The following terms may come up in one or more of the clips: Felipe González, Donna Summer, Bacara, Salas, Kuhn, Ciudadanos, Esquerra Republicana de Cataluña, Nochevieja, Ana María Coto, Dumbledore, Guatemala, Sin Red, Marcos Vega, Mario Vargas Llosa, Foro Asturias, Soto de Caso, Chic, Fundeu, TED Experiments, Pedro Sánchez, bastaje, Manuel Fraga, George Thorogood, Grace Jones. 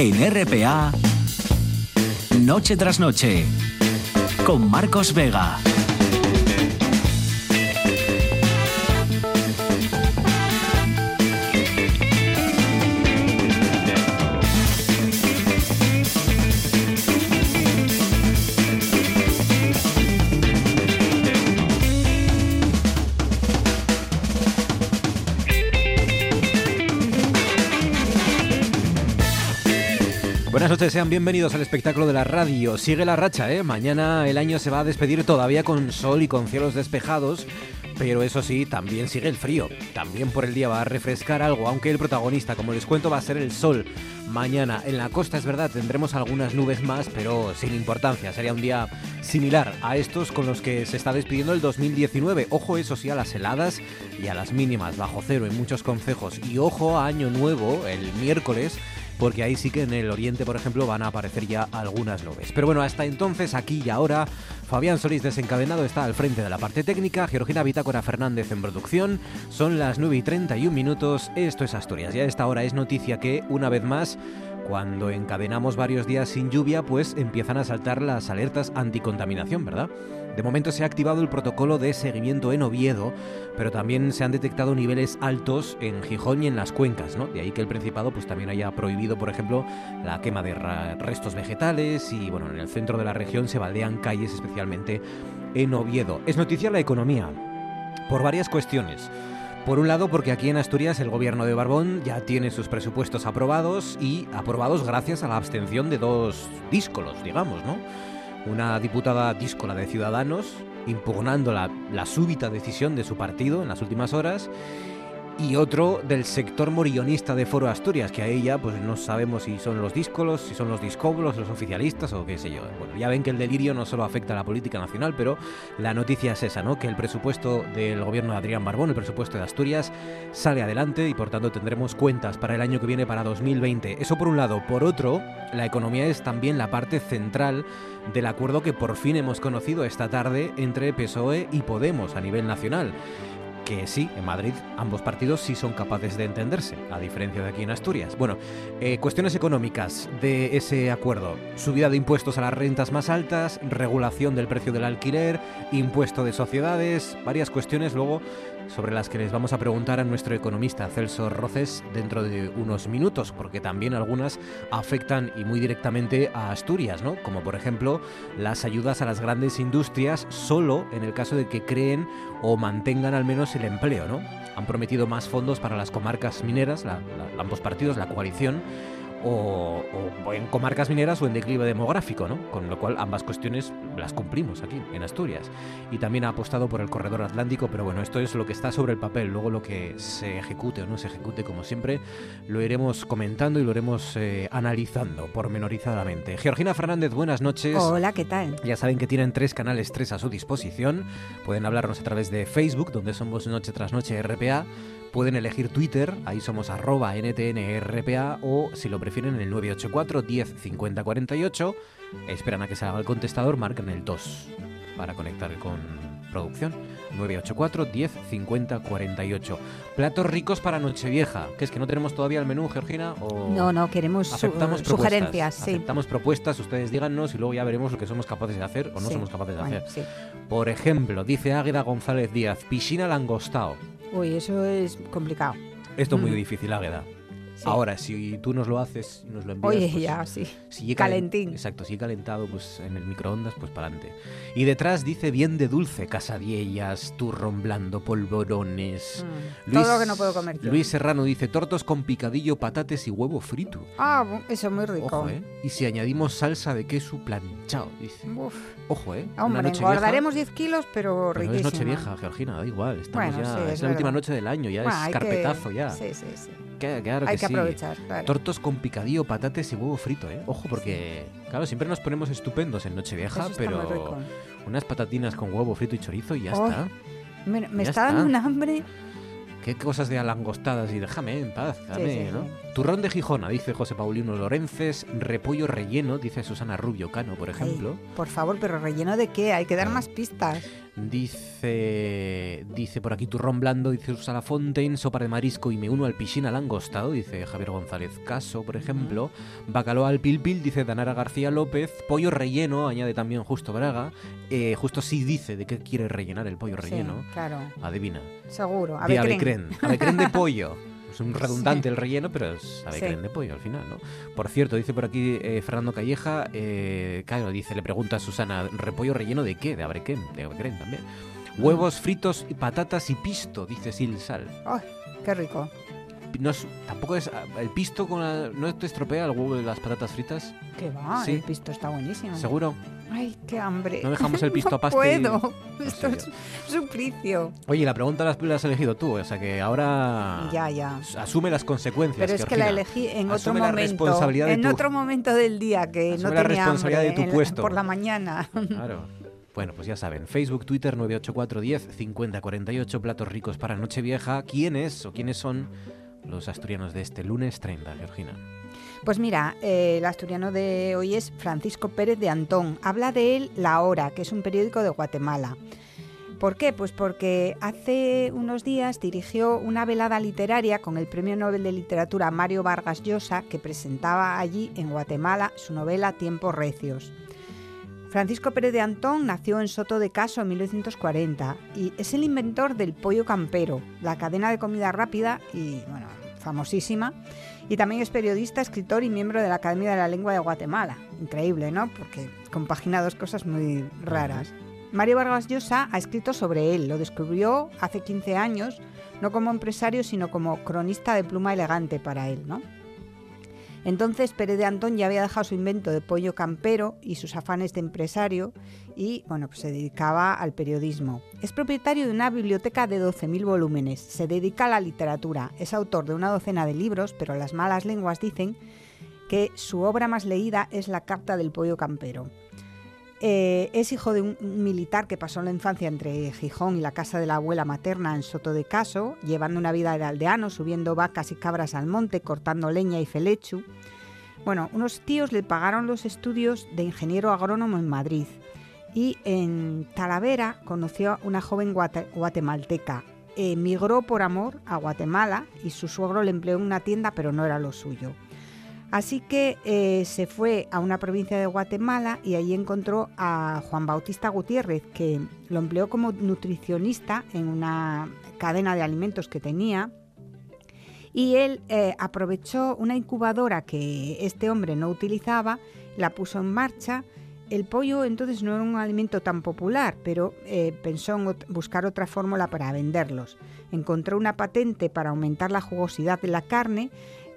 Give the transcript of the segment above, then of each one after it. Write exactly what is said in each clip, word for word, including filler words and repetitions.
En R P A, Noche tras Noche, con Marcos Vega. Buenas noches, sean bienvenidos al espectáculo de la radio. Sigue la racha, ¿eh? Mañana el año se va a despedir todavía con sol y con cielos despejados, pero eso sí, también sigue el frío. También por el día va a refrescar algo, aunque el protagonista, como les cuento, va a ser el sol. Mañana en la costa, es verdad, tendremos algunas nubes más, pero sin importancia. Sería un día similar a estos con los que se está despidiendo el dos mil diecinueve. Ojo, eso sí, a las heladas y a las mínimas, bajo cero en muchos concejos. Y ojo a Año Nuevo, el miércoles, porque ahí sí que en el oriente, por ejemplo, van a aparecer ya algunas nubes. Pero bueno, hasta entonces, aquí y ahora, Fabián Solís desencadenado está al frente de la parte técnica, Georgina Bitácora Fernández en producción. Son las nueve y treinta y un minutos, esto es Asturias. Ya a esta hora es noticia que, una vez más, cuando encadenamos varios días sin lluvia, pues empiezan a saltar las alertas anticontaminación, ¿verdad? De momento se ha activado el protocolo de seguimiento en Oviedo, pero también se han detectado niveles altos en Gijón y en las cuencas, ¿no? De ahí que el Principado pues también haya prohibido, por ejemplo, la quema de restos vegetales y, bueno, en el centro de la región se baldean calles, especialmente en Oviedo. Es noticia la economía, por varias cuestiones. Por un lado, porque aquí en Asturias el gobierno de Barbón ya tiene sus presupuestos aprobados y aprobados gracias a la abstención de dos díscolos, digamos, ¿no? Una diputada díscola de Ciudadanos impugnando la, la súbita decisión de su partido en las últimas horas y otro del sector morillonista de Foro Asturias, que ahí ya pues no sabemos si son los díscolos, si son los discóbolos, los oficialistas o qué sé yo. Bueno, ya ven que el delirio no solo afecta a la política nacional, pero la noticia es esa, ¿no? Que el presupuesto del gobierno de Adrián Barbón, el presupuesto de Asturias, sale adelante y por tanto tendremos cuentas para el año que viene, para dos mil veinte. Eso por un lado. Por otro, la economía es también la parte central del acuerdo que por fin hemos conocido esta tarde entre P S O E y Podemos a nivel nacional, que sí, en Madrid ambos partidos sí son capaces de entenderse, a diferencia de aquí en Asturias. Bueno, eh, cuestiones económicas de ese acuerdo: subida de impuestos a las rentas más altas, regulación del precio del alquiler, impuesto de sociedades, varias cuestiones luego sobre las que les vamos a preguntar a nuestro economista Celso Roces dentro de unos minutos, porque también algunas afectan y muy directamente a Asturias, ¿no? Como por ejemplo las ayudas a las grandes industrias solo en el caso de que creen o mantengan al menos el empleo, ¿no? Han prometido más fondos para las comarcas mineras, la, la, ambos partidos, la coalición, o, o en comarcas mineras o en declive demográfico, ¿no? Con lo cual ambas cuestiones las cumplimos aquí, en Asturias. Y también ha apostado por el corredor atlántico, pero bueno, esto es lo que está sobre el papel. Luego lo que se ejecute o no se ejecute, como siempre, lo iremos comentando y lo iremos eh, analizando pormenorizadamente. Georgina Fernández, buenas noches. Hola, ¿qué tal? Ya saben que tienen tres canales, tres a su disposición. Pueden hablarnos a través de Facebook, donde somos Noche tras Noche R P A. Pueden elegir Twitter, ahí somos arroba N T N R P A, o si lo prefieren en el nueve ocho cuatro, diez, cincuenta, cuarenta y ocho, esperan a que salga el contestador, marcan el dos para conectar con producción, nueve ocho cuatro, diez, cincuenta, cuarenta y ocho. Platos ricos para Nochevieja, que es que no tenemos todavía el menú, Georgina, o... No, no, queremos aceptamos su, sugerencias, sí. Aceptamos propuestas, ustedes díganos y luego ya veremos lo que somos capaces de hacer o no sí. somos capaces de bueno, hacer. Sí. Por ejemplo, dice Águeda González Díaz, piscina langostao. Uy, eso es complicado. Esto es muy mm. difícil, Águeda. Sí. Ahora, si tú nos lo haces y nos lo envías... Oye, pues, ya, sí. Si Calentín. Exacto, si he calentado pues, en el microondas, pues para adelante. Y detrás dice bien de dulce, casadillas, turrón blando, polvorones... Mm. Luis, todo lo que no puedo comer. Yo. Luis Serrano dice tortos con picadillo, patates y huevo frito. Ah, eso es muy rico. Ojo, ¿eh? Y si añadimos salsa de queso planchado, dice. Uf. Ojo, ¿eh? Hombre, engordaremos diez kilos, pero, pero riquísimo. No es Nochevieja, Georgina, da igual. Estamos bueno, ya, sí, es, es la última noche del año, ya bueno, es carpetazo que... ya. Sí, sí, sí. Que, claro que hay que sí. aprovechar, claro. Tortos con picadillo, patates y huevo frito, ¿eh? Ojo, porque, claro, siempre nos ponemos estupendos en Nochevieja, pero unas patatinas con huevo frito y chorizo y ya oh, está. Me, me ya está dando un hambre. Qué cosas de alangostadas y déjame en paz, dame, sí, sí, ¿no? Sí. Turrón de Gijona, dice José Paulino Lorences. Repollo relleno, dice Susana Rubio Cano, por ejemplo. Ay, por favor, pero ¿relleno de qué? Hay que dar ah. más pistas. Dice dice por aquí turrón blando, dice Susana Fontaine. Sopa de marisco y me uno al pichín al langostado, dice Javier González Caso, por ejemplo. Mm. Bacalao al pilpil, dice Danara García López. Pollo relleno, añade también Justo Braga. Eh, justo sí dice de qué quiere rellenar el pollo relleno. Sí, claro. Adivina. Seguro. De avecren. Avecren de pollo. Es un redundante sí. el relleno, pero es avecren sí. de pollo al final, ¿no? Por cierto, dice por aquí eh, Fernando Calleja, eh, claro, dice, le pregunta a Susana, ¿repollo relleno de qué? De avecren, de avecren también. Huevos fritos, y patatas y pisto, dice Silsal. ¡Ay, oh, qué rico! No es, tampoco es el pisto con la, no te estropea el huevo de las patatas fritas. Que va, sí. El pisto está buenísimo. Seguro. Ay, qué hambre. No dejamos el pisto no a pasta. Puedo. Y... no esto es suplicio. Oye, la pregunta la, la has elegido tú, o sea que ahora ya ya asume las consecuencias. Pero es Georgina. Que la elegí en otro asume momento, en tu... otro momento del día que asume no tenía la responsabilidad hambre, de tu puesto. La, por la mañana. Claro. Bueno, pues ya saben, Facebook, Twitter, nueve ocho cuatro uno cero cinco cero cuatro ocho, platos ricos para Nochevieja. ¿Quién es o quiénes son los asturianos de este lunes treinta, Georgina? Pues mira, eh, el asturiano de hoy es Francisco Pérez de Antón. Habla de él La Hora, que es un periódico de Guatemala. ¿Por qué? Pues porque hace unos días dirigió una velada literaria con el premio Nobel de Literatura Mario Vargas Llosa, que presentaba allí en Guatemala su novela Tiempos Recios. Francisco Pérez de Antón nació en Soto de Caso en mil novecientos cuarenta y es el inventor del pollo campero, la cadena de comida rápida y, bueno, famosísima. Y también es periodista, escritor y miembro de la Academia de la Lengua de Guatemala. Increíble, ¿no? Porque compagina dos cosas muy raras. Mario Vargas Llosa ha escrito sobre él, lo descubrió hace quince años, no como empresario, sino como cronista de pluma elegante para él, ¿no? Entonces Pérez de Antón ya había dejado su invento de pollo campero y sus afanes de empresario y bueno, pues se dedicaba al periodismo. Es propietario de una biblioteca de doce mil volúmenes, se dedica a la literatura, es autor de una docena de libros, pero las malas lenguas dicen que su obra más leída es La Carta del Pollo Campero. Eh, es hijo de un militar que pasó la infancia entre Gijón y la casa de la abuela materna en Soto de Caso, llevando una vida de aldeano, subiendo vacas y cabras al monte, cortando leña y felechu. Bueno, unos tíos le pagaron los estudios de ingeniero agrónomo en Madrid y en Talavera conoció a una joven guatemalteca. Emigró por amor a Guatemala y su suegro le empleó en una tienda, pero no era lo suyo. Así que eh, se fue a una provincia de Guatemala y allí encontró a Juan Bautista Gutiérrez, que lo empleó como nutricionista en una cadena de alimentos que tenía. Y él eh, aprovechó una incubadora que este hombre no utilizaba, la puso en marcha. El pollo entonces no era un alimento tan popular, pero eh, pensó en ot- buscar otra fórmula para venderlos. Encontró una patente para aumentar la jugosidad de la carne.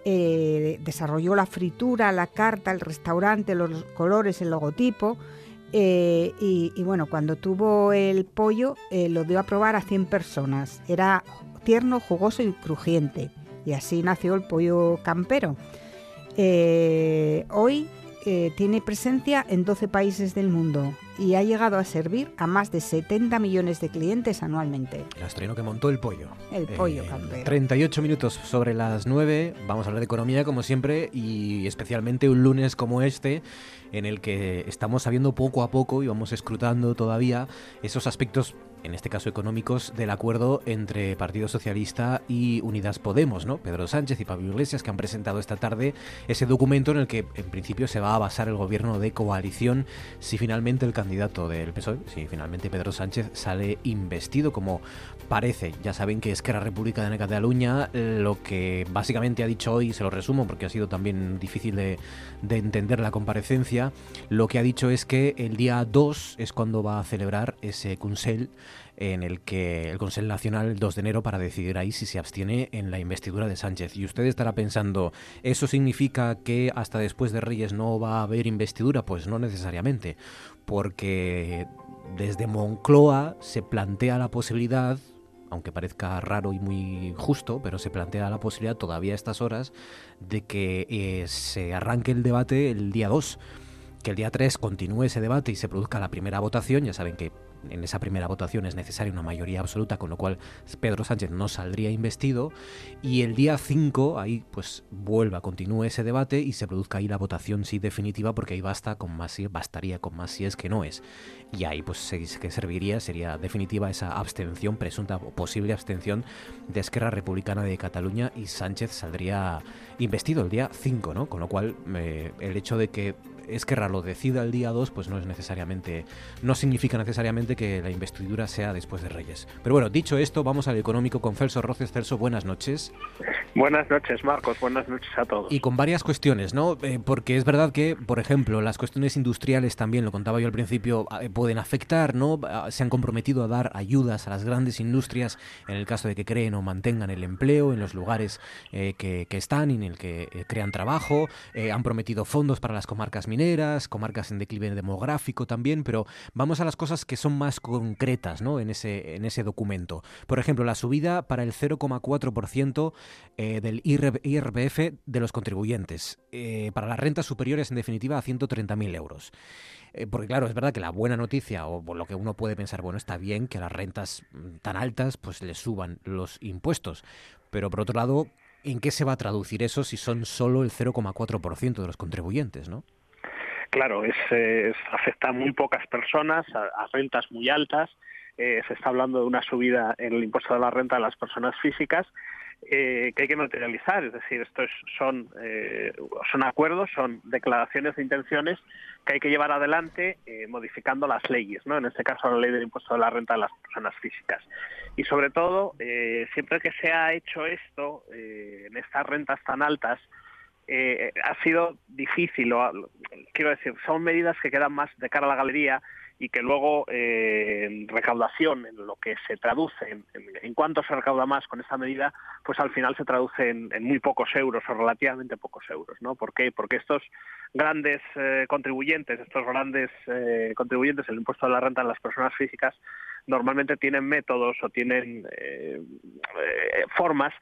Eh, desarrolló la fritura, la carta, el restaurante, los colores, el logotipo eh, y, y bueno, cuando tuvo el pollo eh, lo dio a probar a cien personas. Era tierno, jugoso y crujiente y así nació el pollo campero. Eh, hoy eh, tiene presencia en doce países del mundo y ha llegado a servir a más de setenta millones de clientes anualmente. El asturiano que montó el pollo. El pollo eh, campero. treinta y ocho minutos sobre las nueve. Vamos a hablar de economía como siempre y especialmente un lunes como este en el que estamos sabiendo poco a poco y vamos escrutando todavía esos aspectos, en este caso económicos, del acuerdo entre Partido Socialista y Unidas Podemos, ¿no? Pedro Sánchez y Pablo Iglesias, que han presentado esta tarde ese documento en el que en principio se va a basar el gobierno de coalición si finalmente el candidato del P S O E, si finalmente Pedro Sánchez sale investido, como parece. Ya saben que Esquerra Republicana de Cataluña, lo que básicamente ha dicho hoy, se lo resumo porque ha sido también difícil de, de entender la comparecencia, lo que ha dicho es que el día dos es cuando va a celebrar ese Consell, en el que el Consell Nacional el dos de enero para decidir ahí si se abstiene en la investidura de Sánchez. Y usted estará pensando, ¿eso significa que hasta después de Reyes no va a haber investidura? Pues no necesariamente, porque desde Moncloa se plantea la posibilidad, aunque parezca raro y muy justo, pero se plantea la posibilidad todavía a estas horas de que eh, se arranque el debate el día dos, que el día tres continúe ese debate y se produzca la primera votación. Ya saben que en esa primera votación es necesaria una mayoría absoluta, con lo cual Pedro Sánchez no saldría investido, y el día cinco ahí pues vuelva, continúe ese debate y se produzca ahí la votación sí definitiva, porque ahí basta con más sí, bastaría con más sí es que no es, y ahí pues se, que serviría, sería definitiva esa abstención, presunta o posible abstención de Esquerra Republicana de Cataluña, y Sánchez saldría investido el día cinco, ¿no? Con lo cual eh, el hecho de que Esquerra lo decida el día dos, pues no es necesariamente, no significa necesariamente que la investidura sea después de Reyes. Pero bueno, dicho esto, vamos al económico con Celso Roces. Celso, buenas noches. Buenas noches, Marcos, buenas noches a todos. Y con varias cuestiones, ¿no? Eh, porque es verdad que, por ejemplo, las cuestiones industriales también, lo contaba yo al principio, eh, pueden afectar, ¿no? Se han comprometido a dar ayudas a las grandes industrias en el caso de que creen o mantengan el empleo en los lugares eh, que, que están y en el que eh, crean trabajo. Eh, han prometido fondos para las comarcas mineras, comarcas en declive demográfico también, pero vamos a las cosas que son más concretas, ¿no? En ese, en ese documento. Por ejemplo, la subida para el cero coma cuatro por ciento eh, del I R P F de los contribuyentes, eh, para las rentas superiores en definitiva a ciento treinta mil euros. Eh, porque claro, es verdad que la buena noticia, o por lo que uno puede pensar, bueno, está bien que a las rentas tan altas pues les suban los impuestos, pero por otro lado, ¿en qué se va a traducir eso si son solo el cero coma cuatro por ciento de los contribuyentes, no? Claro, es, es, afecta a muy pocas personas, a, a rentas muy altas. Eh, se está hablando de una subida en el impuesto de la renta de las personas físicas eh, que hay que materializar. Es decir, estos son, eh, son acuerdos, son declaraciones de intenciones que hay que llevar adelante eh, modificando las leyes, ¿no? En este caso, la ley del impuesto de la renta de las personas físicas. Y sobre todo, eh, siempre que se ha hecho esto, eh, en estas rentas tan altas, Eh, ha sido difícil, o, quiero decir, son medidas que quedan más de cara a la galería y que luego eh, en recaudación, en lo que se traduce, en, en cuánto se recauda más con esta medida, pues al final se traduce en, en muy pocos euros o relativamente pocos euros, ¿no? ¿Por qué? Porque estos grandes eh, contribuyentes, estos grandes eh, contribuyentes del impuesto de la renta de las personas físicas, normalmente tienen métodos o tienen eh, eh, formas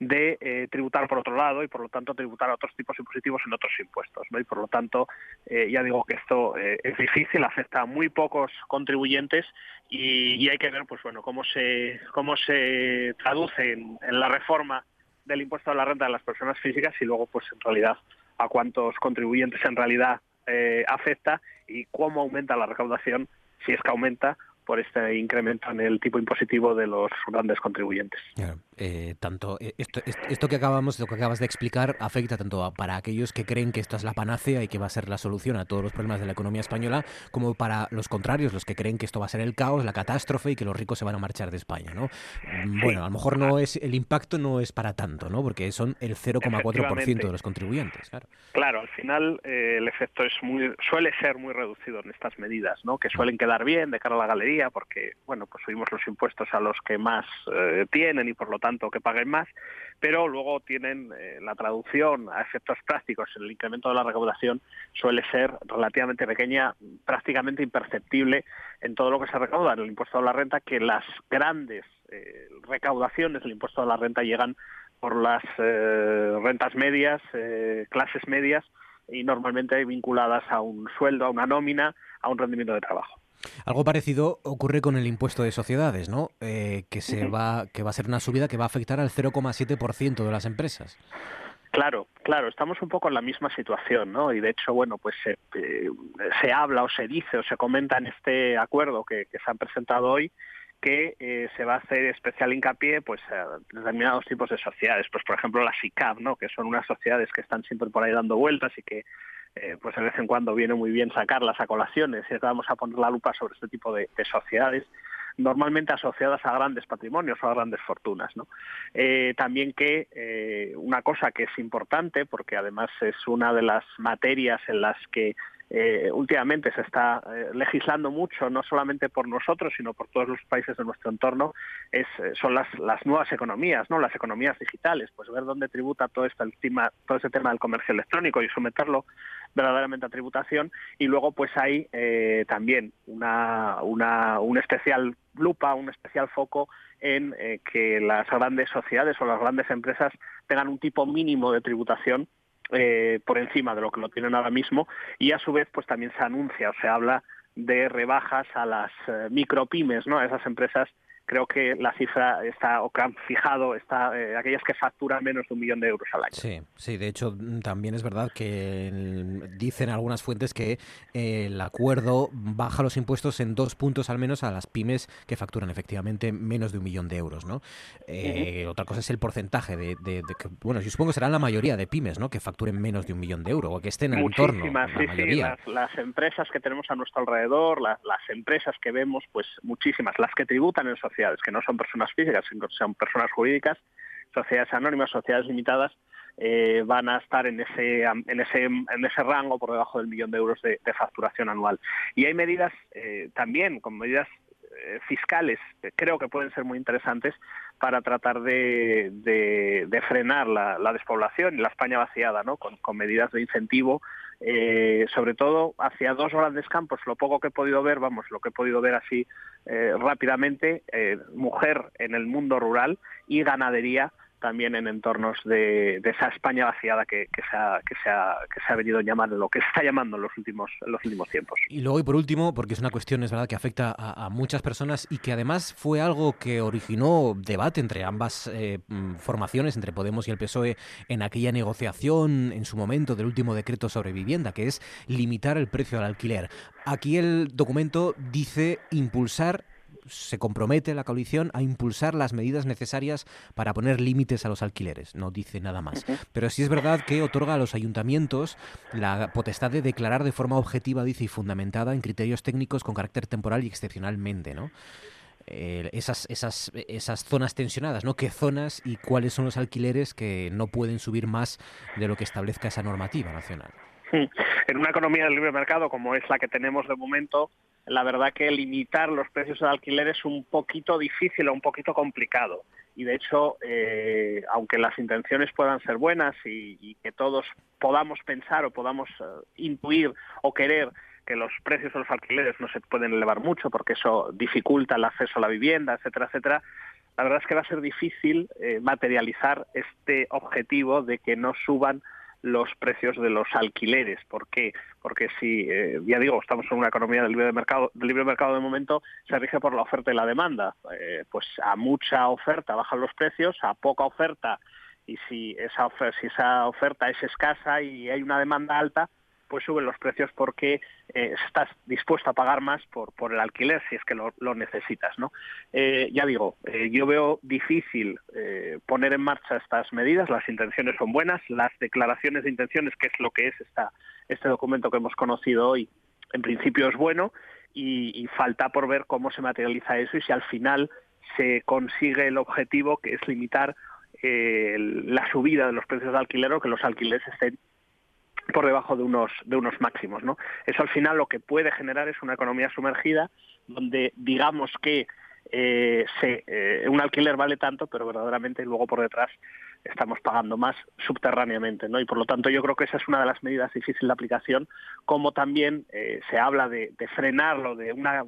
de eh, tributar por otro lado y por lo tanto tributar a otros tipos impositivos en otros impuestos, ¿no? Y por lo tanto eh, ya digo que esto eh, es difícil, afecta a muy pocos contribuyentes y, y hay que ver pues bueno cómo se cómo se traduce en, en la reforma del impuesto a la renta de las personas físicas y luego pues en realidad a cuántos contribuyentes en realidad eh, afecta y cómo aumenta la recaudación, si es que aumenta, por este incremento en el tipo impositivo de los grandes contribuyentes. Claro. Eh, tanto esto, esto que acabamos, lo que acabas de explicar, afecta tanto a, para aquellos que creen que esto es la panacea y que va a ser la solución a todos los problemas de la economía española, como para los contrarios, los que creen que esto va a ser el caos, la catástrofe y que los ricos se van a marchar de España, ¿no? Bueno, a lo mejor no es el impacto no es para tanto, ¿no? Porque son el cero coma cuatro por ciento de los contribuyentes. Claro, claro, al final eh, el efecto es muy suele ser muy reducido en estas medidas, ¿no? Que suelen quedar bien de cara a la galería, porque bueno, pues subimos los impuestos a los que más eh, tienen y por lo tanto que paguen más, pero luego tienen eh, la traducción a efectos prácticos, el incremento de la recaudación suele ser relativamente pequeña, prácticamente imperceptible en todo lo que se recauda en el impuesto a la renta, que las grandes eh, recaudaciones del impuesto a la renta llegan por las eh, rentas medias, eh, clases medias y normalmente vinculadas a un sueldo, a una nómina, a un rendimiento de trabajo. Algo parecido ocurre con el impuesto de sociedades, ¿no? Eh, que se va, que va a ser una subida que va a afectar al cero coma siete por ciento de las empresas. Claro, claro, estamos un poco en la misma situación, ¿no? Y de hecho, bueno, pues se, eh, se habla o se dice o se comenta en este acuerdo que, que se han presentado hoy que eh, se va a hacer especial hincapié pues a determinados tipos de sociedades, pues por ejemplo las I C A P, ¿no? Que son unas sociedades que están siempre por ahí dando vueltas y que Eh, pues de vez en cuando viene muy bien sacarlas a colaciones y vamos a poner la lupa sobre este tipo de, de sociedades, normalmente asociadas a grandes patrimonios o a grandes fortunas, ¿no? Eh, también que eh, una cosa que es importante, porque además es una de las materias en las que eh, últimamente se está eh, legislando mucho, no solamente por nosotros, sino por todos los países de nuestro entorno, es, son las, las nuevas economías, ¿no? Las economías digitales, pues ver dónde tributa todo este tema, todo este tema del comercio electrónico y someterlo verdaderamente a tributación, y luego pues hay eh, también una, una, un especial lupa, un especial foco en eh, que las grandes sociedades o las grandes empresas tengan un tipo mínimo de tributación eh, por encima de lo que lo tienen ahora mismo, y a su vez pues también se anuncia o se habla de rebajas a las eh, micropymes, ¿no? A esas empresas, creo que la cifra está, o que han fijado, está eh, aquellas que facturan menos de un millón de euros al año. Sí, sí, de hecho, también es verdad que el, dicen algunas fuentes que eh, el acuerdo baja los impuestos en dos puntos al menos a las pymes que facturan efectivamente menos de un millón de euros, ¿no? Eh, uh-huh. Otra cosa es el porcentaje de, de, de que, bueno, yo supongo que serán la mayoría de pymes, ¿no?, que facturen menos de un millón de euros o que estén en el entorno. Muchísimas, sí, sí, las, las empresas que tenemos a nuestro alrededor, las, las empresas que vemos, pues muchísimas, las que tributan en sociedad, que no son personas físicas, sino que son personas jurídicas, sociedades anónimas, sociedades limitadas, eh, van a estar en ese, en ese, en ese rango por debajo del millón de euros de, de facturación anual. Y hay medidas eh, también, con medidas eh, fiscales, que creo que pueden ser muy interesantes para tratar de, de, de frenar la, la despoblación y la España vaciada, ¿no? Con, con medidas de incentivo, Eh, sobre todo hacia dos grandes campos. Lo poco que he podido ver, vamos, lo que he podido ver así eh, rápidamente, eh, mujer en el mundo rural y ganadería también en entornos de, de esa España vaciada que, que, se ha, que, se ha, que se ha venido a llamar, lo que se está llamando en los últimos, en los últimos tiempos. Y luego, y por último, porque es una cuestión, es verdad, que afecta a, a muchas personas y que además fue algo que originó debate entre ambas eh, formaciones, entre Podemos y el P S O E, en aquella negociación en su momento del último decreto sobre vivienda, que es limitar el precio del alquiler. Aquí el documento dice impulsar, se compromete la coalición a impulsar las medidas necesarias para poner límites a los alquileres. No dice nada más. Pero sí es verdad que otorga a los ayuntamientos la potestad de declarar de forma objetiva, dice, y fundamentada en criterios técnicos con carácter temporal y excepcionalmente, ¿no? Eh, esas, esas, esas zonas tensionadas, ¿no? ¿Qué zonas y cuáles son los alquileres que no pueden subir más de lo que establezca esa normativa nacional? En una economía del libre mercado como es la que tenemos de momento, la verdad que limitar los precios de alquiler es un poquito difícil o un poquito complicado. Y de hecho, eh, aunque las intenciones puedan ser buenas y, y que todos podamos pensar o podamos eh, intuir o querer que los precios de los alquileres no se pueden elevar mucho porque eso dificulta el acceso a la vivienda, etcétera, etcétera, la verdad es que va a ser difícil eh, materializar este objetivo de que no suban los precios de los alquileres. ¿Por qué? Porque si, eh, ya digo, estamos en una economía del libre mercado, del libre mercado de momento se rige por la oferta y la demanda. Eh, pues a mucha oferta bajan los precios, a poca oferta, y si esa oferta, si esa oferta es escasa y hay una demanda alta, pues suben los precios porque eh, estás dispuesto a pagar más por, por el alquiler si es que lo, lo necesitas, ¿no? Eh, ya digo, eh, yo veo difícil eh, poner en marcha estas medidas. Las intenciones son buenas, las declaraciones de intenciones, que es lo que es esta, este documento que hemos conocido hoy, en principio es bueno y, y falta por ver cómo se materializa eso y si al final se consigue el objetivo que es limitar eh, la subida de los precios de alquiler o que los alquileres estén por debajo de unos de unos máximos, ¿no? Eso al final lo que puede generar es una economía sumergida donde digamos que eh, se, eh, un alquiler vale tanto, pero verdaderamente luego por detrás estamos pagando más subterráneamente, ¿no? Y por lo tanto yo creo que esa es una de las medidas difíciles de aplicación, como también eh, se habla de, de frenarlo, de una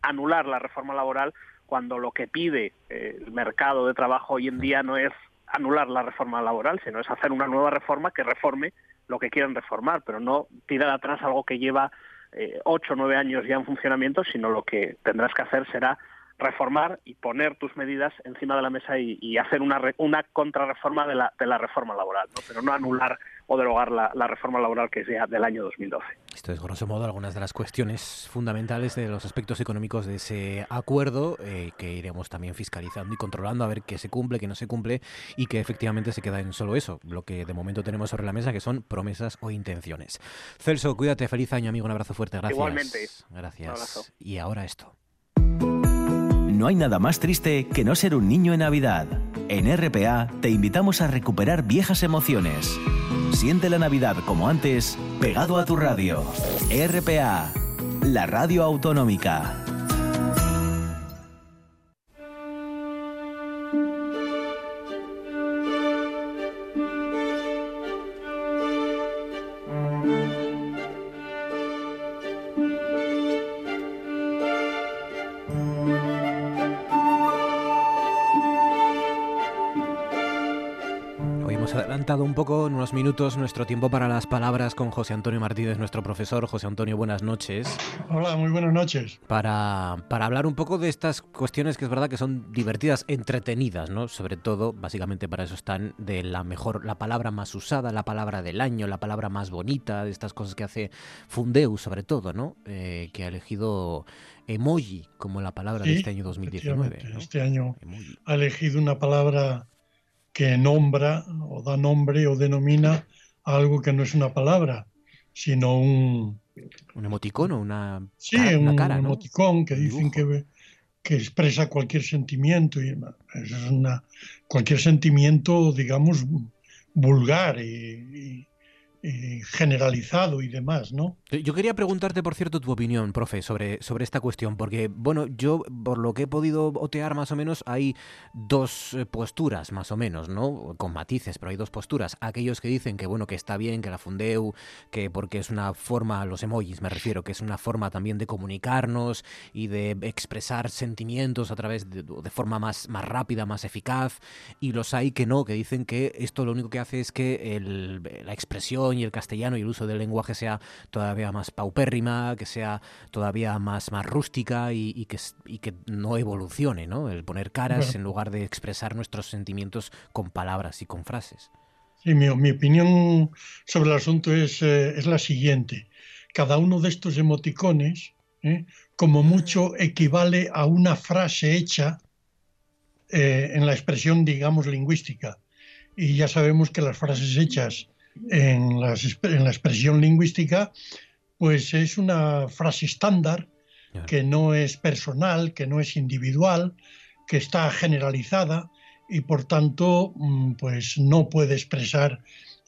anular la reforma laboral cuando lo que pide eh, el mercado de trabajo hoy en día no es anular la reforma laboral, sino es hacer una nueva reforma que reforme lo que quieren reformar, pero no tirar atrás algo que lleva eh, ocho o nueve años ya en funcionamiento, sino lo que tendrás que hacer será reformar y poner tus medidas encima de la mesa y, y hacer una, re, una contrarreforma de la, de la reforma laboral, ¿no? Pero no anular o derogar la, la reforma laboral que es ya del año dos mil doce. Esto es, grosso modo, algunas de las cuestiones fundamentales de los aspectos económicos de ese acuerdo eh, que iremos también fiscalizando y controlando a ver qué se cumple, qué no se cumple y que efectivamente se queda en solo eso, lo que de momento tenemos sobre la mesa, que son promesas o intenciones. Celso, cuídate, feliz año, amigo, un abrazo fuerte, gracias. Igualmente. Gracias. Un abrazo. Y ahora esto. No hay nada más triste que no ser un niño en Navidad. En R P A te invitamos a recuperar viejas emociones. Siente la Navidad como antes, pegado a tu radio. R P A, la radio autonómica. adelantado un poco en unos minutos nuestro tiempo para las palabras con José Antonio Martínez, nuestro profesor. José Antonio, buenas noches. Hola, muy buenas noches. Para, para hablar un poco de estas cuestiones que es verdad que son divertidas, entretenidas, ¿no? Sobre todo, básicamente para eso están, de la mejor, la palabra más usada, la palabra del año, la palabra más bonita, de estas cosas que hace Fundeu, sobre todo, ¿no? Eh, que ha elegido emoji como la palabra, sí, de este año dos mil diecinueve, ¿no? Este año emoji. Ha elegido una palabra que nombra o da nombre o denomina a algo que no es una palabra, sino un... Un emoticono, una, sí, cara, una cara, un, ¿no? emoticón que dicen que, que expresa cualquier sentimiento. Y es una, cualquier sentimiento, digamos, vulgar y, y, y generalizado y demás, ¿no? Yo quería preguntarte, por cierto, tu opinión, profe, sobre, sobre esta cuestión, porque, bueno, yo, por lo que he podido otear más o menos, hay dos posturas, más o menos, ¿no? Con matices, pero hay dos posturas. Aquellos que dicen que, bueno, que está bien, que la Fundeu, que porque es una forma, los emojis me refiero, que es una forma también de comunicarnos y de expresar sentimientos a través de, de forma más, más rápida, más eficaz, y los hay que no, que dicen que esto lo único que hace es que el, la expresión y el castellano y el uso del lenguaje sea todavía más paupérrima, que sea todavía más, más rústica y, y, que, y que no evolucione, ¿no? El poner caras, bueno, en lugar de expresar nuestros sentimientos con palabras y con frases. Sí, mi, mi opinión sobre el asunto es, eh, es la siguiente. Cada uno de estos emoticones, ¿eh? como mucho, equivale a una frase hecha eh, en la expresión, digamos, lingüística. Y ya sabemos que las frases hechas en, las, en la expresión lingüística, pues es una frase estándar que no es personal, que no es individual, que está generalizada y por tanto pues no puede expresar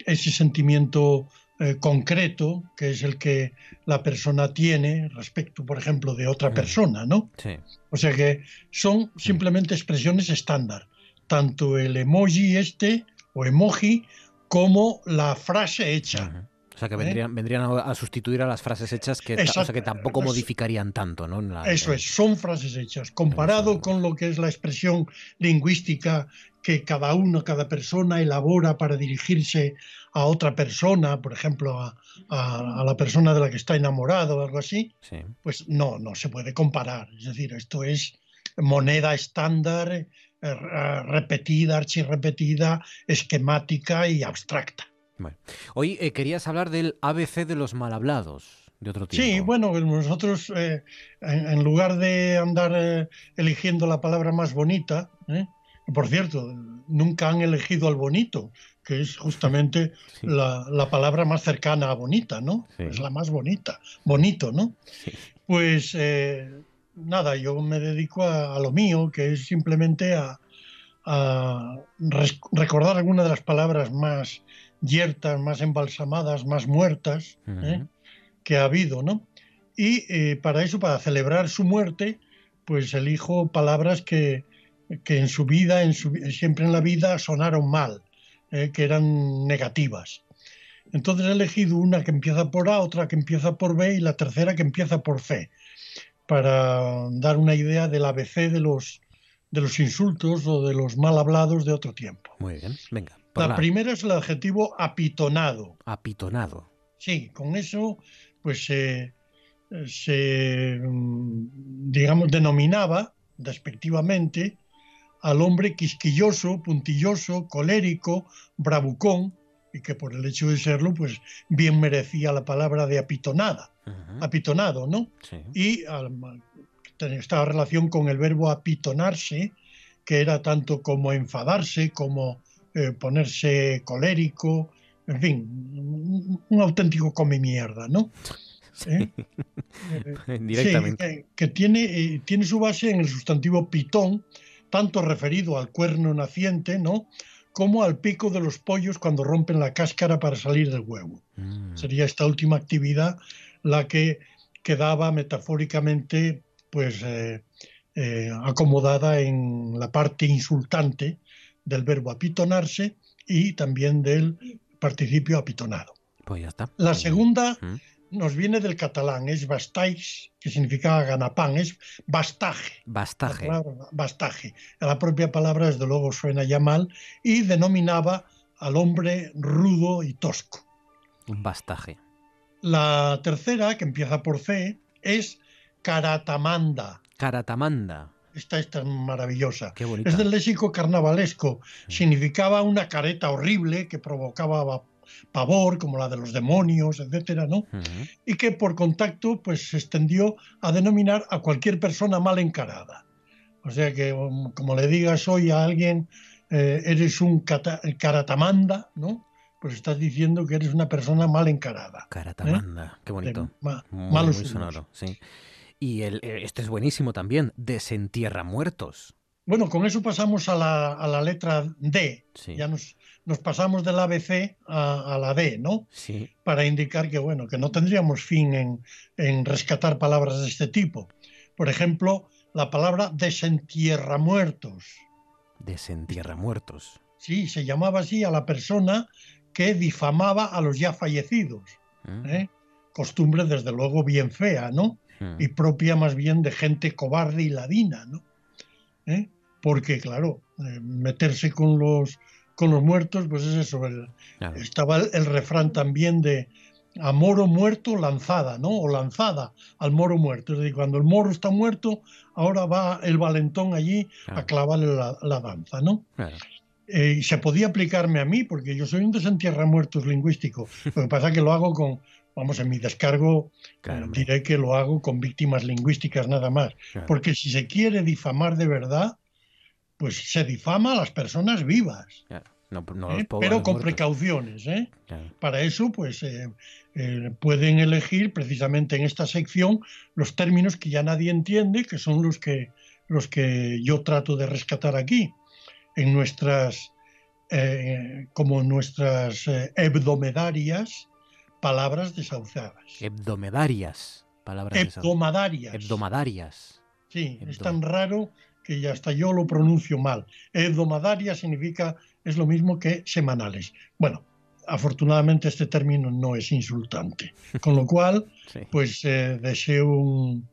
ese sentimiento eh, concreto que es el que la persona tiene respecto, por ejemplo, de otra persona, ¿no? Sí. O sea que son simplemente expresiones estándar, tanto el emoji este o emoji como la frase hecha. Uh-huh. O sea, que vendrían, ¿Eh? vendrían a sustituir a las frases hechas, que, Exacto, o sea, que tampoco es, modificarían tanto, ¿no? La, eso es, son frases hechas. Comparado con lo que es la expresión lingüística que cada uno, cada persona elabora para dirigirse a otra persona, por ejemplo, a, a, a la persona de la que está enamorado o algo así, sí. pues no, no se puede comparar. Es decir, esto es moneda estándar, repetida, archirrepetida, esquemática y abstracta. Bueno. Hoy eh, querías hablar del A B C de los malhablados, de otro tipo. Sí, bueno, nosotros eh, en, en lugar de andar eh, eligiendo la palabra más bonita, ¿eh? por cierto, nunca han elegido al bonito, que es justamente sí. la, la palabra más cercana a bonita, ¿no? Sí. Es la más bonita, bonito, ¿no? Sí. Pues eh, nada, yo me dedico a, a lo mío, que es simplemente a, a res, recordar alguna de las palabras más yertas, más embalsamadas, más muertas, ¿eh? uh-huh. que ha habido, ¿no? Y eh, para eso, para celebrar su muerte, pues elijo palabras que, que en su vida, en su, siempre en la vida, sonaron mal, eh, que eran negativas. Entonces he elegido una que empieza por A, otra que empieza por B y la tercera que empieza por C, para dar una idea del A B C de los, de los insultos o de los mal hablados de otro tiempo. Muy bien, venga. La, la primera es el adjetivo apitonado. Apitonado. Sí, con eso pues eh, se, digamos, denominaba despectivamente al hombre quisquilloso, puntilloso, colérico, bravucón, y que por el hecho de serlo, pues bien merecía la palabra de apitonada, uh-huh. apitonado, ¿no? Sí. Y al, estaba relación con el verbo apitonarse, que era tanto como enfadarse, como Eh, ponerse colérico, en fin, un, un auténtico come mierda, ¿no? Sí. ¿Eh? Eh, Directamente. Sí, eh, que tiene, eh, tiene su base en el sustantivo pitón, tanto referido al cuerno naciente, ¿no?, como al pico de los pollos cuando rompen la cáscara para salir del huevo. Mm. Sería esta última actividad la que quedaba metafóricamente pues eh, eh, acomodada en la parte insultante del verbo apitonarse y también del participio apitonado. Pues ya está. La segunda ¿Mm? nos viene del catalán, es bastais, que significa ganapán, es bastaje. Bastaje. La palabra, bastaje. La propia palabra, desde luego, suena ya mal y denominaba al hombre rudo y tosco. Un bastaje. La tercera, que empieza por C, es Caratamanda. Caratamanda. Esta es tan maravillosa. Qué bonita. Es del léxico carnavalesco. Sí. Significaba una careta horrible que provocaba pavor, como la de los demonios, etcétera, ¿no? Uh-huh. Y que por contacto pues, se extendió a denominar a cualquier persona mal encarada. O sea que, como le digas hoy a alguien, eh, eres un cata- caratamanda, ¿no? Pues estás diciendo que eres una persona mal encarada. Caratamanda, ¿eh? Qué bonito. De, ma- muy, malos muy sonoro, sí. Y el, este es buenísimo también, desentierra muertos. Bueno, con eso pasamos a la, a la letra D. Sí. Ya nos, nos pasamos del A B C a, a la D, ¿no? Sí. Para indicar que, bueno, que no tendríamos fin en, en rescatar palabras de este tipo. Por ejemplo, la palabra desentierra muertos. Desentierra muertos. Sí, se llamaba así a la persona que difamaba a los ya fallecidos. Mm. ¿eh? Costumbre, desde luego, bien fea, ¿no? Y propia más bien de gente cobarde y ladina, ¿no? ¿Eh? Porque, claro, eh, meterse con los, con los muertos, pues es eso. El, claro. Estaba el, el refrán también de a moro muerto lanzada, ¿no? O lanzada al moro muerto. Es decir, cuando el moro está muerto, ahora va el valentón allí claro. a clavarle la, la danza, ¿no? Claro. Eh, se podía aplicarme a mí, porque yo soy un desentierramuertos lingüístico. Lo que pasa es que lo hago con... Vamos, en mi descargo Caramba. diré que lo hago con víctimas lingüísticas nada más. Claro. Porque si se quiere difamar de verdad, pues se difama a las personas vivas. Claro. No, no ¿eh? los pobres, pero con muertos. Precauciones. ¿eh? Claro. Para eso, pues eh, eh, pueden elegir precisamente en esta sección los términos que ya nadie entiende, que son los que, los que yo trato de rescatar aquí. En nuestras, eh, como nuestras eh, hebdomedarias, palabras desahuciadas. Hebdomedarias. Palabras Hebdomadarias. Desahuciadas. Hebdomadarias. Sí, Hebdom- es tan raro que hasta yo lo pronuncio mal. Hebdomadaria significa, es lo mismo que semanales. Bueno, afortunadamente este término no es insultante. Con lo cual, sí. pues eh, deseo un,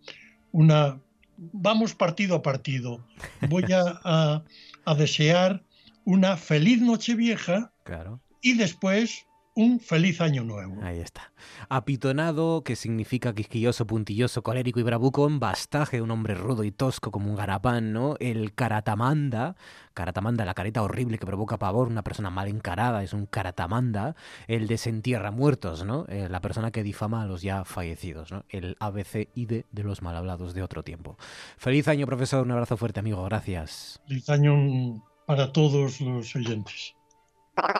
una... Vamos partido a partido. Voy a, a, a desear una feliz Nochevieja claro. y después... Un feliz año nuevo. Ahí está. Apitonado, que significa quisquilloso, puntilloso, colérico y bravucón. Bastaje, un hombre rudo y tosco como un garapán, ¿no? El caratamanda, caratamanda, la careta horrible que provoca pavor, una persona mal encarada, es un caratamanda. El desentierra muertos, ¿no? Eh, la persona que difama a los ya fallecidos, ¿no? El A B C I D de los mal hablados de otro tiempo. Feliz año, profesor. Un abrazo fuerte, amigo. Gracias. Feliz año para todos los oyentes. Al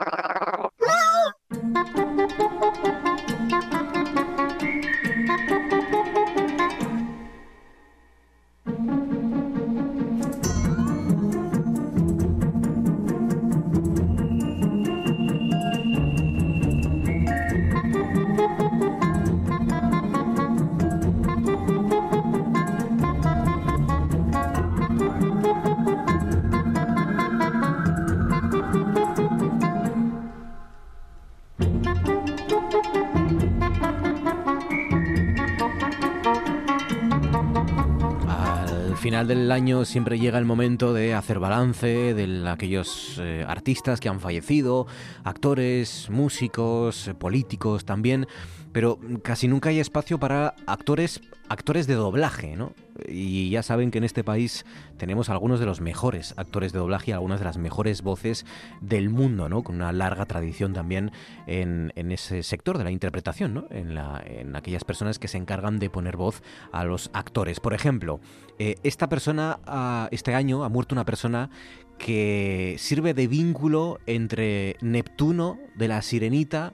final del año siempre llega el momento de hacer balance de aquellos eh, artistas que han fallecido, actores, músicos, políticos también, pero casi nunca hay espacio para actores, actores de doblaje, ¿no? Y ya saben que en este país tenemos algunos de los mejores actores de doblaje y algunas de las mejores voces del mundo, ¿no? Con una larga tradición también en, en ese sector de la interpretación, ¿no? En, la, en aquellas personas que se encargan de poner voz a los actores. Por ejemplo, eh, esta persona, ah, este año ha muerto una persona que sirve de vínculo entre Neptuno de la Sirenita,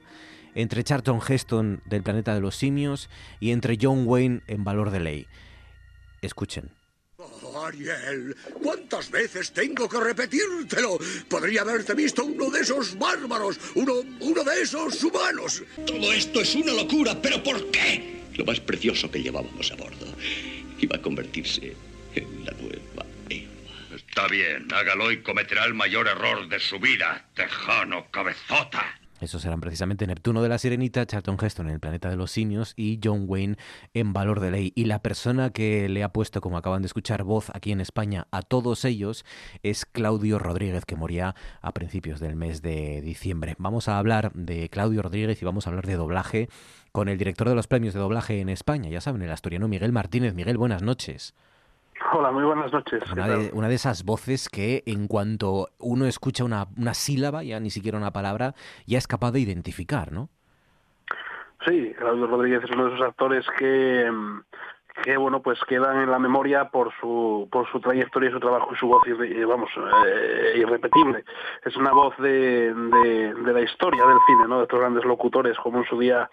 entre Charlton Heston del Planeta de los Simios y entre John Wayne en Valor de Ley. Escuchen. Oh, Ariel, ¿cuántas veces tengo que repetírtelo? Podría haberte visto uno de esos bárbaros, uno, uno de esos humanos. Todo esto es una locura, ¿pero por qué? Lo más precioso que llevábamos a bordo iba a convertirse en la nueva Eva. Está bien, hágalo y cometerá el mayor error de su vida, tejano cabezota. Esos serán precisamente Neptuno de la Sirenita, Charlton Heston en El planeta de los simios y John Wayne en Valor de ley. Y la persona que le ha puesto, como acaban de escuchar, voz aquí en España a todos ellos es Claudio Rodríguez, que moría a principios del mes de diciembre. Vamos a hablar de Claudio Rodríguez y vamos a hablar de doblaje con el director de los premios de doblaje en España, ya saben, el asturiano Miguel Martínez. Miguel, buenas noches. Hola, muy buenas noches. Una de, una de esas voces que en cuanto uno escucha una, una sílaba, ya ni siquiera una palabra, ya es capaz de identificar, ¿no? Sí, Claudio Rodríguez es uno de esos actores que, que bueno, pues quedan en la memoria por su por su trayectoria, su trabajo y su voz, irre, vamos, eh, irrepetible. Es una voz de, de, de la historia del cine, ¿no? De estos grandes locutores, como en su día...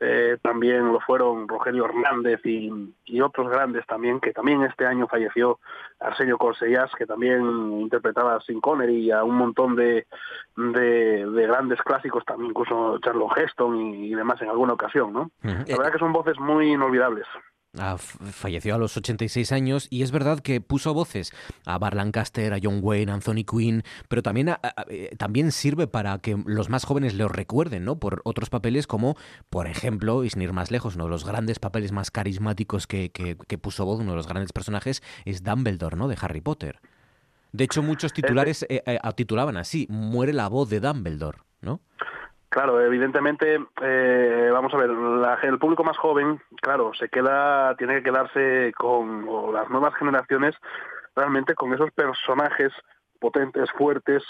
Eh, también lo fueron Rogelio Hernández y, y otros grandes también, que también este año falleció Arsenio Corsellás, que también interpretaba a Sean Connery y a un montón de, de, de grandes clásicos, también incluso Charlton Heston y, y demás en alguna ocasión, ¿no? Uh-huh. La verdad que son voces muy inolvidables. Ah, falleció a los ochenta y seis años y es verdad que puso voces a Burt Lancaster, a John Wayne, a Anthony Quinn, pero también, a, a, también sirve para que los más jóvenes lo recuerden, ¿no? Por otros papeles como, por ejemplo, y sin ir más lejos, uno de los grandes papeles más carismáticos que, que, que puso voz, uno de los grandes personajes, es Dumbledore, ¿no? De Harry Potter. De hecho, muchos titulares eh, eh, titulaban así, muere la voz de Dumbledore, ¿no? Claro, evidentemente, eh, vamos a ver, la, el público más joven, claro, se queda, tiene que quedarse con o las nuevas generaciones realmente con esos personajes potentes, fuertes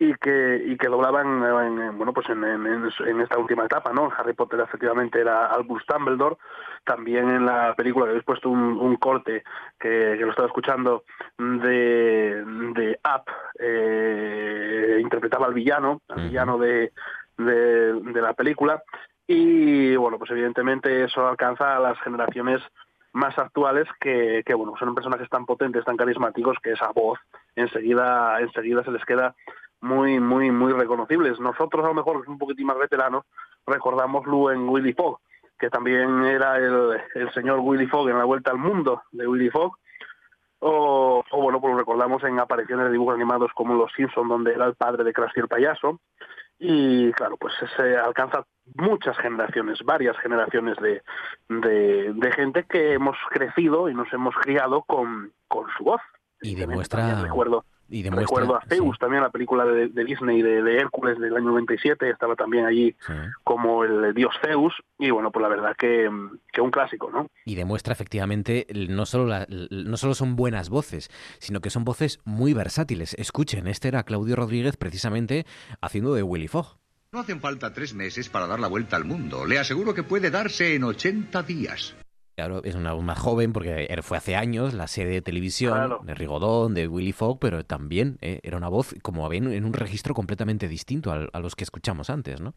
y que y que doblaban, en, bueno, pues en, en, en esta última etapa, ¿no? Harry Potter efectivamente era Albus Dumbledore, también en la película que habéis puesto un, un corte que, que lo estaba escuchando de, de Up, eh, interpretaba al villano, al villano de De, de la película y bueno, pues evidentemente eso alcanza a las generaciones más actuales que, que bueno, son personajes tan potentes, tan carismáticos, que esa voz enseguida enseguida se les queda muy muy muy reconocibles. Nosotros a lo mejor, que es un poquitín más veteranos, recordamos Lu en Willy Fogg, que también era el, el señor Willy Fogg en La vuelta al mundo de Willy Fogg, o, o bueno, pues lo recordamos en apariciones de dibujos animados como Los Simpson, donde era el padre de Krusty el payaso. Y claro, pues se alcanza muchas generaciones, varias generaciones de, de, de gente que hemos crecido y nos hemos criado con, con su voz. Y demuestra... Recuerdo, y demuestra, recuerdo a Zeus, sí. También la película de, de Disney de, de Hércules del año noventa y siete, estaba también allí, sí, como el dios Zeus, y bueno, pues la verdad que, que un clásico, ¿no? Y demuestra efectivamente, no solo, la, no solo son buenas voces, sino que son voces muy versátiles. Escuchen, este era Claudio Rodríguez precisamente haciendo de Willy Fogg. No hacen falta tres meses para dar la vuelta al mundo, le aseguro que puede darse en ochenta días. Claro, es una voz más joven porque fue hace años la serie de televisión, claro, de Rigodón, de Willy Fogg, pero también eh, era una voz como en un registro completamente distinto a, a los que escuchamos antes, ¿no?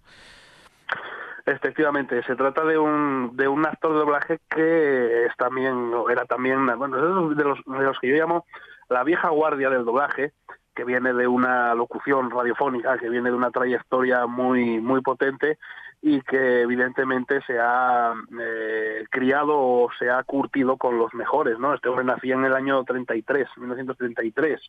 Efectivamente, se trata de un de un actor de doblaje que es también era también bueno, es de los de los que yo llamo la vieja guardia del doblaje, que viene de una locución radiofónica, que viene de una trayectoria muy muy potente y que evidentemente se ha eh, criado o se ha curtido con los mejores, ¿no? Este hombre nacía en el año treinta y tres, mil novecientos treinta y tres,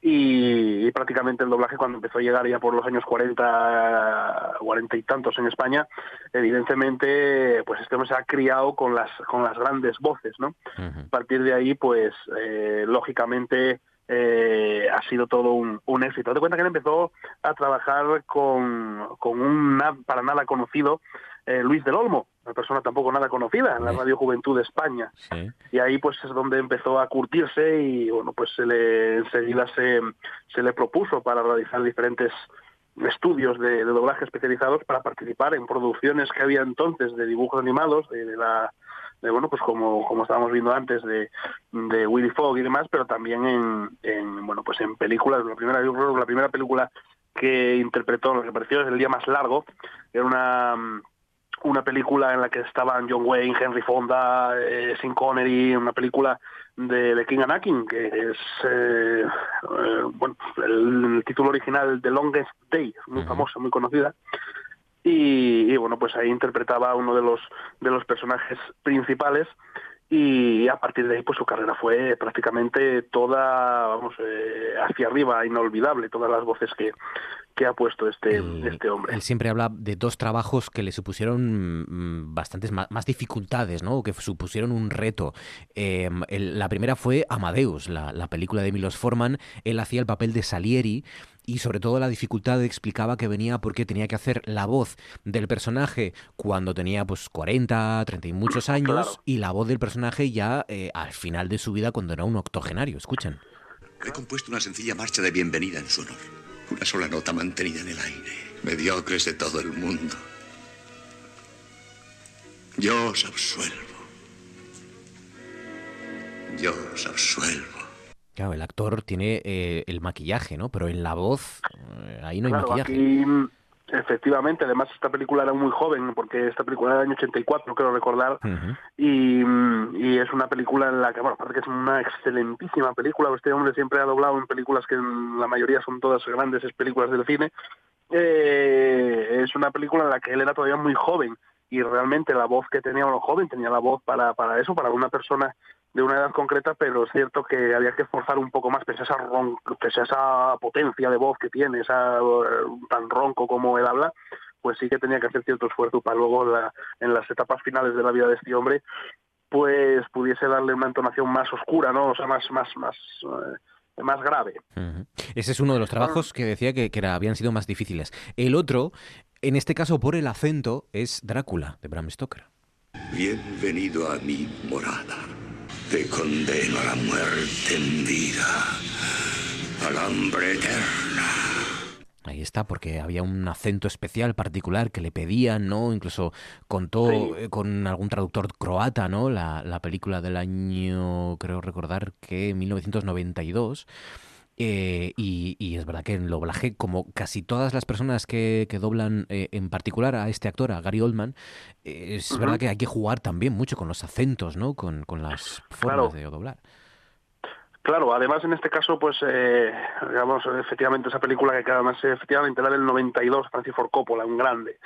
y, y prácticamente el doblaje cuando empezó a llegar ya por los años cuarenta, cuarenta y tantos en España, evidentemente pues este hombre se ha criado con las con las grandes voces, ¿no? Uh-huh. A partir de ahí, pues eh, lógicamente... Eh, ha sido todo un, un éxito. Haz de cuenta que él empezó a trabajar con, con un na, para nada conocido eh, Luis del Olmo, una persona tampoco nada conocida en la Radio Juventud de España, sí. Y ahí pues es donde empezó a curtirse y bueno, pues se le, enseguida se, se le propuso para realizar diferentes estudios de, de doblaje especializados para participar en producciones que había entonces de dibujos animados, de, de la De, bueno, pues como, como estábamos viendo antes de, de Willy Fogg y demás, pero también en, en bueno, pues en películas. La primera, la primera película que interpretó, lo que pareció es El día más largo, era una una película en la que estaban John Wayne, Henry Fonda, eh, Sean Connery, una película de The King Anakin, que es eh, eh, bueno, el, el título original The Longest Day, muy famosa, muy conocida. Y, y bueno, pues ahí interpretaba a uno de los de los personajes principales y a partir de ahí pues su carrera fue prácticamente toda, vamos, eh, hacia arriba, inolvidable, todas las voces que, que ha puesto este, él, este hombre. Él siempre habla de dos trabajos que le supusieron bastantes más, más dificultades, ¿no? Que supusieron un reto. Eh, el, la primera fue Amadeus, la, la película de Milos Forman. Él hacía el papel de Salieri y sobre todo la dificultad explicaba que venía porque tenía que hacer la voz del personaje cuando tenía pues cuarenta, treinta y muchos años, claro, y la voz del personaje ya eh, al final de su vida cuando era un octogenario. Escuchen. He compuesto una sencilla marcha de bienvenida en su honor. Una sola nota mantenida en el aire. Mediocres de todo el mundo. Yo os absuelvo. Yo os absuelvo. Claro, el actor tiene eh, el maquillaje, ¿no? Pero en la voz, eh, ahí no hay claro, maquillaje. Aquí, efectivamente, además esta película era muy joven, porque esta película era del año ochenta y cuatro, creo recordar, uh-huh. y, y es una película en la que, bueno, parece que es una excelentísima película. Este hombre siempre ha doblado en películas que en la mayoría son todas grandes películas del cine. Eh, es una película en la que él era todavía muy joven, y realmente la voz que tenía uno joven, tenía la voz para, para eso, para una persona de una edad concreta, pero es cierto que había que esforzar un poco más, pese a esa, ron... pese a esa potencia de voz que tiene, esa tan ronco como él habla, pues sí que tenía que hacer cierto esfuerzo para luego, la... en las etapas finales de la vida de este hombre, pues pudiese darle una entonación más oscura, ¿no? O sea, más... más, más eh... más grave. Uh-huh. Ese es uno de los trabajos que decía que, que era, habían sido más difíciles. El otro, en este caso por el acento, es Drácula, de Bram Stoker. Bienvenido a mi morada. Te condeno a la muerte en vida, al hambre eterna. Ahí está, porque había un acento especial, particular, que le pedían, ¿no? Incluso contó sí. eh, con algún traductor croata, ¿no? La, la película del año, creo recordar, que mil novecientos noventa y dos. Eh, y, y es verdad que en doblaje, como casi todas las personas que, que doblan, eh, en particular a este actor, a Gary Oldman, eh, es uh-huh. verdad que hay que jugar también mucho con los acentos, ¿no? Con, con las formas claro. de doblar. Claro, además en este caso, pues, eh, digamos, efectivamente, esa película que además efectivamente era del noventa y dos, Francis Ford Coppola, un grande.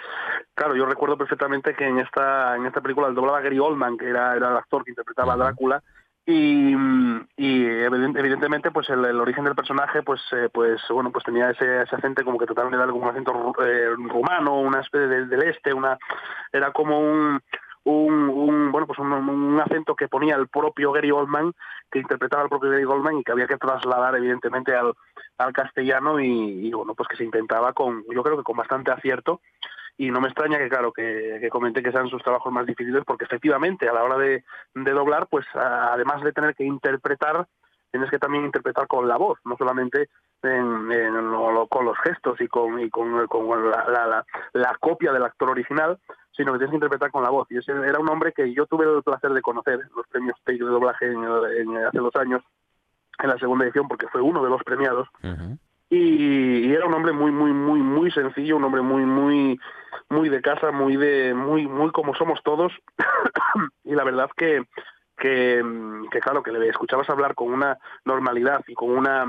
Claro, yo recuerdo perfectamente que en esta en esta película el doblaba Gary Oldman, que era, era el actor que interpretaba a Drácula, y, y evidentemente, pues, el, el origen del personaje, pues, eh, pues bueno, pues tenía ese, ese acento como que trataban de darle como un acento eh, rumano, una especie de, del este, una era como un... Un, un bueno pues un, un acento que ponía el propio Gary Oldman, que interpretaba el propio Gary Oldman y que había que trasladar evidentemente al, al castellano y, y bueno pues que se intentaba con, yo creo que con bastante acierto, y no me extraña que claro que, que comenté que sean sus trabajos más difíciles, porque efectivamente a la hora de, de doblar, pues a, además de tener que interpretar, tienes que también interpretar con la voz, no solamente en, en lo, lo, con los gestos y con, y con, con la, la, la, la copia del actor original, sino que tienes que interpretar con la voz. Y ese era un hombre que yo tuve el placer de conocer en los premios Take de doblaje en, en, hace dos años, en la segunda edición, porque fue uno de los premiados. Uh-huh. Y, y era un hombre muy, muy, muy, muy sencillo, un hombre muy, muy, muy de casa, muy de, muy, muy como somos todos. Y la verdad que, que, que claro, que le escuchabas hablar con una normalidad y con una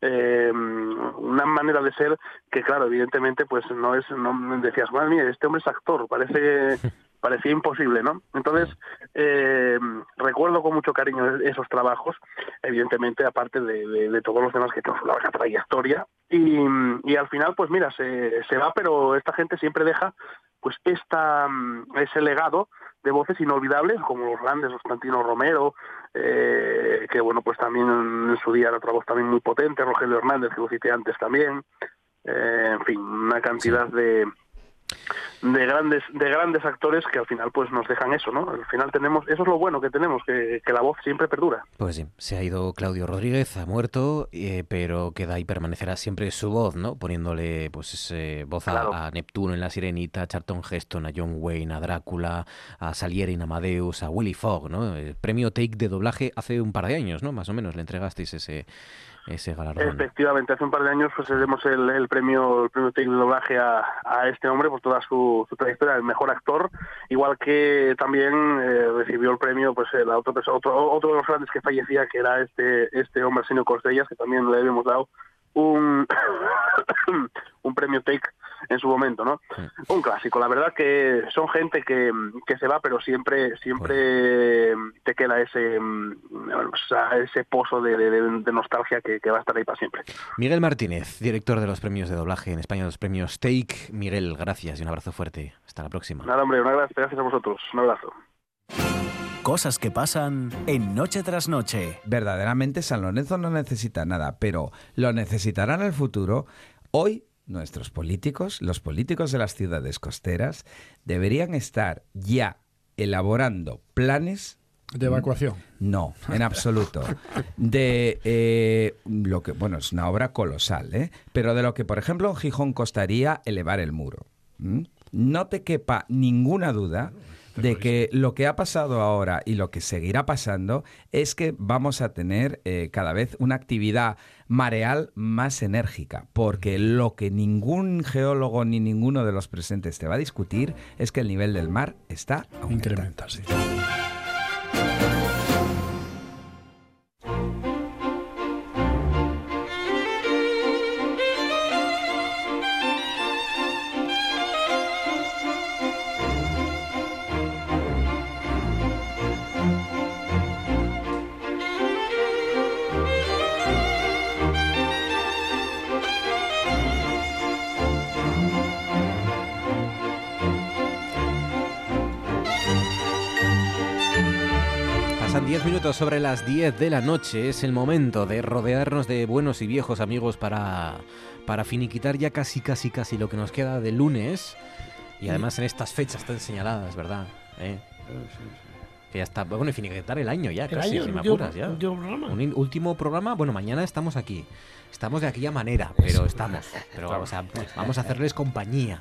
Eh, una manera de ser que, claro, evidentemente, pues no es, no decías, madre mía, este hombre es actor, parece, parecía imposible, ¿no? Entonces, eh, recuerdo con mucho cariño esos trabajos, evidentemente, aparte de, de, de todos los demás que tienen una trayectoria, y, y al final, pues mira, se, se va, pero esta gente siempre deja, pues, esta, ese legado de voces inolvidables, como los grandes, Constantino Romero, eh, que bueno, pues también en su día era otra voz también muy potente, Rogelio Hernández, que lo cité antes también, eh, en fin, una cantidad de de grandes de grandes actores que al final pues nos dejan eso, ¿no? Al final tenemos, eso es lo bueno que tenemos, que, que la voz siempre perdura. Pues sí, se ha ido Claudio Rodríguez, ha muerto, eh, pero queda y permanecerá siempre su voz, ¿no? Poniéndole pues ese, voz claro. a, a Neptuno en La Sirenita, a Charlton Heston, a John Wayne, a Drácula, a Salieri en Amadeus, a Willy Fogg, ¿no? El premio Take de doblaje hace un par de años, ¿no? Más o menos le entregasteis ese ese galardón. Efectivamente, hace un par de años pues le demos el, el premio el premio Take de doblaje a, a este hombre por toda su, su trayectoria, el mejor actor, igual que también eh, recibió el premio pues la otra persona, otro otro de los grandes que fallecía, que era este este hombre, Arsenio Cortellas, que también le habíamos dado un, un premio Take en su momento, ¿no? Un clásico. La verdad que son gente que, que se va, pero siempre siempre bueno. te queda ese, o sea, ese pozo de, de, de nostalgia que, que va a estar ahí para siempre. Miguel Martínez, director de los premios de doblaje en España, los premios Take. Miguel, gracias y un abrazo fuerte. Hasta la próxima. Nada, hombre, un abrazo, gracias a vosotros. Un abrazo. Cosas que pasan en Noche tras Noche. Verdaderamente San Lorenzo no necesita nada, pero lo necesitará en el futuro. Hoy nuestros políticos, los políticos de las ciudades costeras, deberían estar ya elaborando planes... ¿De evacuación? No, en absoluto. De eh, lo que, bueno, es una obra colosal, ¿eh? Pero de lo que, por ejemplo, en Gijón costaría elevar el muro. ¿Mm? No te quepa ninguna duda de que lo que ha pasado ahora y lo que seguirá pasando es que vamos a tener eh, cada vez una actividad mareal más enérgica, porque lo que ningún geólogo ni ninguno de los presentes te va a discutir es que el nivel del mar está aumentando. Incrementarse. diez minutos sobre las diez de la noche. Es el momento de rodearnos de buenos y viejos amigos para, para finiquitar ya casi, casi, casi lo que nos queda de lunes. Y además en estas fechas tan señaladas, ¿verdad? ¿Eh? Que ya está. Bueno, y finiquitar el año ya, casi, si me apuras ya. Un último programa. Bueno, mañana estamos aquí. Estamos de aquella manera, pero estamos. Pero vamos a, vamos a hacerles compañía.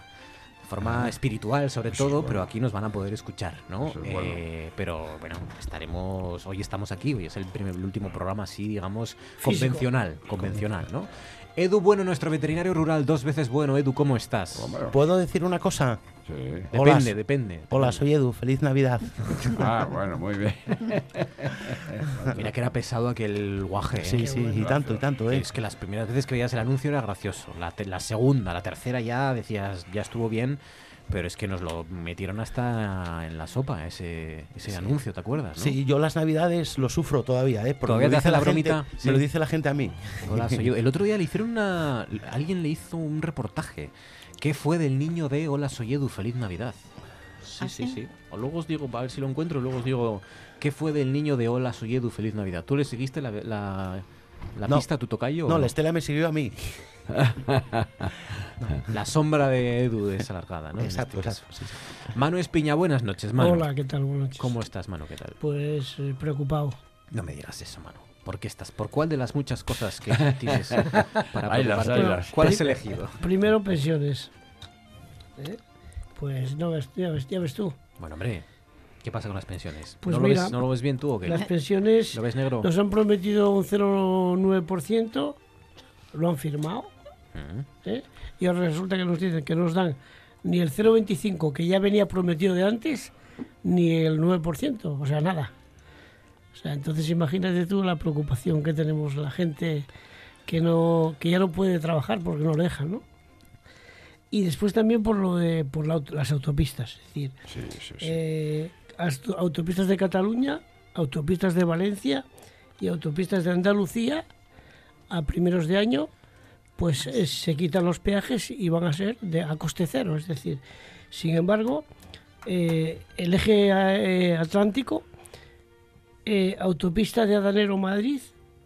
Forma espiritual sobre todo, sí, bueno. Pero aquí nos van a poder escuchar, ¿no? Sí, bueno. Eh, pero bueno, estaremos, hoy estamos aquí, hoy es el, primer, el último programa así, digamos, convencional, convencional, ¿no? Edu Bueno, nuestro veterinario rural, dos veces bueno. Edu, ¿cómo estás? ¿Puedo decir una cosa? Sí. Depende, hola, depende, depende. Hola, soy Edu, feliz Navidad. Ah, bueno, muy bien. Mira que era pesado aquel guaje, ¿eh? Sí, sí, y tanto, y tanto, ¿eh? Es que las primeras veces que veías el anuncio era gracioso. La, te- la segunda, la tercera ya decías, ya estuvo bien. Pero es que nos lo metieron hasta en la sopa, ese, ese sí. anuncio, ¿te acuerdas? ¿No? Sí, yo las Navidades lo sufro todavía, ¿eh? Porque todavía te hace la, la bromita. Gente, sí. Me lo dice la gente a mí. Hola, soy yo. El otro día le hicieron una... Alguien le hizo un reportaje. ¿Qué fue del niño de Hola, soy Edu, feliz Navidad? Sí, sí, sí. O luego os digo, a ver si lo encuentro, luego os digo, ¿qué fue del niño de Hola, soy Edu, feliz Navidad? ¿Tú le seguiste la, la, la no. pista a tu tocayo? No, la Estela me siguió a mí. La sombra de Edu es alargada, ¿no? Exacto, este exacto. Sí, sí. Manu Espiña, buenas noches, Manu. Hola, ¿qué tal? Buenas noches. ¿Cómo estás, Manu? ¿Qué tal? Pues eh, preocupado. No me digas eso, Manu. ¿Por qué estás? ¿Por cuál de las muchas cosas que tienes para preocuparte? ¿Cuál has elegido? Primero, pensiones. ¿Eh? Pues no, ya ves, ya ves tú. Bueno, hombre, ¿qué pasa con las pensiones? Pues ¿No, mira, lo ves, ¿No lo ves bien tú o qué? Las pensiones, ¿lo ves negro? Nos han prometido un cero coma nueve por ciento, lo han firmado. ¿Eh? Y ahora resulta que nos dicen que nos dan ni el cero coma veinticinco que ya venía prometido de antes, ni el nueve por ciento, o sea, nada. O sea, entonces imagínate tú la preocupación que tenemos la gente que no que ya no puede trabajar porque no lo dejan, ¿no? Y después también por lo de por la, las autopistas, es decir, sí, sí, sí. Eh, autopistas de Cataluña, autopistas de Valencia y autopistas de Andalucía a primeros de año. Pues eh, se quitan los peajes y van a ser de, a coste cero. Es decir, sin embargo, eh, el eje eh, atlántico, eh, autopista de Adanero Madrid,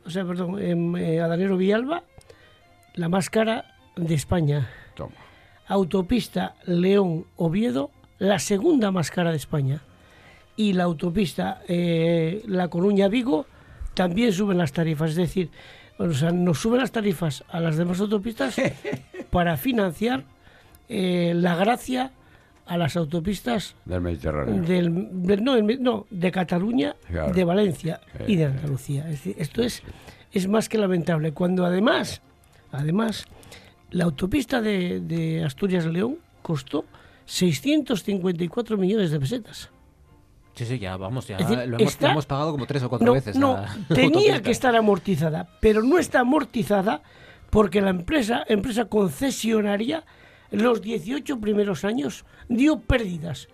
o sea, perdón, eh, Adanero Villalba, la más cara de España. Toma. Autopista León Oviedo, la segunda más cara de España. Y la autopista eh, La Coruña Vigo también suben las tarifas. Es decir, o sea, nos suben las tarifas a las demás autopistas para financiar eh, la gracia a las autopistas del Mediterráneo, del, del, no, el, no, de Cataluña, claro, de Valencia eh, y de Andalucía. Es decir, esto es, es más que lamentable. Cuando además, además la autopista de, de Asturias-León costó seiscientos cincuenta y cuatro millones de pesetas. Sí, sí, ya vamos, ya decir, lo, hemos, está, lo hemos pagado como tres o cuatro no, veces. No, tenía autopista que estar amortizada, pero no está amortizada porque la empresa, empresa concesionaria, los dieciocho primeros años dio pérdidas.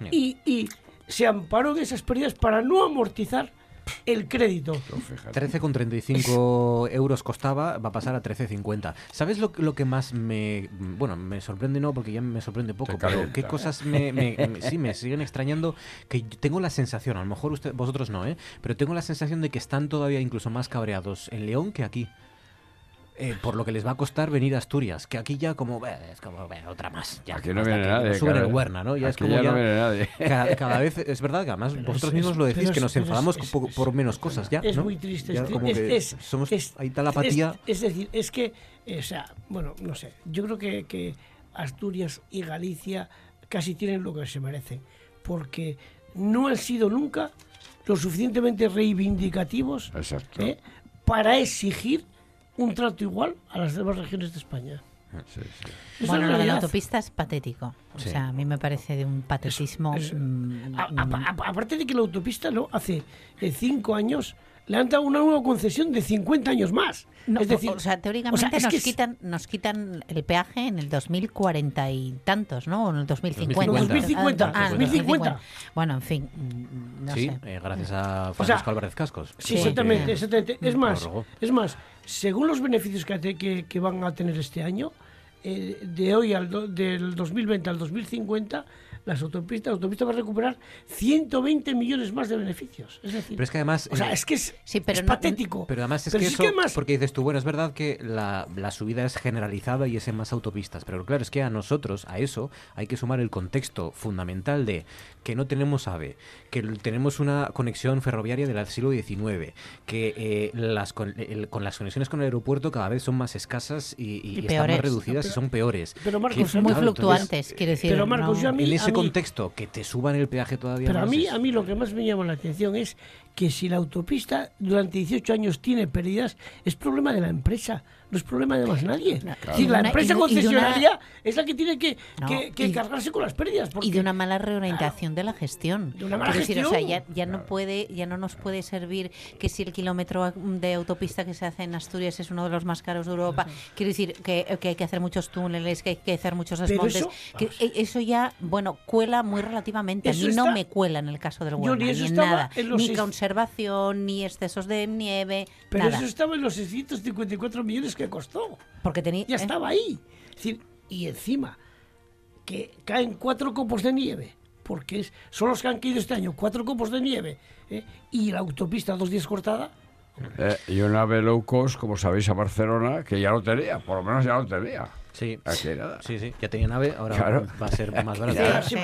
Yeah. Y, y se amparó de esas pérdidas para no amortizar el crédito. trece con treinta y cinco euros costaba, va a pasar a trece con cincuenta. ¿Sabes lo, lo que más me... Bueno, me sorprende no, porque ya me sorprende poco, pero qué cosas me, me, me, sí, me siguen extrañando, que tengo la sensación, a lo mejor usted, vosotros no, ¿eh? Pero tengo la sensación de que están todavía incluso más cabreados en León que aquí. Eh, por lo que les va a costar venir a Asturias, que aquí ya como, eh, es como eh, otra más. Ya, aquí no viene nadie. No suben el Huerna, ¿no? Ya es como ya, ya no viene nadie. Cada, cada vez, es verdad que además pero vosotros es, mismos lo decís, que nos enfadamos es, por, es, por menos es, cosas ya, ¿no? Es muy triste. Ya, es, como es, que es, somos, es, hay tal apatía. Es, es decir, es que, o sea, bueno, no sé, yo creo que, que Asturias y Galicia casi tienen lo que se merecen, porque no han sido nunca lo suficientemente reivindicativos eh, para exigir un trato igual a las demás regiones de España. Sí, sí. Bueno, lo de la autopista es patético. O sí. sea, a mí me parece de un patetismo... Es, es, mm, a, a, a, aparte de que la autopista, ¿no? Hace eh, cinco años le han dado una nueva concesión de cincuenta años más. No, es decir, o, o sea, teóricamente o sea, nos, que... quitan, nos quitan el peaje en el dos mil cuarenta y tantos, ¿no? O en el dos mil cincuenta. No, dos mil cincuenta. Ah, dos mil cincuenta. Bueno, en fin, no sí, sé. Eh, gracias a Francisco o sea, Álvarez Cascos. Sí, sí. Exactamente, exactamente. Es más, es más, según los beneficios que, te, que, que van a tener este año, eh, de hoy al do, del dos mil veinte al dos mil cincuenta... Las autopistas, la autopista va a recuperar ciento veinte millones más de beneficios. Es decir, pero es que además. O sea, es que es, sí, pero es no, patético. Pero además es pero que sí eso. Que además... Porque dices tú, bueno, es verdad que la, la subida es generalizada y es en más autopistas. Pero claro, es que a nosotros, a eso, hay que sumar el contexto fundamental de que no tenemos AVE, que tenemos una conexión ferroviaria del siglo diecinueve, que eh, las, con, el, con las conexiones con el aeropuerto cada vez son más escasas y, y, y, y están más reducidas y son peores. Pero Marcos, que, muy claro, fluctuantes, entonces, quiero decir. Pero Marcos, no, yo a mí. Contexto, que te suban el peaje todavía pero más. Pero a mí, a mí lo que más me llama la atención es que si la autopista durante dieciocho años tiene pérdidas, es problema de la empresa, no es problema de más nadie. Claro. Es decir, la empresa concesionaria una, es la que tiene que, no, que, que y, cargarse con las pérdidas. Porque, y de una mala reorientación claro, de la gestión. De una mala decir, gestión. O sea, ya, ya, claro. no puede, ya no nos puede servir que si el kilómetro de autopista que se hace en Asturias es uno de los más caros de Europa. Sí. Quiero decir que, que hay que hacer muchos túneles, que hay que hacer muchos desmontes. Eso, que, eso ya, bueno, cuela muy relativamente. A mí está, no me cuela en el caso del Huelva, ni en nada, en ni seis... conservación, ni excesos de nieve, pero nada. Eso estaba en los seiscientos cincuenta y cuatro millones que costó. Porque tenía... Ya eh. estaba ahí. Es decir, y encima, que caen cuatro copos de nieve, porque es, son los que han caído este año, cuatro copos de nieve, ¿eh? Y la autopista dos días cortada... Eh, y una ave low cost, como sabéis, a Barcelona, que ya lo tenía, por lo menos ya lo tenía. Sí, aquí nada. Sí, sí, ya tenía nave, ahora claro. va a ser más barata. Sí, sí,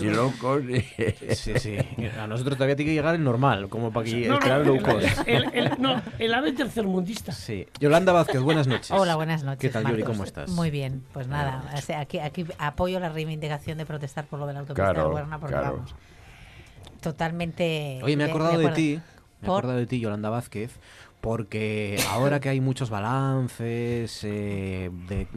sí. Y low cost. Y... Sí, sí. A nosotros todavía tiene que llegar el normal, como para que no, el, no, low cost. El, el, el, no, el ave tercermundista. Sí. Yolanda Vázquez, buenas noches. Hola, buenas noches. ¿Qué tal, Marcos? Yoli, cómo estás? Muy bien, pues nada, o sea, aquí, aquí apoyo la reivindicación de protestar por lo de la autopista claro, de Huerna, porque claro. vamos, totalmente... Oye, me he acordado de, de, de ti, me he acordado de ti, Yolanda Vázquez, porque ahora que hay muchos balances eh, de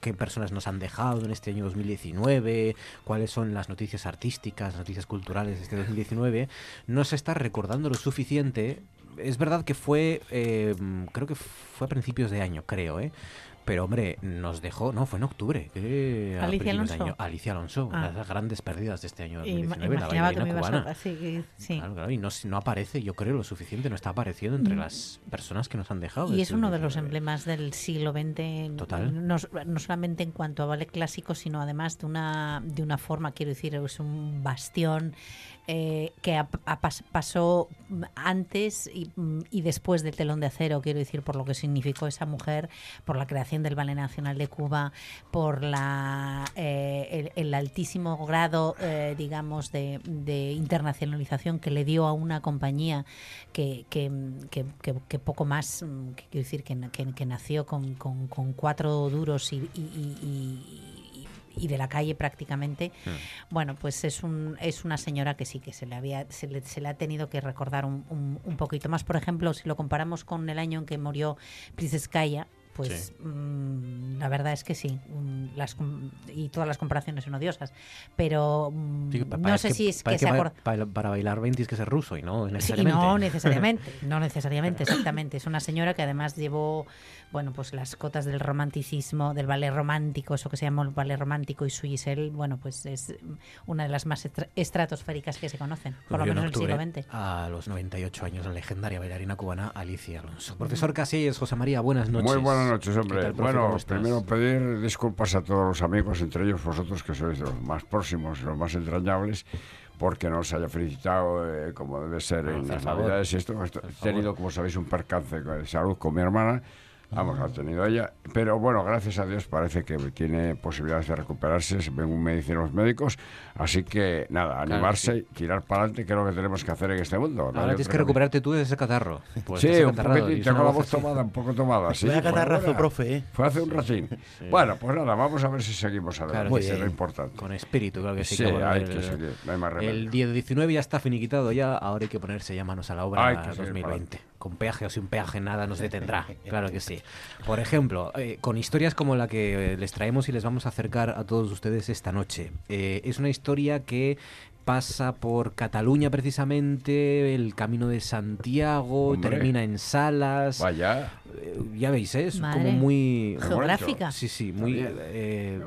qué personas nos han dejado en este año dos mil diecinueve, cuáles son las noticias artísticas, noticias culturales de este dos mil diecinueve, no se está recordando lo suficiente. Es verdad que fue, eh, creo que fue a principios de año, creo, ¿eh? Pero, hombre, nos dejó... No, fue en octubre. Eh, Alicia, Alonso. Año, Alicia Alonso. Alicia ah. Alonso. Las grandes pérdidas de este año dos mil diecinueve. La bailarina cubana. A, sí, sí. Claro, claro, y no, no aparece, yo creo, lo suficiente. No está apareciendo entre las personas que nos han dejado. Y es uno de los emblemas del siglo veinte. Total. No, no solamente en cuanto a ballet clásico, sino además de una, de una forma, quiero decir, es un bastión eh, que a, a pas, pasó antes y, y después del telón de acero, quiero decir, por lo que significó esa mujer, por la creación del Ballet Nacional de Cuba, por la eh, el, el altísimo grado eh, digamos de, de internacionalización que le dio a una compañía que, que, que, que, que poco más que, quiero decir que, que, que nació con, con, con cuatro duros y, y, y, y, y de la calle prácticamente. Mm. Bueno, pues es un es una señora que sí que se le había se le, se le ha tenido que recordar un, un, un poquito más. Por ejemplo, si lo comparamos con el año en que murió Plisetskaya, Pues sí. mmm, la verdad es que sí, las, y todas las comparaciones son odiosas, pero mmm, sí, no sé que, si es que, que se acorda... Para, para bailar veinte es que es ruso y no necesariamente. Sí, y no necesariamente, no necesariamente, exactamente. Es una señora que además llevó, bueno, pues las cotas del romanticismo, del ballet romántico, eso que se llama el ballet romántico, y su Giselle, bueno, pues es una de las más estra estratosféricas que se conocen, por lo menos en el siglo veinte. A los noventa y ocho años, la legendaria bailarina cubana Alicia Alonso. Profesor Casillas, José María, buenas noches. Muy buenas noches, hombre. ¿Qué tal, profe? Bueno, primero pedir disculpas a todos los amigos, entre ellos vosotros, que sois de los más próximos, los más entrañables, porque no os haya felicitado eh, como debe ser no, en las Navidades. Esto, esto, he tenido, como sabéis, un percance de salud con mi hermana. Vamos, ha tenido ella. Pero bueno, gracias a Dios parece que tiene posibilidades de recuperarse, según me dicen los médicos. Así que nada, animarse, claro, sí, y tirar para adelante, que es lo que tenemos que hacer en este mundo. Ahora tienes que recuperarte tú de ese catarro. Pues sí, ese un poquitín, tengo la voz tomada, un poco tomada. Sí, fue catarrazo, profe, ¿eh? Fue hace un ratín. Sí. Bueno, pues nada, vamos a ver si seguimos adelante, claro, eso es lo importante. Con espíritu, claro que sí. Sí, que hay el, que seguir, no hay más remedio. El diez diecinueve ya está finiquitado ya, ahora hay que ponerse ya manos a la obra para dos mil veinte. Con peaje o sin peaje, nada nos detendrá. Claro que sí. Por ejemplo, eh, con historias como la que eh, les traemos y les vamos a acercar a todos ustedes esta noche. Eh, es una historia que pasa por Cataluña, precisamente, el Camino de Santiago, Hombre. termina en Salas. Vaya. Eh, ya veis, ¿eh? Es Madre. como muy... Geográfica. Sí, sí, muy eh,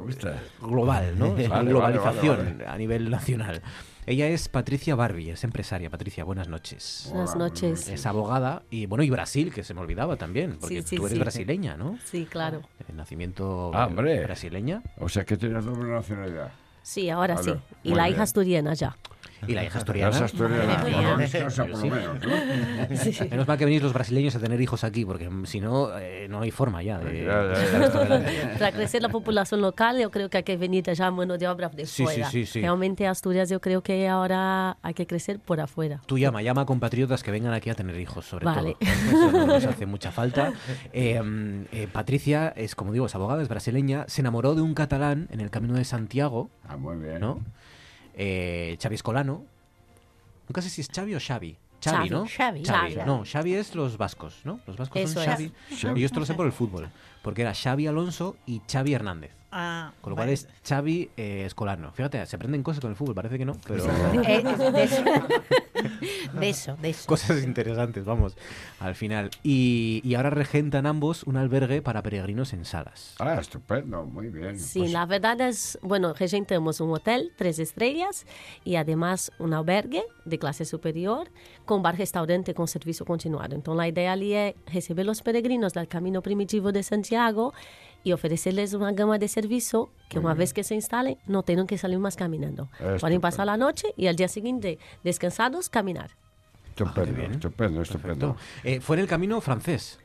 global, ¿no? Es vale, globalización vale, vale, vale. a nivel nacional. Ella es Patricia Barbie, es empresaria. Patricia, buenas noches. Buenas noches. Es abogada y, bueno, y Brasil, que se me olvidaba también, porque sí, sí, tú eres sí. brasileña, ¿no? Sí, claro. El nacimiento ah, brasileña. O sea, que tienes doble nacionalidad. Sí, ahora vale. sí. Y Muy la bien. hija asturiana ya. Y la hija asturiana. La asturiana. Menos mal que venís los brasileños a tener hijos aquí, porque si no, eh, no hay forma ya. De... Para crecer la población local, yo creo que hay que venir ya mano de obra de sí, fuera. Sí, sí, sí. Realmente Asturias, yo creo que ahora hay que crecer por afuera. Tú llama, llama a compatriotas que vengan aquí a tener hijos, sobre vale. todo. Eso nos hace mucha falta. Eh, eh, Patricia es, como digo, es abogada, es brasileña, se enamoró de un catalán en el Camino de Santiago. Ah, muy bien. ¿No? Eh, Chavi Escolano. Nunca sé si es Chavi o Xavi. Chavi, Chavi, ¿no? Chavi. Chavi. No, Xavi es los vascos, ¿no? Los vascos Eso son Xavi. Y yo esto lo sé por el fútbol, porque era Xavi Alonso y Xavi Hernández. Ah, con lo bueno. cual es Chavi eh, Escolano. Fíjate, se aprenden cosas con el fútbol, parece que no, pero... eh, de, eso. de eso, de eso. Cosas interesantes, vamos, al final. Y, y ahora regentan ambos un albergue para peregrinos en Salas. Ah, estupendo, muy bien. Sí, pues... la verdad es, bueno, regentamos un hotel, tres estrellas, y además un albergue de clase superior, con bar-restaurante con servicio continuado. Entonces la idea allí es recibir los peregrinos del Camino Primitivo de Santiago y ofrecerles una gama de servicio que una vez que se instalen no tengan que salir más caminando. Estupendo. Pueden pasar la noche y al día siguiente, descansados, caminar. Estupendo, ah, estupendo, estupendo. Eh, ¿Fue en el Camino francés?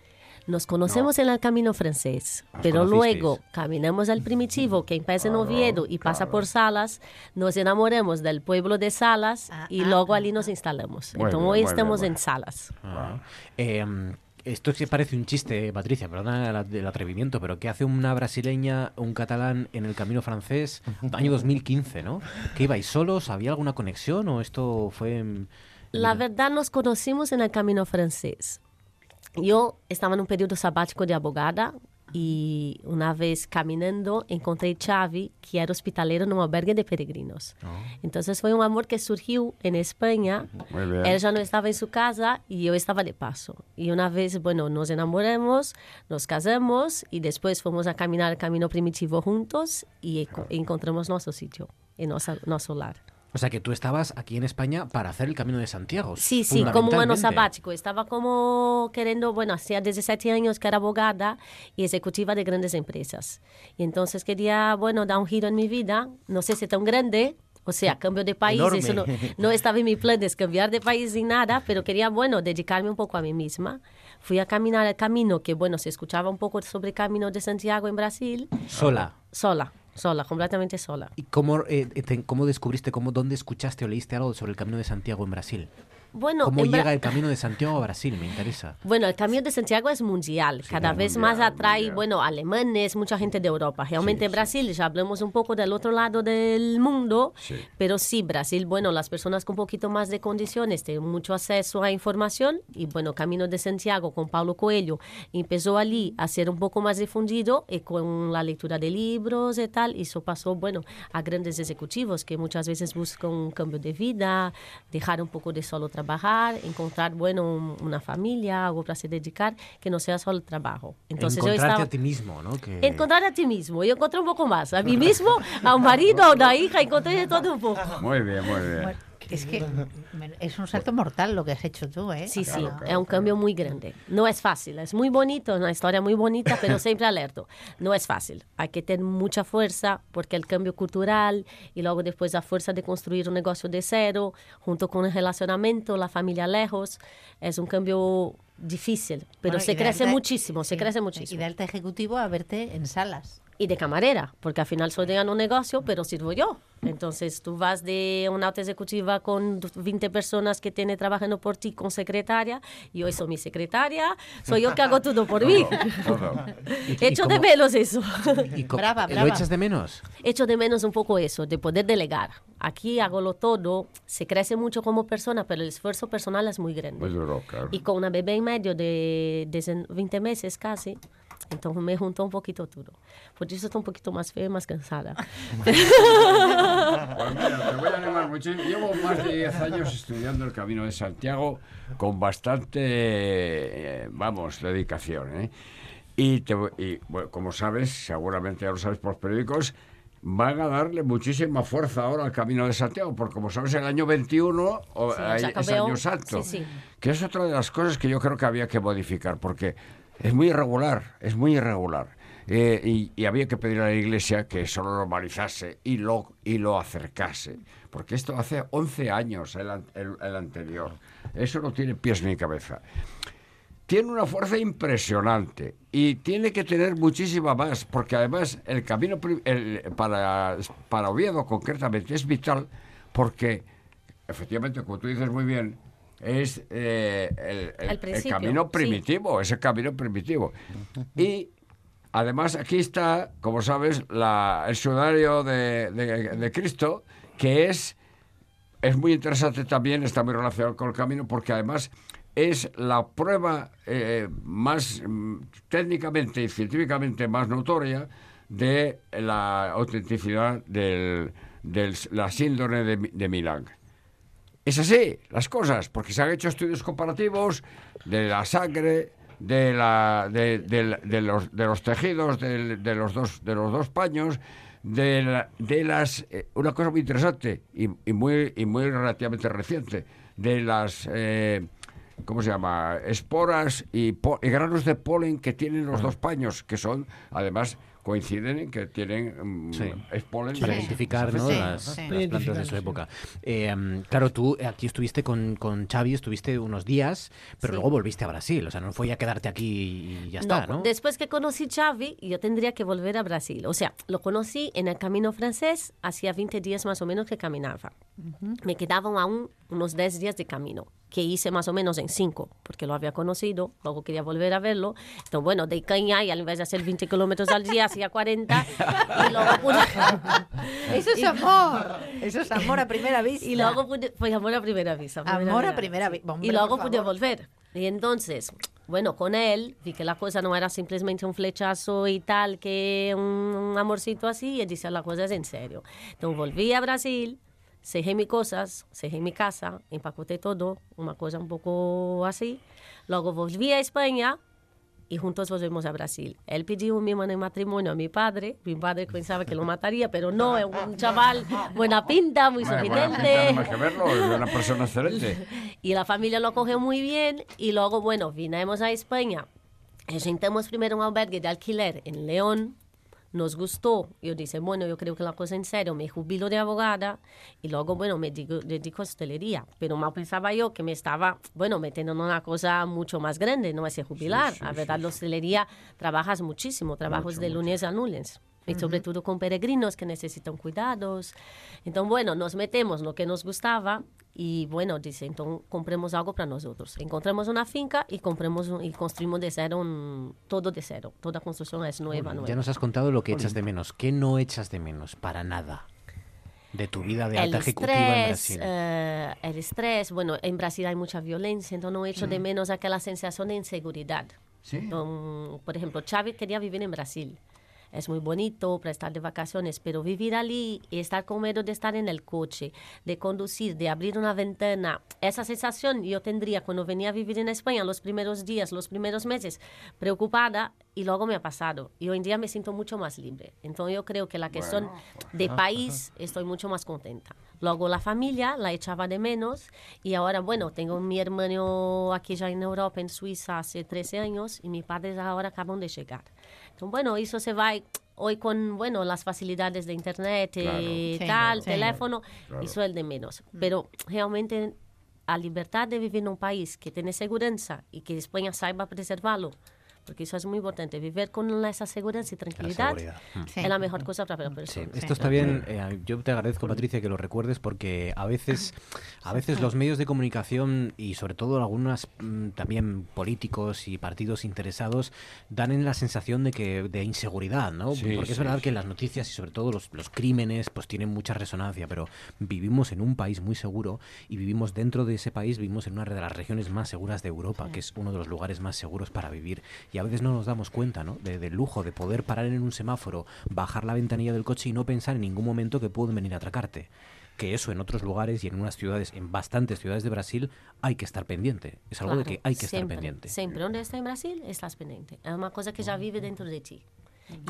Nos conocemos no. en el Camino francés, nos pero conocisteis. Luego caminamos al Primitivo, que empieza en Oviedo y pasa claro. por Salas, nos enamoramos del pueblo de Salas ah, y ah, luego ah, allí nos instalamos. Bueno, Entonces hoy bueno, estamos bueno. en Salas. Ah. Eh, Esto sí parece un chiste, Patricia, perdona el atrevimiento, pero ¿qué hace una brasileña, un catalán en el Camino francés, año dos mil quince, ¿no? ¿Que ibais solos? ¿Había alguna conexión o esto fue...? La verdad, nos conocimos en el Camino francés. Yo estaba en un periodo sabático de abogada y una vez caminando encontré a Xavi, que era hospitalero en un albergue de peregrinos. Oh. Entonces fue un amor que surgió en España. Él ya no estaba en su casa y yo estaba de paso. Y una vez, bueno, nos enamoramos, nos casamos y después fuimos a caminar el Camino Primitivo juntos y encontramos nuestro sitio, en nuestra, nuestro lar. O sea, que tú estabas aquí en España para hacer el Camino de Santiago. Sí, sí, como un año sabático. Estaba como queriendo, bueno, hacía diecisiete años que era abogada y ejecutiva de grandes empresas. Y entonces quería, bueno, dar un giro en mi vida, no sé si tan grande, o sea, cambio de país, eso no, no estaba en mi plan de cambiar de país ni nada, pero quería, bueno, dedicarme un poco a mí misma. Fui a caminar el camino, que bueno, se escuchaba un poco sobre el Camino de Santiago en Brasil. Sola. Sola. Sola, completamente sola. ¿Y cómo, eh, te, cómo descubriste, cómo, dónde escuchaste o leíste algo sobre el Camino de Santiago en Brasil? Bueno, ¿cómo llega Bra... el Camino de Santiago a Brasil? Me interesa. Bueno, el Camino de Santiago es mundial. Sí, cada es vez mundial, más atrae, mundial. bueno, alemanes, mucha gente de Europa. Realmente sí, Brasil, sí. ya hablamos un poco del otro lado del mundo, sí. pero sí, Brasil, bueno, las personas con un poquito más de condiciones tienen mucho acceso a información y, bueno, Camino de Santiago con Paulo Coelho empezó allí a ser un poco más difundido y con la lectura de libros y tal. Y eso pasó, bueno, a grandes ejecutivos que muchas veces buscan un cambio de vida, dejar un poco de solo trabajar, encontrar, bueno, una familia, algo para se dedicar, que no sea solo el trabajo. Entonces, Encontrarte yo estaba... a ti mismo, ¿no? Que... Encontrar a ti mismo. Yo encontré un poco más. A mí mismo, a un marido, a una hija, encontré de todo un poco. Muy bien, muy bien. Bueno, es que es un salto mortal lo que has hecho tú, ¿eh? Sí, claro, sí, claro, claro. Es un cambio muy grande. No es fácil, es muy bonito, es una historia muy bonita, pero siempre alerto. No es fácil. Hay que tener mucha fuerza, porque el cambio cultural y luego después la fuerza de construir un negocio de cero, junto con el relacionamiento, la familia lejos, es un cambio difícil, pero bueno, se crece alta, muchísimo, sí, se crece muchísimo. Y de alta ejecutivo a verte en Salas. Y de camarera, porque al final soy de un negocio, pero sirvo yo. Entonces tú vas de una alta ejecutiva con veinte personas que tienen trabajando por ti con secretaria, y hoy soy mi secretaria, soy yo que hago todo por mí. No, no, no. Echo de menos eso. ¿Y brava, brava. ¿Lo echas de menos? Echo de menos un poco eso, de poder delegar. Aquí hago lo todo, se crece mucho como persona, pero el esfuerzo personal es muy grande. Muy duro, claro. Y con una bebé en medio de, de veinte meses casi, entonces me juntó un poquito duro. Por eso estoy un poquito más fea y más cansada. Pues mira, te voy a animar mucho. Llevo más de diez años estudiando el Camino de Santiago con bastante, vamos, dedicación, ¿eh? Y, te, y bueno, como sabes, seguramente ya lo sabes por periódicos, van a darle muchísima fuerza ahora al Camino de Santiago, porque como sabes, el año veintiuno sí, es Año Santo. Sí, sí. Que es otra de las cosas que yo creo que había que modificar, porque... Es muy irregular, es muy irregular. Eh, y, y había que pedir a la Iglesia que eso lo normalizase y lo, y lo acercase. Porque esto hace once años, el, el, el anterior. Eso no tiene pies ni cabeza. Tiene una fuerza impresionante y tiene que tener muchísima más, porque además el camino el, para, para Oviedo concretamente es vital, porque efectivamente, como tú dices muy bien, es eh, el, el, el, el camino primitivo, sí. es el camino primitivo. Y además aquí está, como sabes, la, el sudario de, de, de Cristo, que es, es muy interesante también, está muy relacionado con el camino, porque además es la prueba eh, más técnicamente y científicamente más notoria de la autenticidad de la síndrome de, de Milán. Es así las cosas, porque se han hecho estudios comparativos de la sangre, de, la, de, de, de, los, de los tejidos, de, de, los dos, de los dos paños, de, la, de las... Eh, una cosa muy interesante y, y, muy, y muy relativamente reciente, de las... Eh, ¿cómo se llama? Esporas y, po- y granos de polen que tienen los dos paños, que son, además... coinciden en que tienen um, sí. polen para sí. identificar, ¿no? sí, las, sí. las plantas de su época. Eh, claro, tú aquí estuviste con, con Chavi, estuviste unos días, pero sí. luego volviste a Brasil. O sea, no fue ya quedarte aquí y ya está, ¿no? ¿no? Después que conocí Chavi, yo tendría que volver a Brasil. O sea, lo conocí en el camino francés, hacía veinte días más o menos que caminaba. Uh-huh. Me quedaban aún unos diez días de camino, que hice más o menos en cinco, porque lo había conocido, luego quería volver a verlo. Entonces, bueno, de Cañá, y al invés de hacer veinte kilómetros al día, hacía cuarenta. Y luego pude... Eso es amor. Eso es amor a primera vista. Y luego pude... Pues amor a primera vista. Primera amor a primera vista. Y luego pude volver. Y entonces... Bueno, con él vi que la cosa no era simplemente un flechazo y tal, que un amorcito así, y dice, la cosa es en serio. Entonces volví a Brasil, cerré mis cosas, cerré mi casa, empacoté todo, una cosa un poco así. Luego volví a España y juntos volvimos a Brasil. Él pidió mi mano en matrimonio a mi padre. Mi padre pensaba que lo mataría, pero no, es un chaval buena pinta, muy bueno, suficiente. Buena pinta, no más que verlo, es una persona excelente. Y la familia lo cogió muy bien. Y luego, bueno, vinimos a España. Rentamos primero un albergue de alquiler en León. Nos gustó. Yo dije, bueno, yo creo que la cosa es en serio. Me jubilo de abogada y luego, bueno, me dedico a hostelería. Pero mal pensaba yo que me estaba, bueno, metiendo en una cosa mucho más grande, no es jubilar. Sí, sí, la verdad, sí, la hostelería trabajas muchísimo, trabajos mucho, de lunes mucho. a lunes. y sobre todo con peregrinos que necesitan cuidados. Entonces, bueno, nos metemos lo que nos gustaba y, bueno, dice, entonces compremos algo para nosotros. Encontramos una finca y compramos un, y construimos de cero, un, todo de cero. Toda construcción es nueva, bueno, nueva. Ya nos has contado lo que echas de menos. ¿Qué no echas de menos para nada de tu vida de alta ejecutiva en Brasil? Eh, el estrés, bueno, en Brasil hay mucha violencia, entonces no echo de menos aquella sensación de inseguridad. ¿Sí? Entonces, por ejemplo, Chavi quería vivir en Brasil. Es muy bonito para estar de vacaciones, pero vivir allí y estar con miedo de estar en el coche, de conducir, de abrir una ventana, esa sensación yo tendría cuando venía a vivir en España los primeros días, los primeros meses, preocupada, y luego me ha pasado. Y hoy en día me siento mucho más libre. Entonces yo creo que la cuestión bueno, de país estoy mucho más contenta. Luego la familia la echaba de menos y ahora, bueno, tengo mi hermano aquí ya en Europa, en Suiza, hace trece años y mis padres ahora acaban de llegar. Entonces, bueno, eso se va hoy con, bueno, las facilidades de internet y claro, sí, tal, sí, teléfono, claro, eso es de menos. Pero realmente la libertad de vivir en un país que tiene seguridad y que España saiba preservarlo, porque eso es muy importante, vivir con esa seguridad y tranquilidad, la seguridad. Sí, es la mejor cosa para la persona. Sí. Esto está bien, eh, yo te agradezco, Patricia, que lo recuerdes, porque a veces a veces los medios de comunicación y sobre todo algunos también políticos y partidos interesados dan en la sensación de que de inseguridad, ¿no? Sí, porque sí, es verdad sí. que las noticias y sobre todo los, los crímenes pues tienen mucha resonancia, pero vivimos en un país muy seguro y vivimos dentro de ese país, vivimos en una de las regiones más seguras de Europa, sí, que es uno de los lugares más seguros para vivir. Y a veces no nos damos cuenta, ¿no?, de, del lujo de poder parar en un semáforo, bajar la ventanilla del coche y no pensar en ningún momento que pueden venir a atracarte. Que eso en otros lugares y en unas ciudades, en bastantes ciudades de Brasil, hay que estar pendiente. Es algo claro, de que hay que siempre, estar pendiente. Siempre. Donde estás en Brasil, estás pendiente. Es una cosa que ya vive dentro de ti.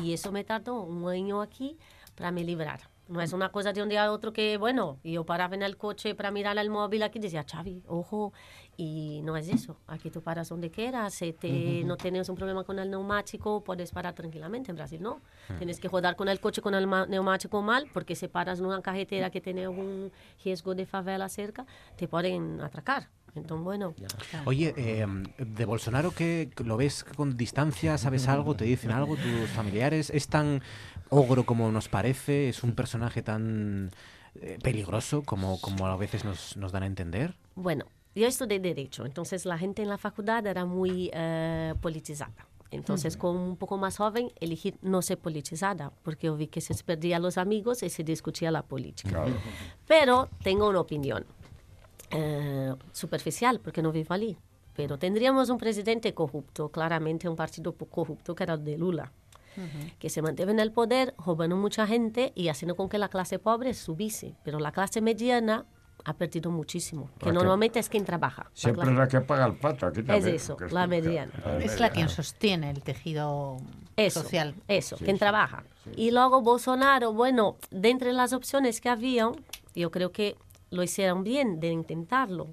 Y eso me tardó un año aquí para me librar. No es una cosa de un día a otro que, bueno, yo paraba en el coche para mirar el móvil aquí y decía, Chavi, ojo, y no es eso. Aquí tú paras donde quieras, si te, uh-huh. no tienes un problema con el neumático, puedes parar tranquilamente. En Brasil no. Uh-huh. Tienes que rodar con el coche con el ma- neumático mal, porque si paras en una carretera que tiene algún riesgo de favela cerca, te pueden atracar. Entonces, bueno. Claro. Oye, eh, de Bolsonaro, ¿qué lo ves con distancia? ¿Sabes algo? ¿Te dicen algo tus familiares? ¿Es tan ogro como nos parece? ¿Es un personaje tan eh, peligroso como, como a veces nos, nos dan a entender? Bueno, yo estudié Derecho, entonces la gente en la facultad era muy eh, politizada. Entonces, uh-huh. como un poco más joven, elegí no ser politizada, porque yo vi que se perdían los amigos y se discutía la política. Claro. Pero tengo una opinión. Eh, superficial, porque no vivo allí, pero tendríamos un presidente corrupto, claramente un partido corrupto que era el de Lula, uh-huh. que se mantuvo en el poder robando mucha gente y haciendo con que la clase pobre subiese, pero la clase mediana ha perdido muchísimo, que la normalmente que, es quien trabaja. Siempre la, la que paga el pato. Aquí también, es eso, es la mediana. La es la quien sostiene el tejido eso, social. Eso, sí, quien sí, trabaja. Sí. Y luego Bolsonaro, bueno, de entre las opciones que habían, yo creo que lo hicieron bien de intentarlo,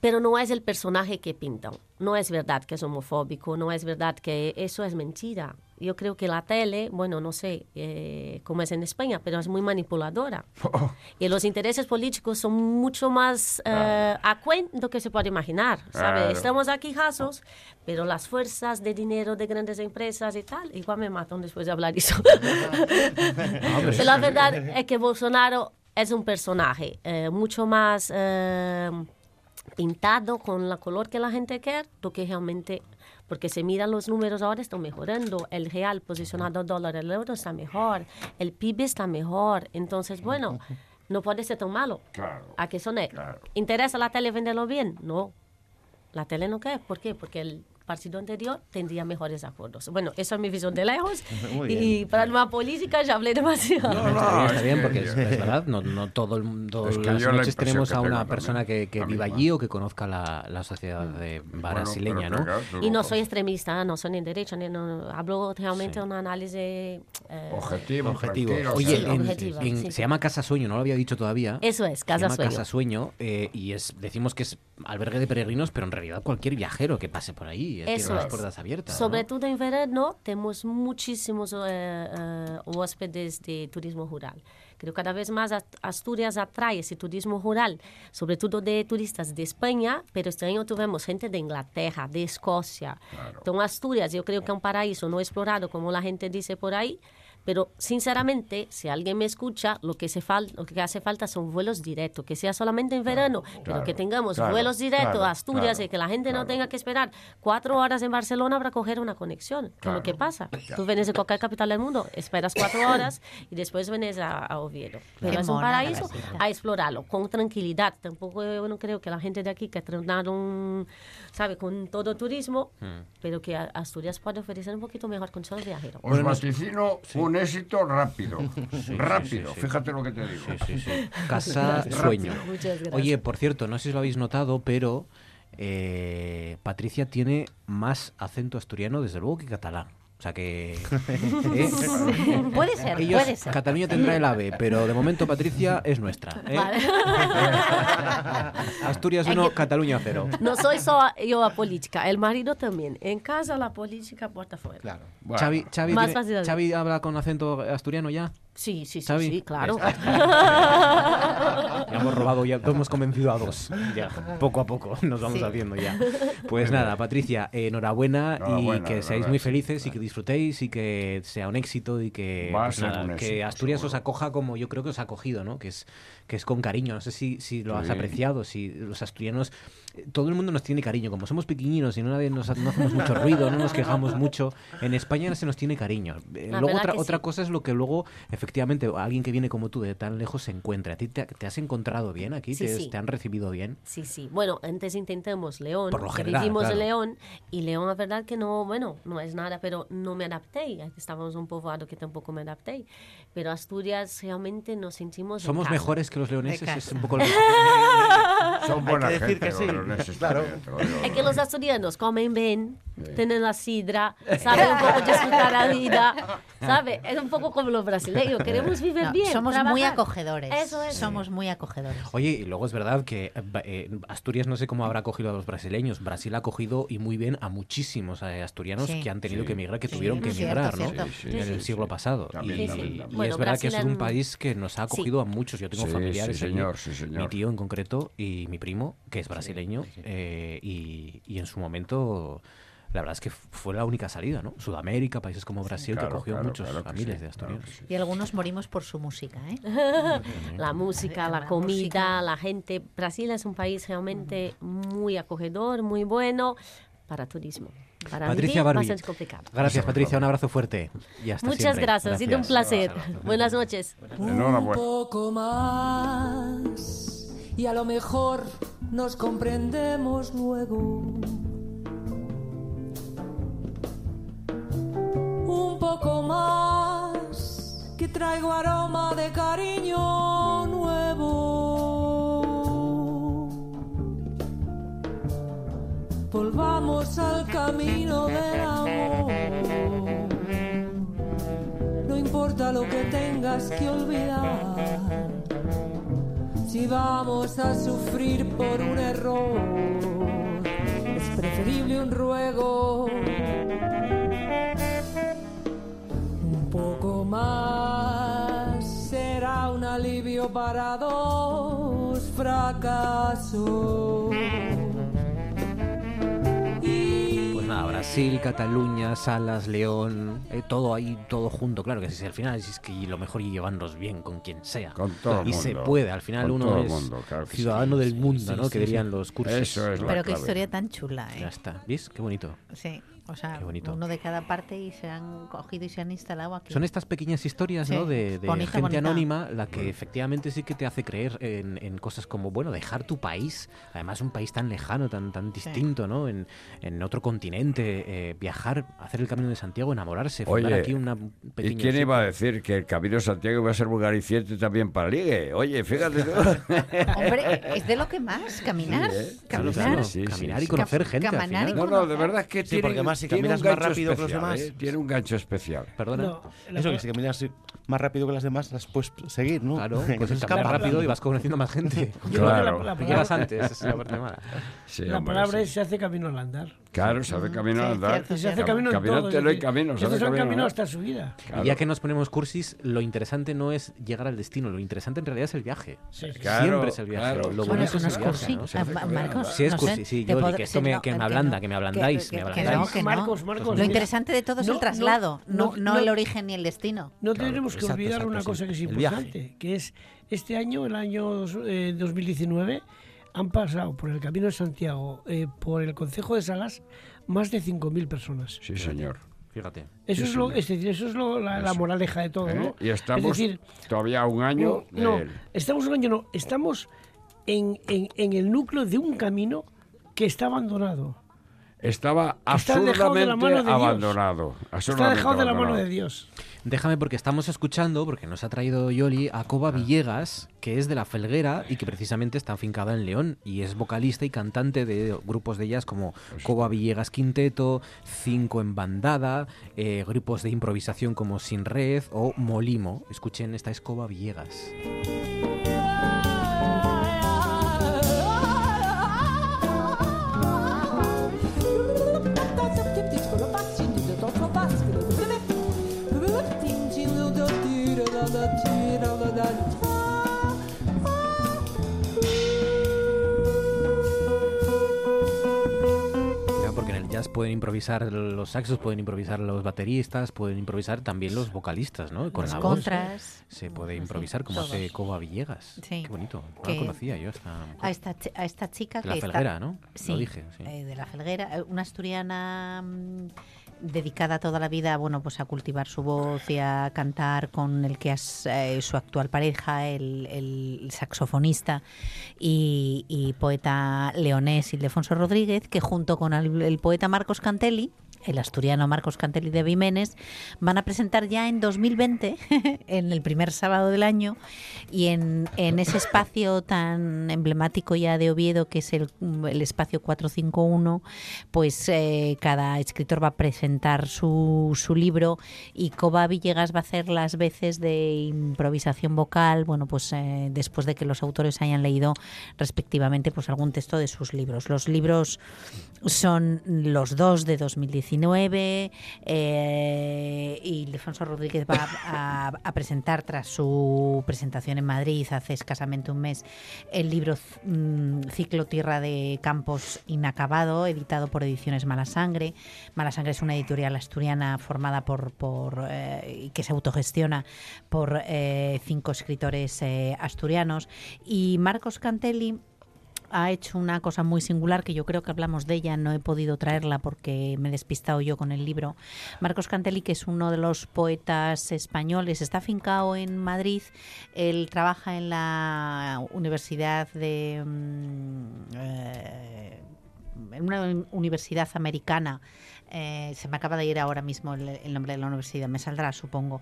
pero no es el personaje que pintan. No es verdad que es homofóbico, no es verdad que eso es mentira. Yo creo que la tele, bueno, no sé eh, cómo es en España, pero es muy manipuladora. Oh. Y los intereses políticos son mucho más eh, ah. a cuento que se puede imaginar, ¿sabes? Ah. Estamos aquí rasos, pero las fuerzas de dinero de grandes empresas y tal, igual me matan después de hablar eso. Pero la verdad es que Bolsonaro es un personaje eh, mucho más eh, pintado con la color que la gente quiere, lo que realmente, porque se miran los números ahora están mejorando, el real posicionado dólar, el euro está mejor, el P I B está mejor, entonces bueno, no puede ser tan malo. Claro, ¿a qué son? Claro. ¿Interesa la tele venderlo bien? No, la tele no quiere, ¿por qué? Porque el partido anterior tendría mejores acuerdos. Bueno, esa es mi visión de lejos. Muy y bien. Para la política ya hablé demasiado. No, no, está bien, porque es, es verdad, no, no todos todo es que las noches la tenemos a una persona que, que viva allí o que conozca la, la sociedad de brasileña, bueno, ¿no? Pegar, y no soy extremista, no soy ni derecha, ni, no, hablo realmente de sí. un análisis eh, objetivo. objetivo. Oye, sí, en, objetivo, en, sí. se llama Casa Sueño, no lo había dicho todavía. Eso es, Casa Sueño. Se llama Casa Sueño eh, y es, decimos que es albergue de peregrinos, pero en realidad cualquier viajero que pase por ahí eso las puertas abiertas, sobre ¿no? todo en verano tenemos muchísimos eh, eh, huéspedes de turismo rural. Creo que cada vez más Asturias atrae ese turismo rural, sobre todo de turistas de España, pero este año tuvimos gente de Inglaterra, de Escocia. Claro. Entonces Asturias yo creo que es un paraíso no explorado, como la gente dice por ahí, Pero, sinceramente, si alguien me escucha, lo que, se fal lo que hace falta son vuelos directos, que sea solamente en verano, claro, pero que tengamos claro, vuelos directos claro, a Asturias claro, y que la gente claro. no tenga que esperar cuatro horas en Barcelona para coger una conexión, que es claro. lo que pasa. Claro. Tú vienes de cualquier capital del mundo, esperas cuatro horas y después vienes a, a Oviedo. Pero Qué es un paraíso a explorarlo con tranquilidad. Tampoco yo no creo que la gente de aquí que tronaron, sabe, con todo turismo, hmm. pero que Asturias puede ofrecer un poquito mejor con solo viajero. Os vaticino sí. un éxito rápido, sí, rápido, sí, sí, fíjate sí. lo que te digo. Sí, sí, sí. Casa Sueño. Oye, por cierto, no sé si lo habéis notado, pero eh, Patricia tiene más acento asturiano, desde luego, que catalán. O sea que... ¿eh? Puede ser, Ellos, puede ser. Cataluña tendrá el AVE, pero de momento Patricia es nuestra. ¿Eh? Vale. Asturias uno, Cataluña cero. No soy solo yo a política, el marido también. En casa la política puerta fuera. Claro. Bueno. Chavi, Chavi, Más tiene, fácil Chavi habla con acento asturiano ya. Sí, sí, sí, Chavi. sí, claro. Ya hemos robado, ya hemos convencido a dos. Ya, poco a poco nos vamos sí. haciendo ya. Pues nada, Patricia, eh, enhorabuena, enhorabuena y que seáis muy felices y que disfrutéis y que sea un éxito y que, pues nada, un éxito, que Asturias seguro. os acoja como yo creo que os ha acogido, ¿no? Que es, que es con cariño. No sé si, si lo sí. has apreciado, si los asturianos... Todo el mundo nos tiene cariño, como somos pequeñinos y no, nadie nos, no hacemos mucho ruido, no nos quejamos mucho, en España se nos tiene cariño. La luego otra, otra sí. cosa es lo que luego, efectivamente, alguien que viene como tú de tan lejos se encuentra. ¿A ti te, te has encontrado bien aquí? Sí, ¿Te, sí. ¿Te han recibido bien? Sí, sí. Bueno, antes intentamos León, Por lo general, vivimos claro. en León, y León la verdad que no, bueno, no es nada, pero no me adapté. Estábamos en un poblado que tampoco me adapté. Pero Asturias realmente nos sentimos... Somos en mejores que los leoneses, es un poco lo que... Son buena gente, decir que sí. Claro. Es que los asturianos comen bien, sí. tienen la sidra, saben un poco disfrutar la vida, ¿sabe? Es un poco como los brasileños, queremos vivir no, bien. Somos trabajar. muy acogedores. Eso es. Sí. Somos muy acogedores. Oye, y luego es verdad que eh, Asturias no sé cómo habrá acogido a los brasileños. Brasil ha acogido y muy bien a muchísimos eh, asturianos sí. que han tenido sí. que emigrar, que sí. tuvieron sí. que emigrar, sí, ¿no? Sí, sí, en sí, el sí, siglo sí. pasado. También, y, también, y, también. y bueno, es verdad Brasil que es un en... país que nos ha acogido sí. a muchos. Yo tengo sí, familiares, sí, señor, aquí, sí, señor. mi tío en concreto y mi primo, que es brasileño. Eh, y, y en su momento la verdad es que fue la única salida, ¿no? Sudamérica, países como Brasil, claro, que acogió claro, muchos claro a miles sí, de asturianos. Claro sí. Y algunos morimos por su música, ¿eh? La música, la comida, la gente. Brasil es un país realmente muy acogedor, muy bueno para turismo. Para Patricia Barbie, bastante complicado. Gracias, Patricia. Un abrazo fuerte. Y hasta Muchas siempre. gracias. Ha sido un placer. Gracias. Buenas noches. Un poco más. Y a lo mejor nos comprendemos luego. Un poco más, que traigo aroma de cariño nuevo. Volvamos al camino del amor. No importa lo que tengas que olvidar. Si vamos a sufrir por un error, es preferible un ruego. Un poco más será un alivio para dos fracasos. A Brasil, Cataluña, Salas, León, eh, todo ahí, todo junto, claro que si al final es que lo mejor y llevarnos bien con quien sea. Con todo y el mundo. se puede, al final con uno es mundo, claro ciudadano sí, del mundo, sí, ¿no? Sí, que dirían sí. los cursos. Eso es la Pero qué clave. historia tan chula, ¿eh? Ya está, ¿ves? Qué bonito. Sí. O sea, uno de cada parte y se han cogido y se han instalado aquí. Son estas pequeñas historias, sí. ¿no? De, de bonita, gente bonita. anónima, la que efectivamente sí que te hace creer en, en cosas como, bueno, dejar tu país, además un país tan lejano, tan tan distinto, sí. ¿no? En, en otro continente, eh, viajar, hacer el Camino de Santiago, enamorarse, fundar Oye, aquí una pequeña... ¿Y quién cita? iba a decir que el Camino de Santiago iba a ser vulgariciente también para ligue? Oye, fíjate tú. Hombre, es de lo que más, caminar, sí, ¿eh? caminar. Claro, sí, caminar sí, sí. y conocer Cam gente, al final. Y no, no, de verdad es que sí, tiene... Si caminas más rápido especial, que los demás. ¿Eh? Tiene un gancho especial. Perdona. No, Eso, que si caminas más rápido que las demás, las puedes seguir, ¿no? Claro, pues es caminar rápido y vas conociendo más gente. Claro. Llegas antes, es la parte mala. Sí, la hombre, palabra sí. es se hace camino al andar. Claro, se hace camino a andar. Sí, se hace camino en todo. Caminátelo y camino. Estos son caminos camino hasta su vida. Claro. Y ya que nos ponemos cursis, lo interesante no es llegar al destino, lo interesante en realidad es el viaje. Sí, sí. Claro, siempre es el viaje. Claro, lo bueno, eso no es cursi, ¿no? Ah, Marcos. Sí, es no cursi, sí. Yo, que esto me, no, que me ablanda, que me ablandáis. Que, que, me ablandáis. Que no, que no. Marcos, Marcos, lo interesante de todo es no, el traslado, no, no, no, no el origen ni el destino. No claro, tenemos que exacto, olvidar exacto, una cosa que es importante, que es este año, el año dos mil diecinueve... han pasado por el Camino de Santiago, eh, por el concejo de Salas, más de cinco mil personas. Sí, señor. Fíjate. Eso sí, es, lo, es decir, eso es lo, la, eso. la moraleja de todo, ¿eh? ¿No? Y estamos es decir, todavía un año... No, no estamos un año, no. Estamos en, en, en el núcleo de un camino que está abandonado. Estaba absurdamente abandonado. Está dejado de la mano de Dios. Déjame, porque estamos escuchando, porque nos ha traído Yoli, a Coba Villegas, que es de La Felguera y que precisamente está afincada en León y es vocalista y cantante de grupos de jazz como Coba Villegas Quinteto, Cinco en Bandada, eh, grupos de improvisación como Sin Red o Molimo. Escuchen, esta es Coba Villegas. Pueden improvisar los saxos, pueden improvisar los bateristas, pueden improvisar también los vocalistas, ¿no? Con los la contras. Voz se puede improvisar, como todos. Hace Coba Villegas. Sí. Qué bonito. No que la conocía yo hasta... A esta, a esta chica de que La Felguera, está... ¿no? Sí, lo dije. Sí. Eh, de La Felguera. Una asturiana mmm, dedicada toda la vida, bueno, pues a cultivar su voz y a cantar con el que es eh, su actual pareja, el, el saxofonista y, y poeta leonés Ildefonso Rodríguez, que junto con el, el poeta Marcos Cantelli, el asturiano Marcos Cantelli de Viménez, van a presentar ya en dos mil veinte, en el primer sábado del año, y en, en ese espacio tan emblemático ya de Oviedo, que es el, el Espacio cuatrocientos cincuenta y uno, pues eh, cada escritor va a presentar su, su libro, y Coba Villegas va a hacer las veces de improvisación vocal, bueno, pues eh, después de que los autores hayan leído respectivamente pues algún texto de sus libros. Los libros son los dos de dos mil diecinueve, Eh, y Ildefonso Rodríguez va a, a, a presentar, tras su presentación en Madrid hace escasamente un mes, el libro um, Ciclo Tierra de Campos Inacabado, editado por Ediciones Mala Sangre. Mala Sangre es una editorial asturiana formada por, por eh, que se autogestiona por eh, cinco escritores eh, asturianos, y Marcos Cantelli ha hecho una cosa muy singular, que yo creo que hablamos de ella, no he podido traerla porque me he despistado yo con el libro. Marcos Cantelli, que es uno de los poetas españoles, está afincado en Madrid, él trabaja en la Universidad de... Eh, en una universidad americana, eh, se me acaba de ir ahora mismo el, el nombre de la universidad, me saldrá, supongo,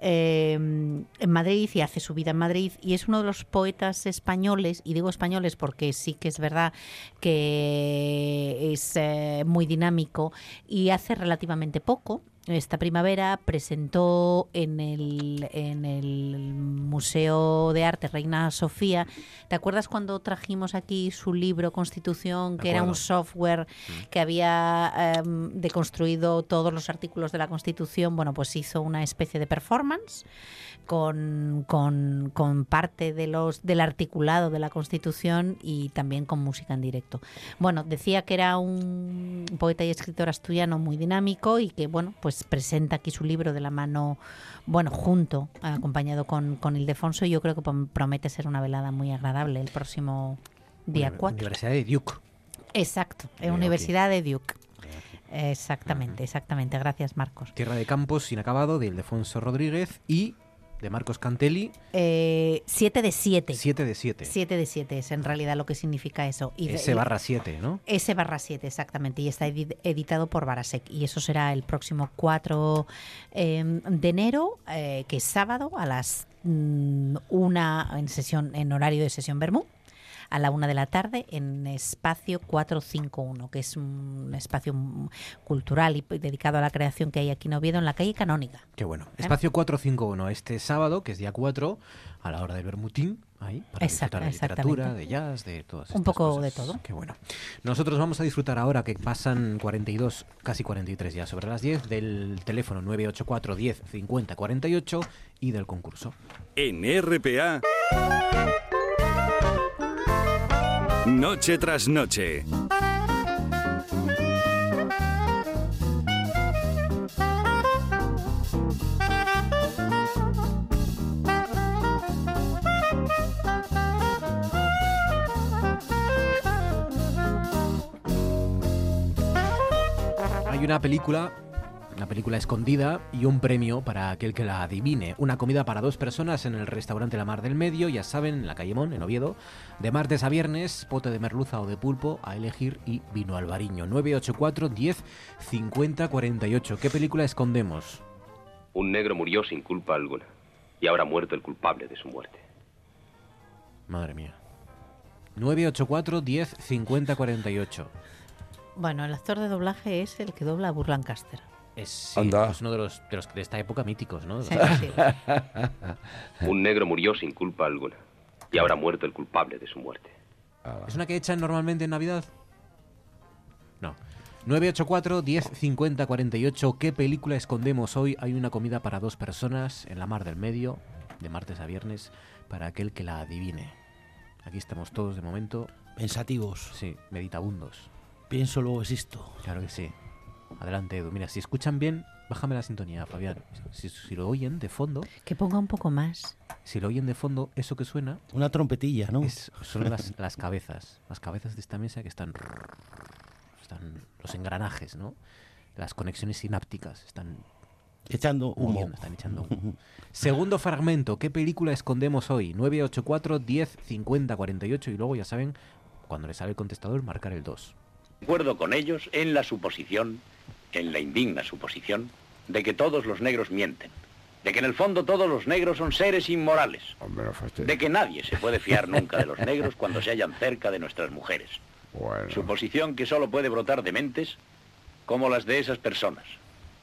eh, en Madrid, y hace su vida en Madrid, y es uno de los poetas españoles, y digo españoles porque sí que es verdad que es eh, muy dinámico, y hace relativamente poco, esta primavera, presentó en el, en el Museo de Arte Reina Sofía. ¿Te acuerdas cuando trajimos aquí su libro Constitución, que era un software que había eh, deconstruido todos los artículos de la Constitución? Bueno, pues hizo una especie de performance con, con, con parte de los del articulado de la Constitución y también con música en directo. Bueno, decía que era un poeta y escritor asturiano muy dinámico y que, bueno, pues presenta aquí su libro de la mano, bueno, junto, acompañado con, con Ildefonso, y yo creo que promete ser una velada muy agradable el próximo día cuatro. Universidad de Duke. Exacto, en Universidad de Duke. Exactamente, exactamente. Gracias, Marcos. Tierra de Campos Inacabado, de Ildefonso Rodríguez y de Marcos Cantelli. Eh, siete de siete. siete de siete. siete de siete es en realidad lo que significa eso. Y S barra siete, ¿no? S barra siete, exactamente. Y está editado por Barasec. Y eso será el próximo cuatro eh, de enero, eh, que es sábado, a las mmm, una en sesión, en horario de sesión Bermú, a la una de la tarde, en Espacio cuatrocientos cincuenta y uno, que es un espacio cultural y dedicado a la creación que hay aquí en Oviedo, en la calle Canónica. Qué bueno. ¿Eh? Espacio cuatrocientos cincuenta y uno, este sábado, que es día cuatro, a la hora del Bermutín, ahí para Exacto, disfrutar de literatura, de jazz, de todas estas Un poco cosas. de todo. Qué bueno. Nosotros vamos a disfrutar ahora que pasan cuarenta y dos, casi cuarenta y tres ya sobre las diez, del teléfono nueve ocho cuatro, diez, cincuenta, cuarenta y ocho y del concurso. En R P A, Noche tras Noche. Hay una película, una película escondida y un premio para aquel que la adivine. Una comida para dos personas en el restaurante La Mar del Medio, ya saben, en la calle Mon, en Oviedo. De martes a viernes, pote de merluza o de pulpo a elegir y vino albariño. nueve ocho cuatro, diez, cincuenta, cuarenta y ocho. ¿Qué película escondemos? Un negro murió sin culpa alguna y ahora ha muerto el culpable de su muerte. Madre mía. nueve ocho cuatro, diez, cincuenta, cuarenta y ocho. Bueno, el actor de doblaje es el que dobla a Burt Lancaster. Es, sí, es uno de los, de los de esta época míticos, ¿no? Sí, sí. Un negro murió sin culpa alguna y ahora ha muerto el culpable de su muerte. Ah. ¿Es una que echan normalmente en Navidad? No. nueve ocho cuatro, diez, cincuenta, cuarenta y ocho. ¿Qué película escondemos hoy? Hay una comida para dos personas en la Mar del Medio, de martes a viernes, para aquel que la adivine. Aquí estamos todos de momento. Pensativos. Sí, meditabundos. Pienso, luego existo. Claro que sí. Adelante, Edu. Mira, si escuchan bien, bájame la sintonía, Fabián. Si, si lo oyen de fondo... Que ponga un poco más. Si lo oyen de fondo, eso que suena... Una trompetilla, ¿no? Es, son las, las cabezas. Las cabezas de esta mesa que están... Están los engranajes, ¿no? Las conexiones sinápticas están... Echando humo. Huyendo, están echando humo. Segundo fragmento. ¿Qué película escondemos hoy? nueve ocho cuatro, diez, cincuenta, cuarenta y ocho. Y luego, ya saben, cuando les sale el contestador, marcar el dos. De acuerdo con ellos en la suposición, en la indigna suposición, de que todos los negros mienten, de que en el fondo todos los negros son seres inmorales, de que nadie se puede fiar nunca de los negros cuando se hallan cerca de nuestras mujeres. Bueno. Suposición que solo puede brotar de mentes como las de esas personas,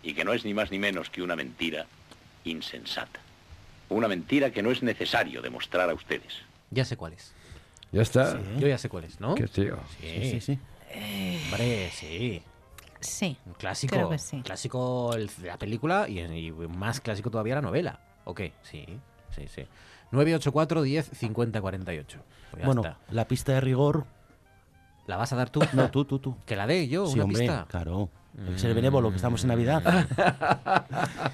y que no es ni más ni menos que una mentira insensata. Una mentira que no es necesario demostrar a ustedes. Ya sé cuál es. Ya está. Sí. Yo ya sé cuál es, ¿no? Qué tío. Sí, sí, sí. sí. Hombre, sí. Sí. Un clásico. Creo que sí. Clásico el, la película y, y más clásico todavía la novela. ¿O qué? Sí, sí, sí. nueve ocho cuatro, diez, cincuenta, cuarenta y ocho. Pues bueno, está. La pista de rigor. ¿La vas a dar tú? No, tú, tú, tú. ¿Que la dé yo? Sí, una hombre, pista. Claro. El ser benévolo, que estamos en Navidad.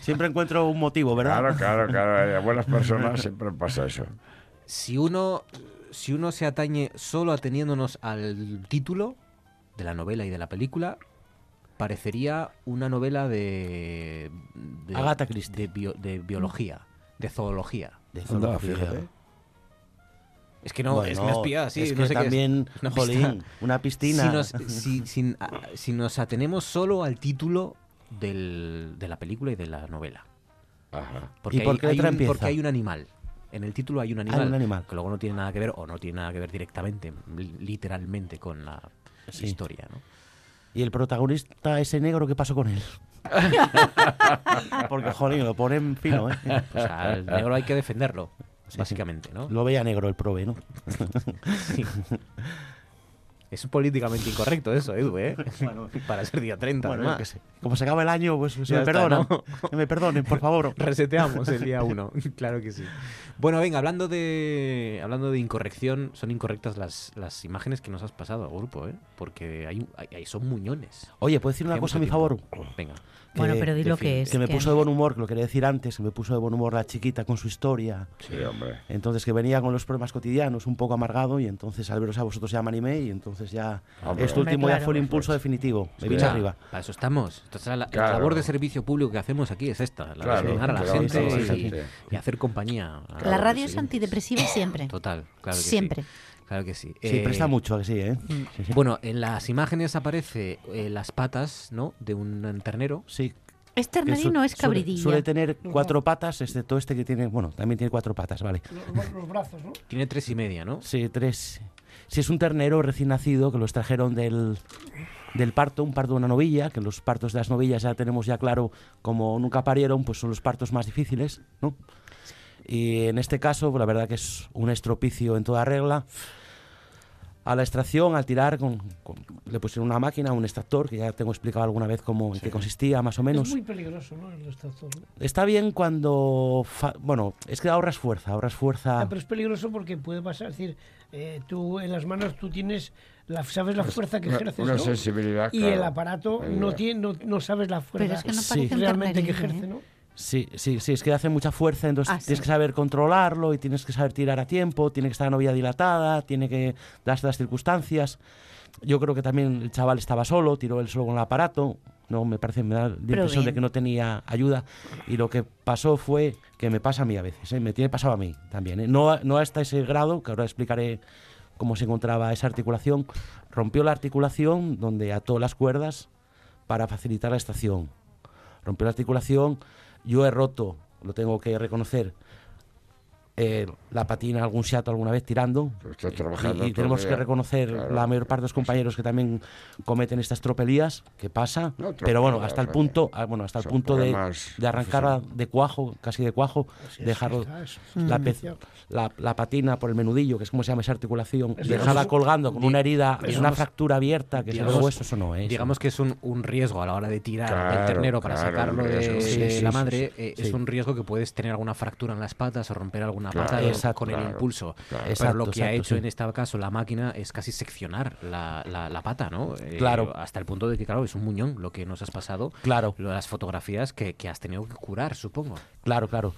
Siempre encuentro un motivo, ¿verdad? Claro, claro, claro. A buenas personas siempre pasa eso. Si uno, si uno se atañe solo ateniéndonos al título de la novela y de la película, parecería una novela de, de Agatha Christie, de, bio, de biología, de zoología. De zoología. Anda, es que no, bueno, es una espía, sí. Es que no sé también, qué es. Una, jolín, pista. una piscina. Si nos, si, si, si nos atenemos solo al título del, de la película y de la novela. Ajá. Porque, ¿Y por qué hay, otra hay un, porque hay un animal. En el título hay un animal, hay un animal que luego no tiene nada que ver o no tiene nada que ver directamente, literalmente con la... Sí. Historia, ¿no? Y el protagonista, ese negro, ¿qué pasó con él? Porque, jolín, lo ponen fino, ¿eh? O sea, el negro hay que defenderlo, sí, básicamente, ¿no? Lo veía negro el prove, ¿no? Sí. Es políticamente incorrecto eso, Edu, ¿eh? Bueno, para ser día treinta, bueno, además. Yo que sé. Como se acaba el año, pues se me perdonan. ¿No? Que me perdonen, por favor. Reseteamos el día uno, claro que sí. Bueno, venga, hablando de hablando de incorrección, son incorrectas las, las imágenes que nos has pasado al grupo, ¿eh? Porque hay, hay, son muñones. Oye, ¿puedo decir una cosa a mi favor? Venga. Que, bueno, pero di lo que es. Que me puso de buen humor, que lo quería decir antes, que me puso de buen humor la chiquita con su historia. Sí, hombre. Entonces, que venía con los problemas cotidianos, un poco amargado, y entonces al veros a vosotros ya me animé, y entonces ya... Hombre. Este último hombre, claro, ya fue el impulso definitivo. Me vine arriba. Para eso estamos. Entonces, la, claro. la labor de servicio público que hacemos aquí es esta, la claro, de claro, a la claro, gente sí, sí, sí. y hacer compañía. Claro, la radio sí. es antidepresiva siempre. Total, claro que siempre. sí. Siempre. Claro que sí. Sí, eh, presta mucho, que sí, ¿eh? Sí, sí. Bueno, en las imágenes aparece eh, las patas, ¿no?, de un ternero. Sí. Es ternerino, es cabridilla. Suele tener cuatro patas, excepto este que tiene... Bueno, también tiene cuatro patas, vale. Los, los brazos, ¿no? Tiene tres y media, ¿no? Sí, tres. Sí, es un ternero recién nacido que los trajeron del... del parto, un parto de una novilla, que los partos de las novillas ya tenemos ya claro, como nunca parieron, pues son los partos más difíciles, ¿no? Y en este caso, pues, la verdad que es un estropicio en toda regla. A la extracción, al tirar, con, con, le pusieron una máquina, un extractor, que ya tengo explicado alguna vez cómo, sí. en qué consistía, más o menos. Es muy peligroso, ¿no?, el extractor. Está bien cuando... Fa- bueno, es que ahorras fuerza, ahorras fuerza... Ah, pero es peligroso porque puede pasar, es decir, eh, tú en las manos tú tienes... La, sabes la fuerza que ejerces, una, una ¿no? sensibilidad, y claro, el aparato no, tiene, no, no sabes la fuerza, pero es que no sí. realmente que ejerce, ¿eh? ¿no? Sí, sí, sí, es que hace mucha fuerza, entonces ah, tienes sí. que saber controlarlo y tienes que saber tirar a tiempo, tiene que estar la novia dilatada, tiene que darse las circunstancias. Yo creo que también el chaval estaba solo, tiró él solo con el aparato, no me parece, me da la pero impresión bien. de que no tenía ayuda, y lo que pasó fue que me pasa a mí a veces, ¿eh? me tiene pasado a mí también, ¿eh? no, no hasta ese grado, que ahora explicaré cómo se encontraba esa articulación. Rompió la articulación donde ató las cuerdas para facilitar la extracción. Rompió la articulación, yo he roto, lo tengo que reconocer, eh, la patina, algún seato alguna vez tirando. Estoy trabajando y, y tenemos que reconocer, claro, la mayor parte de los compañeros que también cometen estas tropelías, que pasa, no, pero bueno, hasta el punto, bueno, hasta el punto de, de arrancarla de cuajo, casi de cuajo, así dejar es, la, pe- la, la patina por el menudillo, que es como se llama esa articulación, es dejarla colgando con una herida, digamos, una fractura abierta, que digamos, se ve hueso, eso no es. Digamos que es un, un riesgo a la hora de tirar claro, del ternero para claro, sacarlo riesgo, de, sí, de sí, la madre, sí, eh, sí. es un riesgo que puedes tener alguna fractura en las patas o romper alguna claro, pata exacto, con claro, el impulso. Claro, pero exacto, lo que exacto, ha hecho sí. en este caso la máquina es casi seccionar la, la, la pata, ¿no? Eh, claro. Hasta el punto de que, claro, es un muñón lo que nos has pasado. Claro. Las fotografías que, que has tenido que curar, supongo. Claro, claro.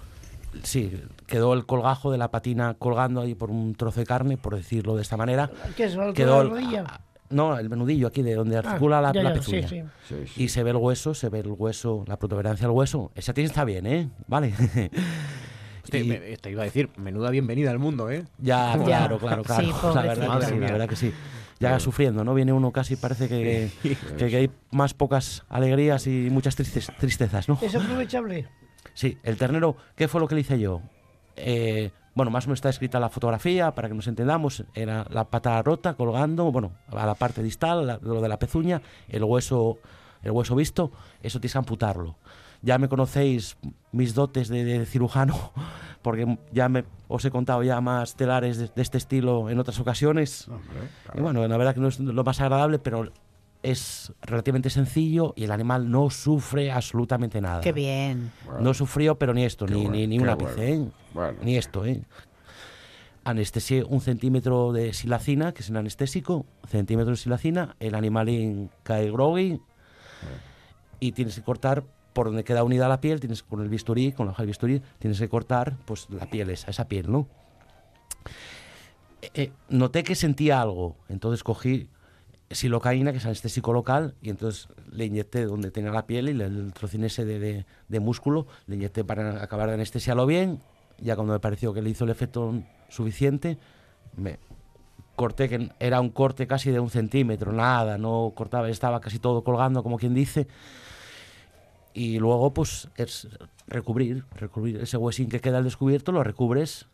Sí, quedó el colgajo de la patina colgando ahí por un trozo de carne, por decirlo de esta manera. ¿Qué es? Quedó el, rodilla? A, no, el menudillo aquí de donde articula ah, la, ya, la pezuña. Sí, sí. Sí, sí. Y se ve el hueso, se ve el hueso, la protuberancia del hueso. Esa tiene está bien, ¿eh? Vale. Te, me, te iba a decir, menuda bienvenida al mundo, ¿eh? Ya, ya. claro, claro, claro. Sí, la, verdad que sí, la verdad que sí. Ya claro. sufriendo, ¿no? Viene uno casi, parece que, sí. que, que hay más pocas alegrías y muchas tristes, tristezas, ¿no? ¿Es aprovechable? Sí, el ternero, ¿qué fue lo que le hice yo? Eh, bueno, más o menos está escrita la fotografía, para que nos entendamos, era la pata rota colgando, bueno, a la parte distal, la, lo de la pezuña, el hueso, el hueso visto, eso tienes que amputarlo. Ya me conocéis mis dotes de, de cirujano, porque ya me, os he contado ya más telares de, de este estilo en otras ocasiones. Hombre, claro. Y bueno, la verdad que no es lo más agradable, pero es relativamente sencillo y el animal no sufre absolutamente nada. ¡Qué bien! Bueno. No sufrió, pero ni esto, ni, bueno, ni, ni un ápice, bueno. ¿eh? Bueno. Ni esto, ¿eh? Anestesié un centímetro de silacina, que es el anestésico, centímetro de silacina, el animalín cae grogui, bueno. y tienes que cortar... por donde queda unida la piel, tienes con el bisturí, con la hoja del bisturí, tienes que cortar pues la piel esa, esa piel, ¿no? Eh, eh, noté que sentía algo, entonces cogí silocaína, que es anestésico local, y entonces le inyecté donde tenía la piel y le, el trocín ese de, de, de músculo, le inyecté para acabar de anestesiarlo bien, ya cuando me pareció que le hizo el efecto suficiente, me... corté, que era un corte casi de un centímetro, nada, no cortaba, estaba casi todo colgando, como quien dice... Y luego, pues, es recubrir, recubrir ese huesín que queda al descubierto, lo recubres.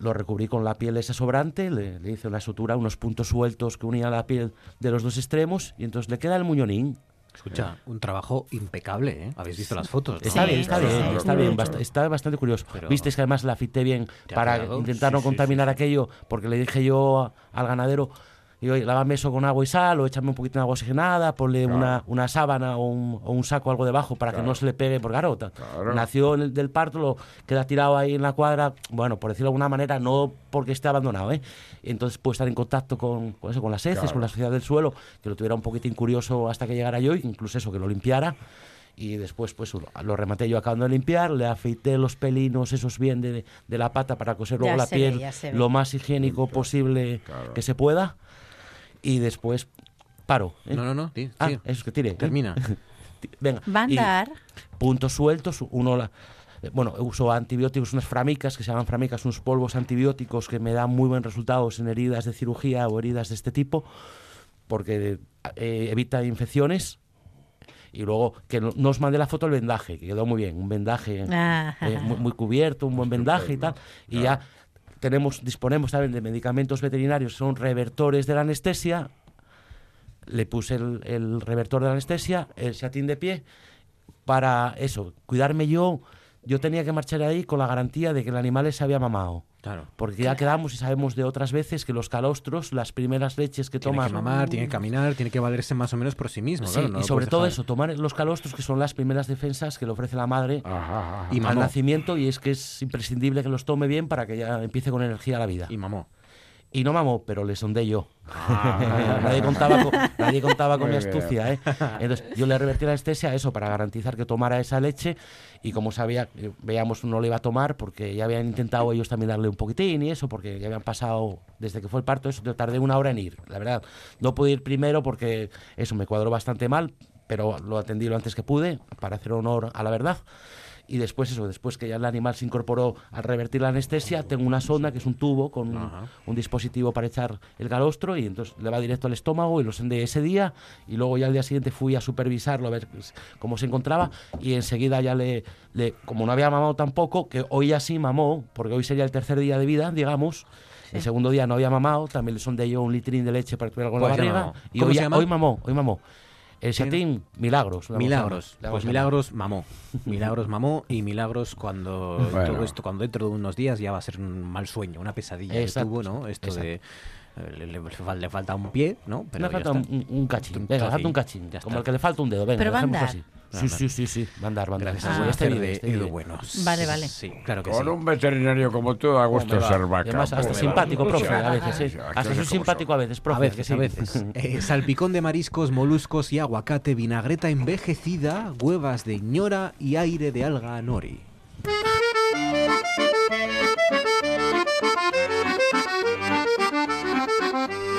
Lo recubrí con la piel esa sobrante, le, le hice una sutura, unos puntos sueltos que unían la piel de los dos extremos, y entonces le queda el muñonín. Escucha, eh. un trabajo impecable, ¿eh? Habéis visto las fotos, ¿no? Está bien, está bien, está, está bien, bast- está bastante curioso. Pero visteis que además la afeité bien para intentar sí, no contaminar sí, sí. aquello, porque le dije yo a, al ganadero... Y oye, lávame eso con agua y sal, o échame un poquito de agua oxigenada, ponle claro. una, una sábana o un, o un saco algo debajo para claro. que no se le pegue por garota. Claro. Nació en el, del parto, lo queda tirado ahí en la cuadra, bueno, por decirlo de alguna manera, no porque esté abandonado, ¿eh? Entonces puede estar en contacto con, con eso, con las heces, claro. con la suciedad del suelo, que lo tuviera un poquito incurioso hasta que llegara yo, incluso eso, que lo limpiara. Y después pues lo rematé yo acabando de limpiar, le afeité los pelinos esos bien de, de la pata para coser luego ya la piel ve, lo más higiénico posible claro. que se pueda. Y después paro. ¿eh? No, no, no. Sí, sí. Ah, eso es que tire. Termina. Venga. Va a andar. Puntos sueltos. Uno, la, bueno, uso antibióticos, unas framicas, que se llaman framicas, unos polvos antibióticos que me dan muy buenos resultados en heridas de cirugía o heridas de este tipo, porque eh, evita infecciones. Y luego, que no, no os mandé la foto el vendaje, que quedó muy bien. Un vendaje eh, muy, muy cubierto, un buen vendaje y tal. Y ya... Tenemos, disponemos también de medicamentos veterinarios, son revertores de la anestesia. Le puse el, el revertor de la anestesia, el chatín de pie, para eso, cuidarme yo yo tenía que marchar ahí con la garantía de que el animal se había mamado. Claro. Porque ya quedamos y sabemos de otras veces que los calostros, las primeras leches que toman... Tiene que mamar, tiene que caminar, tiene que valerse más o menos por sí mismo. Sí, claro, no y sobre todo dejar. Eso, tomar los calostros, que son las primeras defensas que le ofrece la madre ajá, ajá, y al nacimiento, y es que es imprescindible que los tome bien para que ya empiece con energía la vida. Y mamó. Y no mamó, pero le sondé yo. Ah, nadie contaba con, nadie contaba con mi astucia, ¿eh? Entonces yo le revertí la anestesia a eso, para garantizar que tomara esa leche. Y como sabía, veíamos, no le iba a tomar, porque ya habían intentado ellos también darle un poquitín y eso, porque ya habían pasado, desde que fue el parto, eso, tardé una hora en ir. La verdad, no pude ir primero porque eso me cuadró bastante mal, pero lo atendí lo antes que pude, para hacer honor a la verdad. Y después eso, después que ya el animal se incorporó al revertir la anestesia, tengo una sonda, que es un tubo con un, un dispositivo para echar el calostro, y entonces le va directo al estómago, y lo sendé ese día, y luego ya al día siguiente fui a supervisarlo, a ver cómo se encontraba, y enseguida ya le, le como no había mamado tampoco, que hoy ya sí mamó, porque hoy sería el tercer día de vida, digamos. Sí. El segundo día no había mamado, también le sondé yo un litrín de leche para que tuviera algo en la barriga, y hoy, hoy mamó, hoy mamó. El chatín, Milagros. Milagros. Pues Milagros mamó. Milagros mamó y Milagros cuando bueno. todo esto, cuando dentro de unos días ya va a ser un mal sueño, una pesadilla que tuvo, ¿no? Esto exacto. de... Le, le, le falta un pie, ¿no? Pero le falta un, un cachín. Venga, le falta un cachín. Ya como está. El que le falta un dedo. Venga, pero va a andar. Así. Sí, sí, sí, sí. Va a andar, va a andar. Ah, este este de este Edu Bueno. Vale, vale. Sí, claro que con sí. un veterinario como tú, a gusto ser vaca. Además, hasta simpático, profe, a veces. Sí. Hasta soy simpático a veces, profe. A veces, sí. a veces. eh, salpicón de mariscos, moluscos y aguacate, vinagreta envejecida, huevas de ñora y aire de alga nori.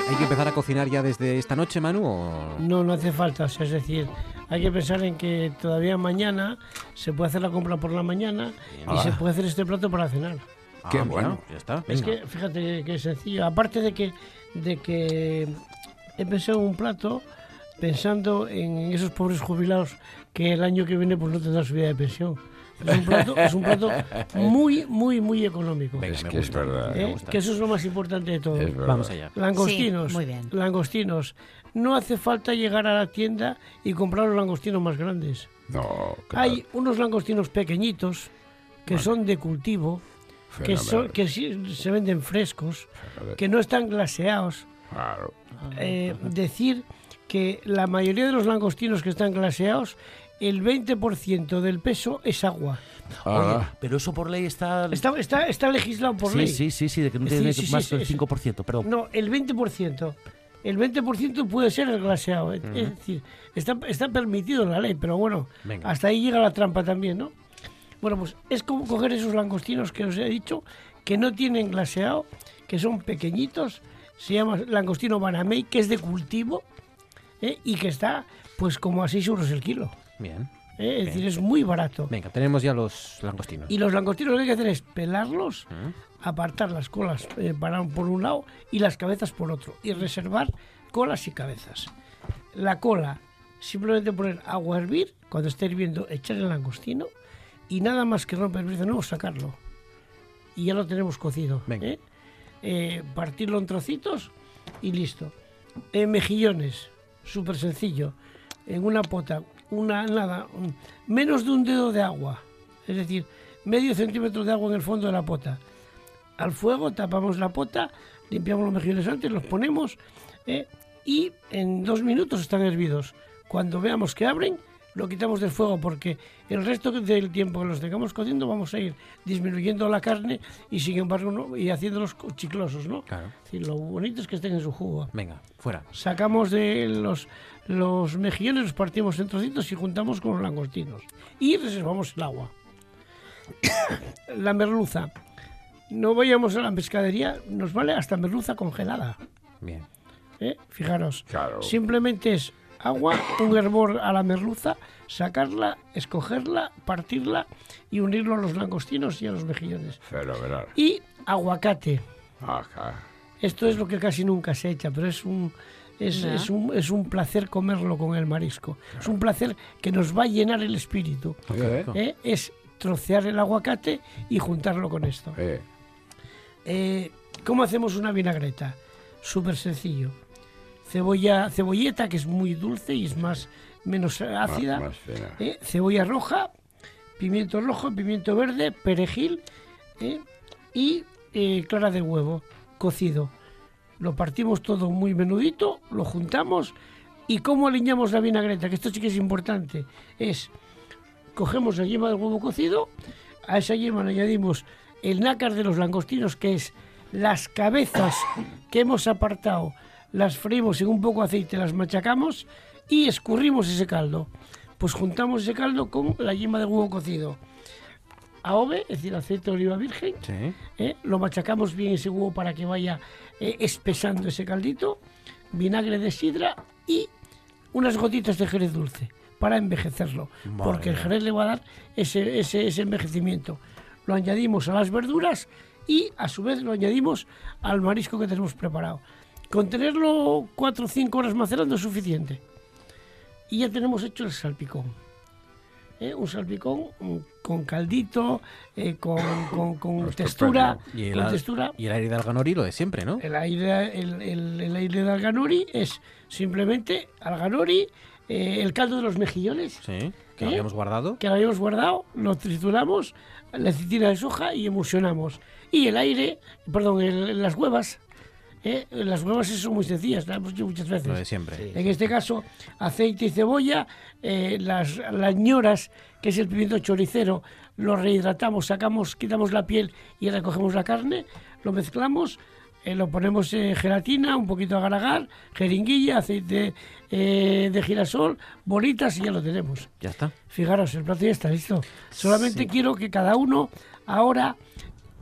¿Hay que empezar a cocinar ya desde esta noche, Manu? ¿O? No, no hace falta. O sea, es decir, hay que pensar en que todavía mañana se puede hacer la compra por la mañana ah. y se puede hacer este plato para cenar. Ah, ¡qué bueno! Ya está. Es que, fíjate que es sencillo. Aparte de que, de que he pensado en un plato pensando en esos pobres jubilados que el año que viene pues no tendrán subida de pensión. Es un plato, es un plato muy, muy, muy económico. Venga, es que gusta, es verdad. ¿Eh? Que eso es lo más importante de todo. Vamos allá. Langostinos. Sí, muy bien. Langostinos. No hace falta llegar a la tienda y comprar los langostinos más grandes. No. Claro. Hay unos langostinos pequeñitos que bueno. son de cultivo, que, son, que sí, se venden frescos, Fenomenal. que no están glaseados. Claro. Eh, decir que la mayoría de los langostinos que están glaseados, el veinte por ciento del peso es agua. Ah. Oye, pero eso por ley está... Está, está, está legislado por sí, ley. Sí, sí, sí, de que no tiene sí, sí, más sí, del cinco por ciento, perdón. No, el veinte por ciento. El veinte por ciento puede ser el glaseado. Uh-huh. Es decir, está, está permitido en la ley, pero bueno, Venga. hasta ahí llega la trampa también, ¿no? Bueno, pues es como coger esos langostinos que os he dicho, que no tienen glaseado, que son pequeñitos, se llama langostino banamey, que es de cultivo, ¿eh? Y que está, pues, como a seis euros el kilo. Bien. Eh, es bien. decir, es muy barato. Venga, tenemos ya los langostinos. Y los langostinos lo que hay que hacer es pelarlos, ¿Mm? apartar las colas eh, para, por un lado y las cabezas por otro. Y reservar colas y cabezas. La cola, simplemente poner agua a hervir, cuando esté hirviendo, echar el langostino y nada más que romper de nuevo sacarlo. Y ya lo tenemos cocido. Venga. Eh. Eh, partirlo en trocitos y listo. Eh, mejillones, súper sencillo. En una pota... Una nada, menos de un dedo de agua, es decir, medio centímetro de agua en el fondo de la pota. Al fuego tapamos la pota, limpiamos los mejillones antes, los ponemos eh, y en dos minutos están hervidos. Cuando veamos que abren, lo quitamos del fuego porque el resto del tiempo que los tengamos cociendo vamos a ir disminuyendo la carne y sin embargo no, y haciéndolos chiclosos, ¿no? Claro. Es decir, lo bonito es que estén en su jugo. Venga, fuera. Sacamos de los... Los mejillones los partimos en trocitos y juntamos con los langostinos. Y reservamos el agua. La merluza. No vayamos a la pescadería, nos vale hasta merluza congelada. Bien. ¿Eh? Fijaros. Claro. Simplemente es agua, un hervor a la merluza, sacarla, escogerla, partirla y unirlo a los langostinos y a los mejillones. Fenomenal. Y aguacate. Ajá. Esto es lo que casi nunca se echa, pero es un... Es, es, un, es un placer comerlo con el marisco. Claro. Es un placer que nos va a llenar el espíritu. Okay. ¿Eh? Es trocear el aguacate y juntarlo con esto. Eh. Eh, ¿Cómo hacemos una vinagreta? Súper sencillo. Cebolla, cebolleta, que es muy dulce y es más menos ácida. Más, más ¿eh? Cebolla roja, pimiento rojo, pimiento verde, perejil ¿eh? y eh, clara de huevo cocido. Lo partimos todo muy menudito, lo juntamos. ¿Y cómo aliñamos la vinagreta? Que esto sí que es importante. Es, cogemos la yema del huevo cocido, a esa yema le añadimos el nácar de los langostinos, que es las cabezas que hemos apartado, las freímos en un poco de aceite, las machacamos y escurrimos ese caldo. Pues juntamos ese caldo con la yema del huevo cocido. A O V, es decir, aceite de oliva virgen, sí. eh, lo machacamos bien ese huevo para que vaya eh, espesando ese caldito, vinagre de sidra y unas gotitas de jerez dulce para envejecerlo, vale. porque el jerez le va a dar ese, ese, ese envejecimiento. Lo añadimos a las verduras y a su vez lo añadimos al marisco que tenemos preparado. Con tenerlo cuatro o cinco horas macerando es suficiente. Y ya tenemos hecho el salpicón. ¿Eh? Un salpicón con caldito, eh, con, con, con textura. Y el, con al, textura. Y el aire de Alganori, lo de siempre, ¿no? El aire, el, el, el aire de Alganori es simplemente Alganori, eh, el caldo de los mejillones. Sí, que ¿eh? lo habíamos guardado. Que lo habíamos guardado, lo trituramos, la aceituna de soja y emulsionamos. Y el aire, perdón, el, las huevas. ¿Eh? Las huevas son muy sencillas, las hemos hecho muchas veces. Lo de siempre. Sí. En este caso, aceite y cebolla, eh, las, las ñoras, que es el pimiento choricero, lo rehidratamos, sacamos, quitamos la piel y recogemos la carne, lo mezclamos, eh, lo ponemos en gelatina, un poquito de agar-agar, jeringuilla, aceite eh, de girasol, bolitas y ya lo tenemos. Ya está. Fijaros, el plato ya está listo. Solamente sí. quiero que cada uno ahora...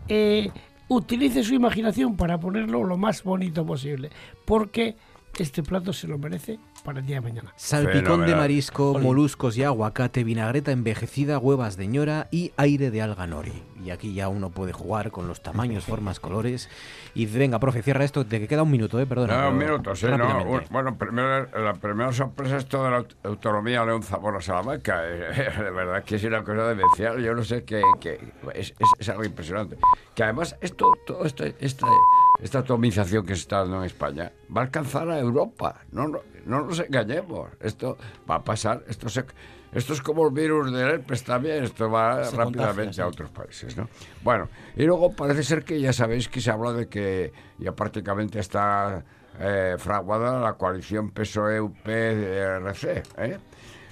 Eh, Utilice su imaginación para ponerlo lo más bonito posible, porque este plato se lo merece para el día de mañana. Salpicón Fenomenal. de marisco, Olé. moluscos y aguacate, vinagreta envejecida, huevas de ñora y aire de alga nori. Y aquí ya uno puede jugar con los tamaños, formas, colores. Y venga, profe, cierra esto, te queda un minuto, ¿eh? Perdona. No, un minuto, sí, no. Un, bueno, primero, la primera sorpresa es toda la autonomía León Zamora Salamanca. De verdad que es una cosa demencial, yo no sé qué. Es, es, es algo impresionante. Que además, esto, todo esto, esta, esta atomización que se está dando en España va a alcanzar a Europa. No, no, no nos engañemos. Esto va a pasar, esto se. Esto es como el virus del herpes también, esto va se rápidamente contagia, a otros países, ¿no? Bueno, y luego parece ser que ya sabéis que se habla de que ya prácticamente está eh, fraguada la coalición P S O E U P R C, ¿eh?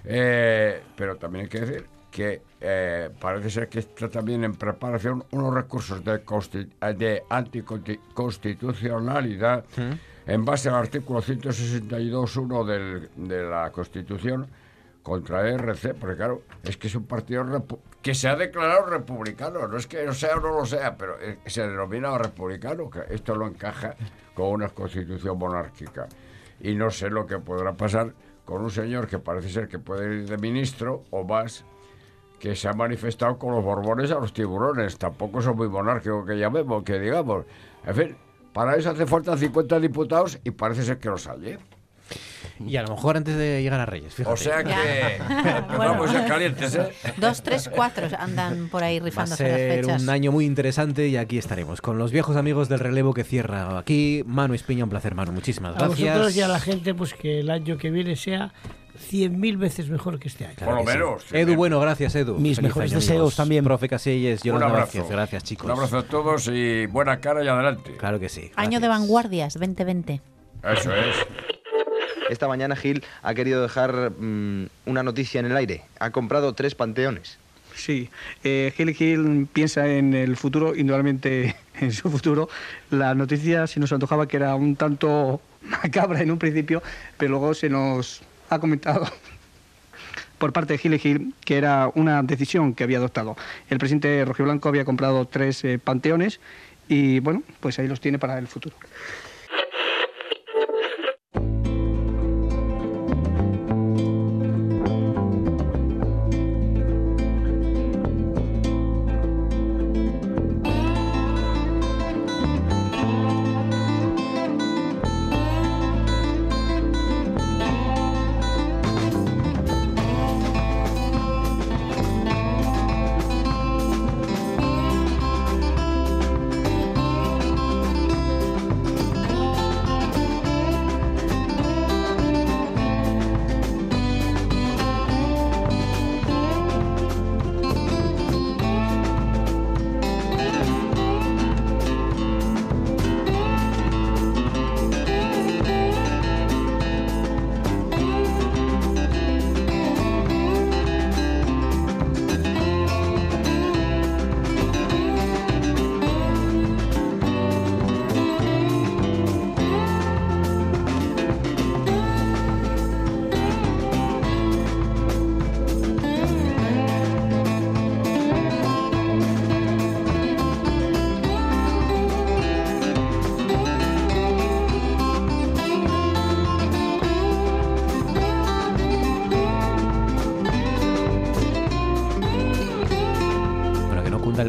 Eh, pero también hay que decir que eh, parece ser que está también en preparación unos recursos de, de anticonstitucionalidad ¿Mm? en base al artículo ciento sesenta y dos punto uno de la Constitución, contra R C, porque claro, es que es un partido que se ha declarado republicano, no es que sea o no lo sea, pero se denomina republicano, que esto lo encaja con una constitución monárquica. Y no sé lo que podrá pasar con un señor que parece ser que puede ir de ministro o más, que se ha manifestado con los borbones a los tiburones, tampoco son muy monárquicos que llamemos, que digamos. En fin, para eso hace falta cincuenta diputados y parece ser que los hay, ¿eh? Y a lo mejor antes de llegar a Reyes, fíjate. O sea que vamos a calientes, ¿eh? Dos, tres, cuatro andan por ahí rifándose las fechas. Va a ser un año muy interesante y aquí estaremos con los viejos amigos del relevo que cierra aquí. Manu Espiña, un placer, Manu. Muchísimas gracias. A vosotros y a la gente, pues que el año que viene sea cien mil veces mejor que este año. Por lo menos. Sí. Edu, bueno, gracias, Edu. Mis mejores deseos también. Profe Casillas, yo un abrazo. Gracias, gracias, chicos. Un abrazo a todos y buena cara y adelante. Claro que sí. Gracias. Año de vanguardias, veinte veinte. Eso es. Esta mañana Gil ha querido dejar mmm, una noticia en el aire. Ha comprado tres panteones. Sí, eh, Gil Gil piensa en el futuro, indudablemente en su futuro. La noticia se nos antojaba que era un tanto macabra en un principio, pero luego se nos ha comentado por parte de Gil Gil que era una decisión que había adoptado. El presidente rojiblanco había comprado tres eh, panteones y bueno, pues ahí los tiene para el futuro.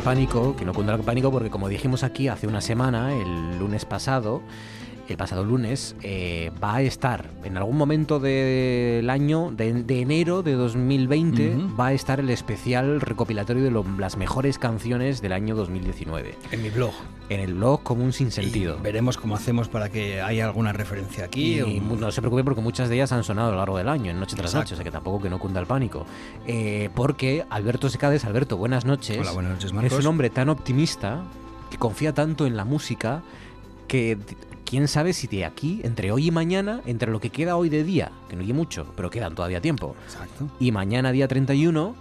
pánico, que no cunda el pánico, porque como dijimos aquí hace una semana, el lunes pasado, el pasado lunes, eh, va a estar en algún momento del año, de, de enero de dos mil veinte, uh-huh, va a estar el especial recopilatorio de lo, las mejores canciones del año dos mil diecinueve. En mi blog. En el blog como un sinsentido. Y veremos cómo hacemos para que haya alguna referencia aquí. Y un... no se preocupen porque muchas de ellas han sonado a lo largo del año, en noche tras noche, o sea que tampoco que no cunda el pánico. Eh, porque Alberto Secades, Alberto, buenas noches. Hola, buenas noches, Marcos. Es un hombre tan optimista, que confía tanto en la música, que... ¿quién sabe si de aquí, entre hoy y mañana, entre lo que queda hoy de día, que no hay mucho, pero quedan todavía tiempo, exacto, y mañana, día treinta y uno,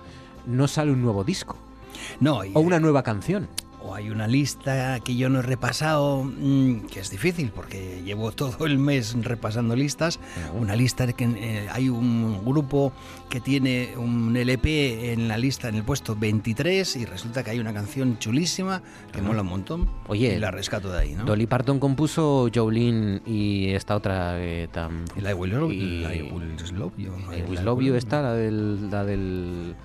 no sale un nuevo disco? No, y, o una nueva canción. O hay una lista que yo no he repasado, que es difícil porque llevo todo el mes repasando listas. Uh-huh. Una lista que eh, hay un grupo que tiene un L P en la lista, en el puesto veintitrés, y resulta que hay una canción chulísima que uh-huh mola un montón. Oye, y la rescato de ahí, ¿no? Dolly Parton compuso Jolene y esta otra... Eh, tam, el I Will Love, y, el I Will Love You. I Will Love You, esta, la del... La del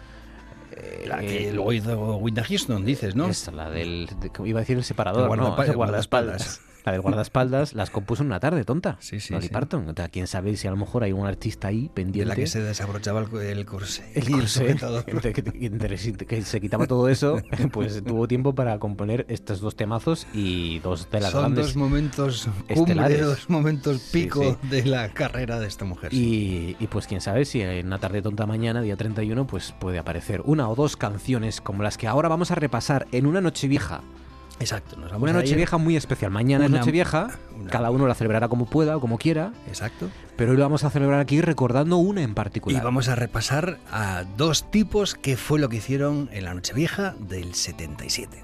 la que eh, luego hizo Whitney Houston, dices, ¿no? Esa, la del... De, iba a decir el separador, guarda, ¿no? Pa- el guardaespaldas. La del guardaespaldas las compuso en una tarde, tonta. Sí, sí, Dolly sí. Parton. O sea, quién sabe si a lo mejor hay un artista ahí pendiente. De la que se desabrochaba el, el corsé. El corsé. Que, que se quitaba todo eso, pues tuvo tiempo para componer estos dos temazos y dos de las Son grandes dos momentos estelares. Cumbre, dos momentos pico, sí, sí, de la carrera de esta mujer. Y, y pues quién sabe si en una tarde tonta mañana, día treinta y uno, pues puede aparecer una o dos canciones como las que ahora vamos a repasar en una noche vieja. Exacto, nos vamos una noche vieja muy especial. Mañana es noche vieja, cada uno la celebrará como pueda o como quiera. Exacto. Pero hoy lo vamos a celebrar aquí recordando una en particular. Y vamos a repasar a dos tipos que fue lo que hicieron en la noche vieja del setenta y siete.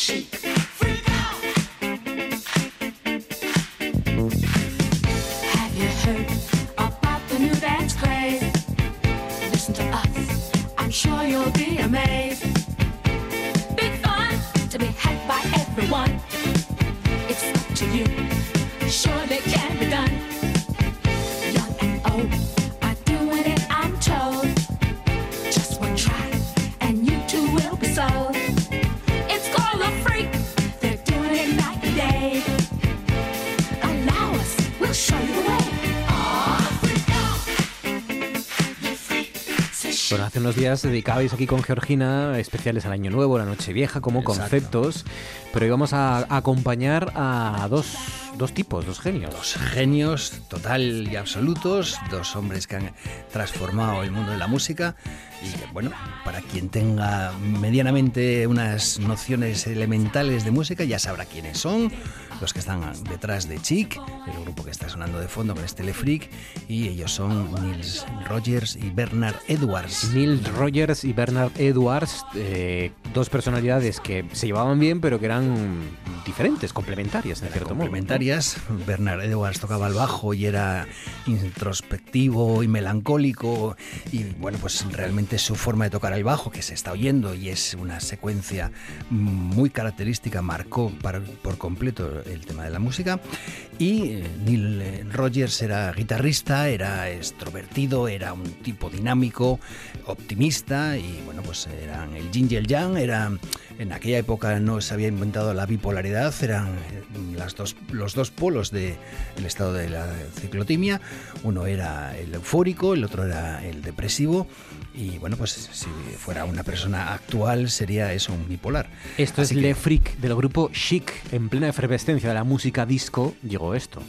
Bueno, hace unos días dedicabais aquí con Georgina especiales al Año Nuevo, la Nochevieja, como exacto, conceptos, pero íbamos a, a acompañar a dos, dos tipos, dos genios. Dos genios total y absolutos, dos hombres que han transformado el mundo de la música y que, bueno, para quien tenga medianamente unas nociones elementales de música ya sabrá quiénes son, los que están detrás de Chic, el grupo que está sonando de fondo con este Le Freak, y ellos son Nile Rodgers y Bernard Edwards. Nile Rodgers y Bernard Edwards, eh, dos personalidades que se llevaban bien, pero que eran diferentes, complementarias, en cierto modo. Complementarias. Bernard Edwards tocaba el bajo y era introspectivo y melancólico, y bueno, pues realmente su forma de tocar el bajo, que se está oyendo y es una secuencia muy característica, marcó para, por completo el tema de la música. Y Nile Rodgers era guitarrista, era extrovertido, era un tipo dinámico, optimista, y bueno, pues eran el yin y el yang, eran, en aquella época no se había inventado la bipolaridad, eran las dos, los dos polos del estado de la ciclotimia, uno era el eufórico, el otro era el depresivo, y bueno, pues si fuera una persona actual sería eso, un bipolar. Esto Así es que... Le Freak, del grupo Chic, en plena efervescencia de la música disco, llegó esto.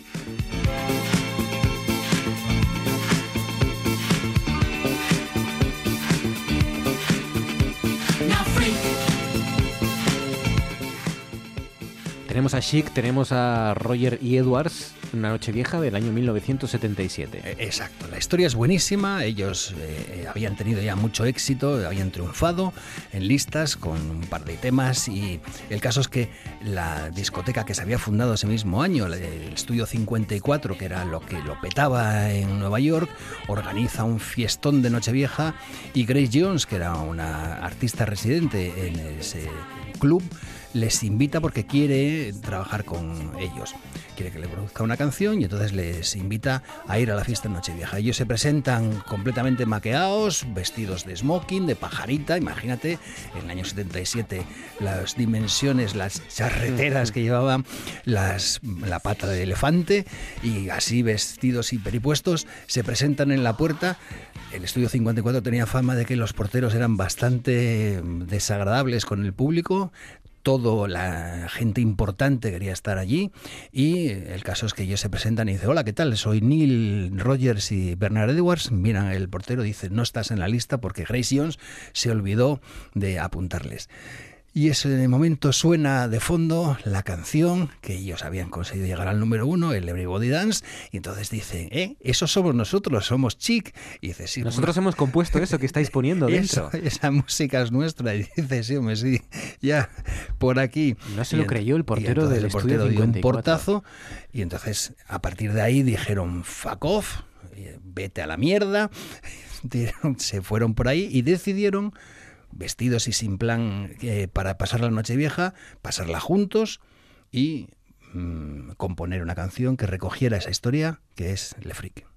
Tenemos a Chic, tenemos a Rodgers y Edwards, una noche vieja del año mil novecientos setenta y siete. Exacto, la historia es buenísima, ellos eh, habían tenido ya mucho éxito, habían triunfado en listas con un par de temas, y el caso es que la discoteca que se había fundado ese mismo año, el Studio cincuenta y cuatro, que era lo que lo petaba en Nueva York, organiza un fiestón de Nochevieja, y Grace Jones, que era una artista residente en ese club, les invita porque quiere trabajar con ellos. Quiere que le produzca una canción y entonces les invita a ir a la fiesta en Nochevieja. Ellos se presentan completamente maqueados, vestidos de smoking, de pajarita. Imagínate, en el año setenta y siete, las dimensiones, las charreteras que llevaban, las, la pata de elefante, y así vestidos y peripuestos, se presentan en la puerta. El Estudio cincuenta y cuatro tenía fama de que los porteros eran bastante desagradables con el público. Toda la gente importante quería estar allí, y el caso es que ellos se presentan y dicen: hola, ¿qué tal? Soy Nile Rodgers y Bernard Edwards. Miran el portero, dice: no estás en la lista porque Grace Jones se olvidó de apuntarles. Y ese momento suena de fondo la canción que ellos habían conseguido llegar al número uno, el Everybody Dance, y entonces dicen: eh, esos somos nosotros, somos Chic. Y dice: sí, nosotros hemos compuesto eso que estáis poniendo dentro. Eso, esa música es nuestra. Y dice: sí, hombre, sí, ya, por aquí. No se y lo en, creyó el portero del el portero Estudio cincuenta y cuatro. Dio un portazo, y entonces a partir de ahí dijeron: fuck off, vete a la mierda. Se fueron por ahí y decidieron, vestidos y sin plan, eh, para pasar la Nochevieja, pasarla juntos y mmm, componer una canción que recogiera esa historia, que es Le Fric.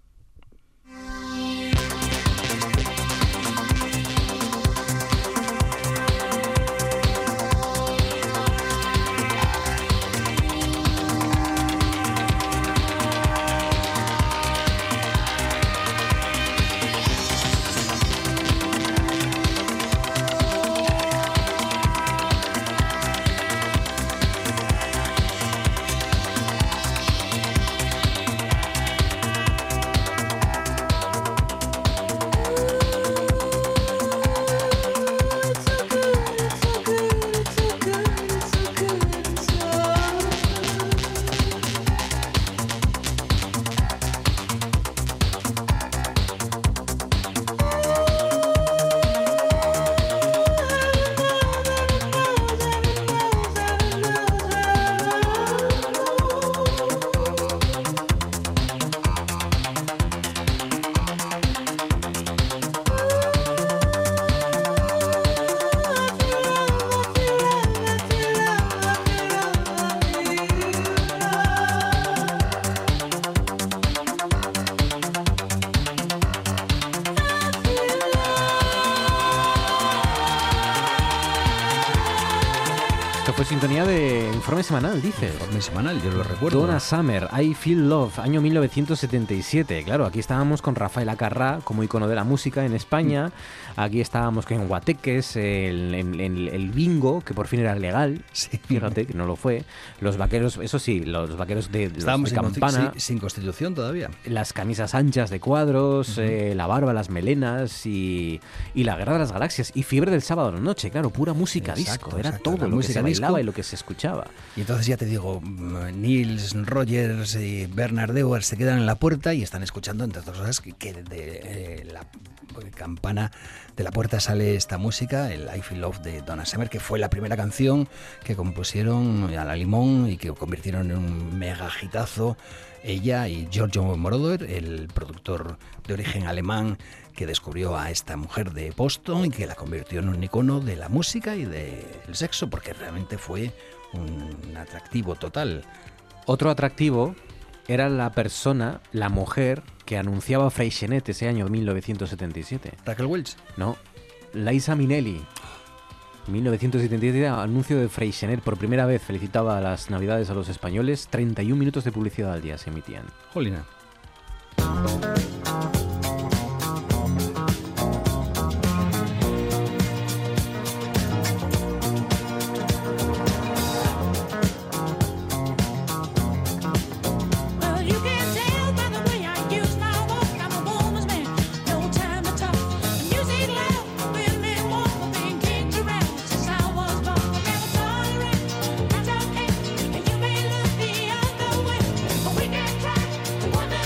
Sintonía de informe semanal, dices. Informe semanal, yo lo recuerdo. Donna Summer, I Feel Love, año mil novecientos setenta y siete. Claro, aquí estábamos con Rafael Acarrá como icono de la música en España. Aquí estábamos con Guateques, el, el, el, el bingo, que por fin era legal. Sí. Fíjate que no lo fue. Los vaqueros, eso sí, los vaqueros de, los de campana. Sí, sin constitución todavía. Las camisas anchas de cuadros, uh-huh. eh, la barba, las melenas y, y la guerra de las galaxias. Y fiebre del sábado a la noche, claro, pura música exacto, disco. Era exacto, todo lo música que se bailaba disco. Lo que se escuchaba. Y entonces ya te digo, Nils Rodgers y Bernard Edwards se quedan en la puerta y están escuchando, entre otras cosas, que de, de la campana de la puerta sale esta música, el I Feel Love de Donna Summer, que fue la primera canción que compusieron a la limón y que convirtieron en un mega hitazo. Ella y Giorgio Moroder, el productor de origen alemán que descubrió a esta mujer de Boston y que la convirtió en un icono de la música y del sexo, porque realmente fue un atractivo total. Otro atractivo era la persona, la mujer, que anunciaba Freixenet ese año mil novecientos setenta y siete. ¿Raquel Welch? No, Liza Minnelli. mil novecientos setenta y siete, anuncio de Freixenet por primera vez, felicitaba las Navidades a los españoles. treinta y un minutos de publicidad al día se emitían. Jolina. What the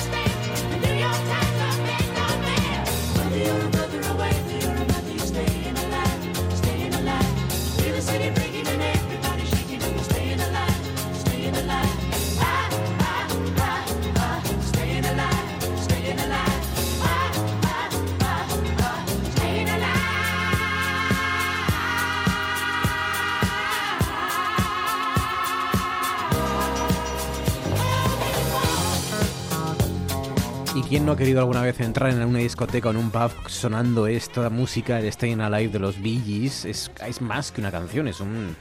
¿Quién no ha querido alguna vez entrar en una discoteca o en un pub sonando esta música, el Stayin' Alive de los Bee Gees? Es, es más que una canción, es un...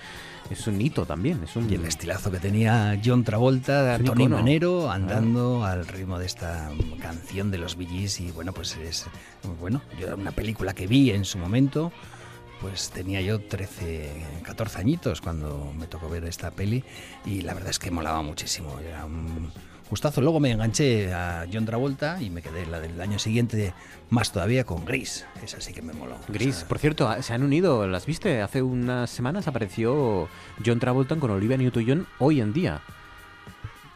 Es un hito también. Es un... Y el estilazo que tenía John Travolta, Tony Manero, andando ah. al ritmo de esta canción de los Bee Gees. Y bueno, pues es bueno, yo una película que vi en su momento, pues tenía yo trece, catorce añitos cuando me tocó ver esta peli y la verdad es que molaba muchísimo. Era un gustazo. Luego me enganché a John Travolta y me quedé la del año siguiente más todavía con Gris. Esa sí que me moló. Gris, o sea, por cierto, se han unido, ¿las viste? Hace unas semanas apareció John Travolta con Olivia Newton-John hoy en día.